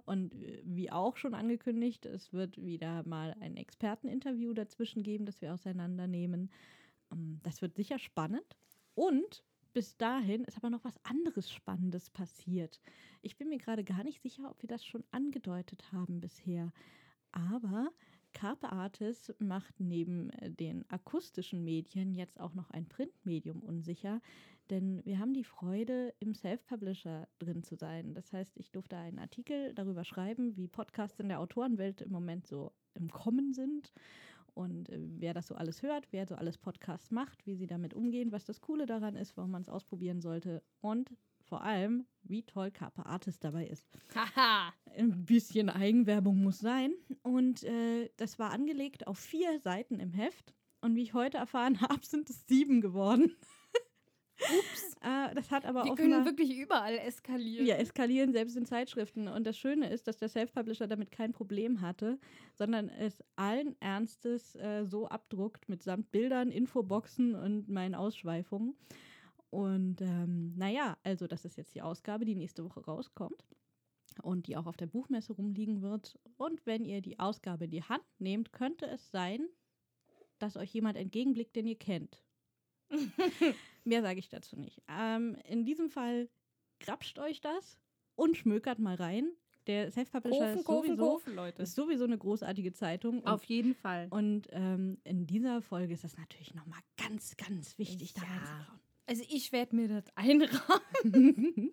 äh, und wie auch schon angekündigt, es wird wieder mal ein Experteninterview dazwischen geben, das wir auseinandernehmen. Das wird sicher spannend und bis dahin ist aber noch was anderes Spannendes passiert. Ich bin mir gerade gar nicht sicher, ob wir das schon angedeutet haben bisher, aber Carpe Artists macht neben den akustischen Medien jetzt auch noch ein Printmedium unsicher, denn wir haben die Freude, im Self-Publisher drin zu sein. Das heißt, ich durfte einen Artikel darüber schreiben, wie Podcasts in der Autorenwelt im Moment so im Kommen sind. Und äh, wer das so alles hört, wer so alles Podcasts macht, wie sie damit umgehen, was das Coole daran ist, warum man es ausprobieren sollte und vor allem, wie toll Carpe Artists dabei ist. Haha! Ein bisschen Eigenwerbung muss sein. Und äh, das war angelegt auf vier Seiten im Heft. Und wie ich heute erfahren habe, sind es sieben geworden. Ups. Äh, das hat aber auch. Wir können wirklich überall eskalieren. Ja, eskalieren, selbst in Zeitschriften. Und das Schöne ist, dass der Self-Publisher damit kein Problem hatte, sondern es allen Ernstes äh, so abdruckt, mitsamt Bildern, Infoboxen und meinen Ausschweifungen. Und ähm, naja, also das ist jetzt die Ausgabe, die nächste Woche rauskommt und die auch auf der Buchmesse rumliegen wird. Und wenn ihr die Ausgabe in die Hand nehmt, könnte es sein, dass euch jemand entgegenblickt, den ihr kennt. Mehr sage ich dazu nicht. Ähm, in diesem Fall grapscht euch das und schmökert mal rein. Der Self-Publisher ist sowieso, ist sowieso eine großartige Zeitung. Auf jeden Fall. Und ähm, in dieser Folge ist das natürlich nochmal ganz, ganz wichtig, da reinzuhauen. Also ich werde mir das einrahmen.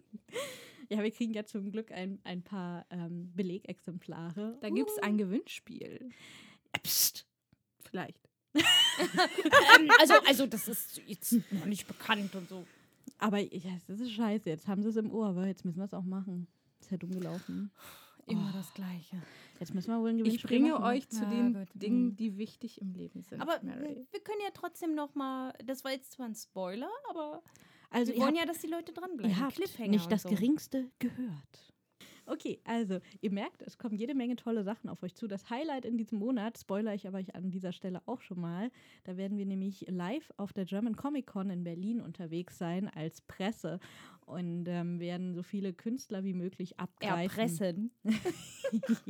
Ja, wir kriegen ja zum Glück ein, ein paar ähm, Belegexemplare. Da gibt es ein Gewinnspiel. Psst. Vielleicht. ähm, also, also das ist jetzt noch nicht bekannt und so. Aber ja, das ist scheiße, jetzt haben sie es im Ohr, aber jetzt müssen wir es auch machen. Ist ja dumm gelaufen. Immer oh. das Gleiche. Jetzt müssen wir wohl ein Gewinnspiel. Ich bringe machen. euch zu ja, den gut. Dingen, die wichtig im Leben sind. Aber Mary. wir können ja trotzdem nochmal, das war jetzt zwar ein Spoiler, aber also wir wollen ja, dass die Leute dranbleiben. Ihr habt nicht das so. Geringste gehört. Okay, also, ihr merkt, es kommen jede Menge tolle Sachen auf euch zu. Das Highlight in diesem Monat, spoilere ich aber an dieser Stelle auch schon mal, da werden wir nämlich live auf der German Comic Con in Berlin unterwegs sein als Presse und ähm, werden so viele Künstler wie möglich abgreifen. Erpressen.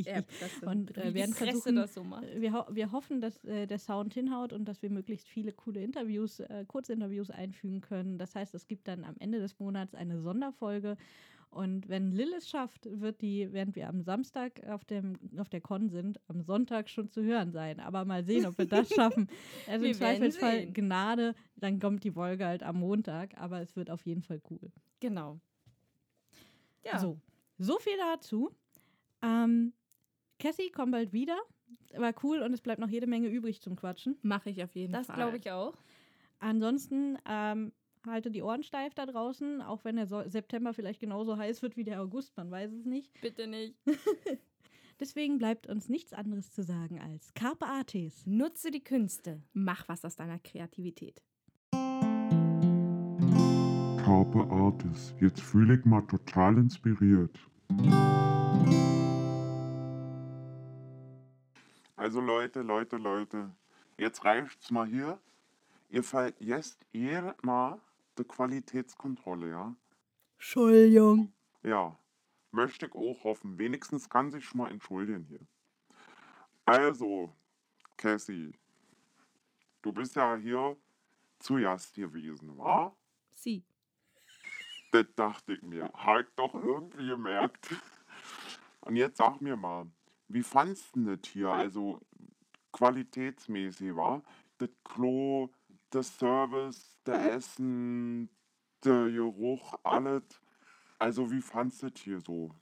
Erpressen. Und äh, werden versuchen, das so macht. Wir, ho- wir hoffen, dass äh, der Sound hinhaut und dass wir möglichst viele coole Interviews, äh, Kurzinterviews einfügen können. Das heißt, es gibt dann am Ende des Monats eine Sonderfolge. Und wenn Lilith es schafft, wird die, während wir am Samstag auf, dem, auf der Con sind, am Sonntag schon zu hören sein. Aber mal sehen, ob wir das schaffen. Also im Zweifelsfall Gnade, dann kommt die Folge halt am Montag. Aber es wird auf jeden Fall cool. Genau. Ja. So, so viel dazu. Ähm, Cassie, komm bald wieder. War cool und es bleibt noch jede Menge übrig zum Quatschen. Mache ich auf jeden das Fall. Das glaube ich auch. Ansonsten... Ähm, halte die Ohren steif da draußen, auch wenn der so- September vielleicht genauso heiß wird wie der August, man weiß es nicht. Bitte nicht. Deswegen bleibt uns nichts anderes zu sagen als Carpe Artists. Nutze die Künste. Mach was aus deiner Kreativität. Carpe Artists. Jetzt fühle ich mal total inspiriert. Also Leute, Leute, Leute. Jetzt reicht's mal hier. Ihr vergesst jedes Mal die Qualitätskontrolle, ja? Entschuldigung. Ja, möchte ich auch hoffen. Wenigstens kann sich mal entschuldigen hier. Also, Cassie, du bist ja hier zu Gast gewesen, wa? Sie. Das dachte ich mir. Halt doch irgendwie gemerkt. Und jetzt sag mir mal, wie fandst du das hier? Also, qualitätsmäßig, wa? Das Klo, der Service, der Essen, der Geruch, alles. Also wie fandst du das hier so?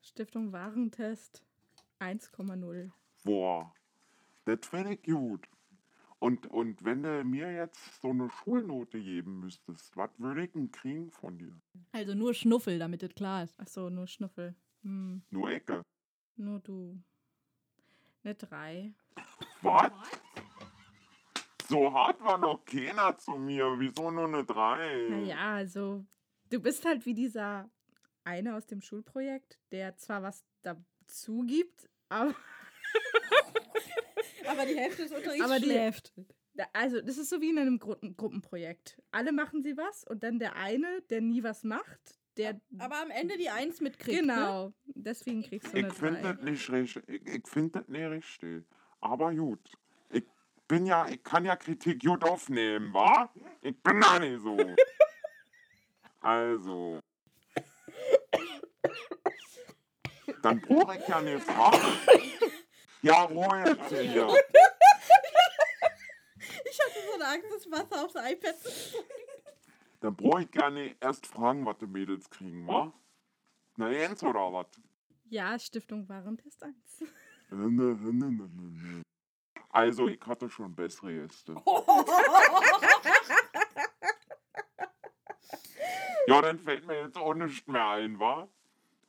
Stiftung Warentest eins Komma null. Boah, das finde ich gut. Und, und wenn du mir jetzt so eine Schulnote geben müsstest, was würde ich denn kriegen von dir? Also nur Schnuffel, damit das klar ist. Ach so, nur Schnuffel. Hm. Nur Ecke? Nur du. Eine drei. Was? So hart war noch keiner zu mir. Wieso nur eine drei? Naja, also du bist halt wie dieser eine aus dem Schulprojekt, der zwar was dazu gibt, aber... aber die Hälfte des Unterrichts aber schläft. Die, also das ist so wie in einem Gru- Gruppenprojekt. Alle machen sie was und dann der eine, der nie was macht, der... Aber am Ende die Eins mitkriegt. Genau, ne? Deswegen kriegst du eine ich drei. Find das nicht richtig. Ich, ich finde das nicht richtig. Aber gut. Bin ja, ich kann ja Kritik gut aufnehmen, wa? Ich bin da nicht so. Also. Dann brauche ich ja nicht fragen. Ja, Ruhe jetzt hier. Ich hatte so eine Angst, das Wasser aufs iPad zu springen. Dann brauche ich gar nicht erst fragen, was die Mädels kriegen, wa? Na, Jens oder was? Ja, Stiftung Warentest eins. Also, ich hatte schon bessere Gäste. Oh. Ja, dann fällt mir jetzt auch nichts mehr ein, wa?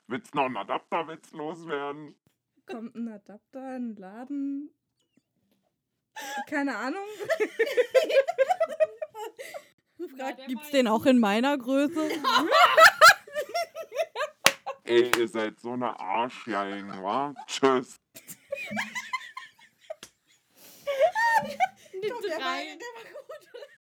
Willst noch ein Adapterwitz loswerden? Kommt ein Adapter, ein Laden? Keine Ahnung. Fragt, gibt's den auch in meiner Größe? Ey, ihr seid so eine Arschgeigen, wa? Tschüss. Eine drei.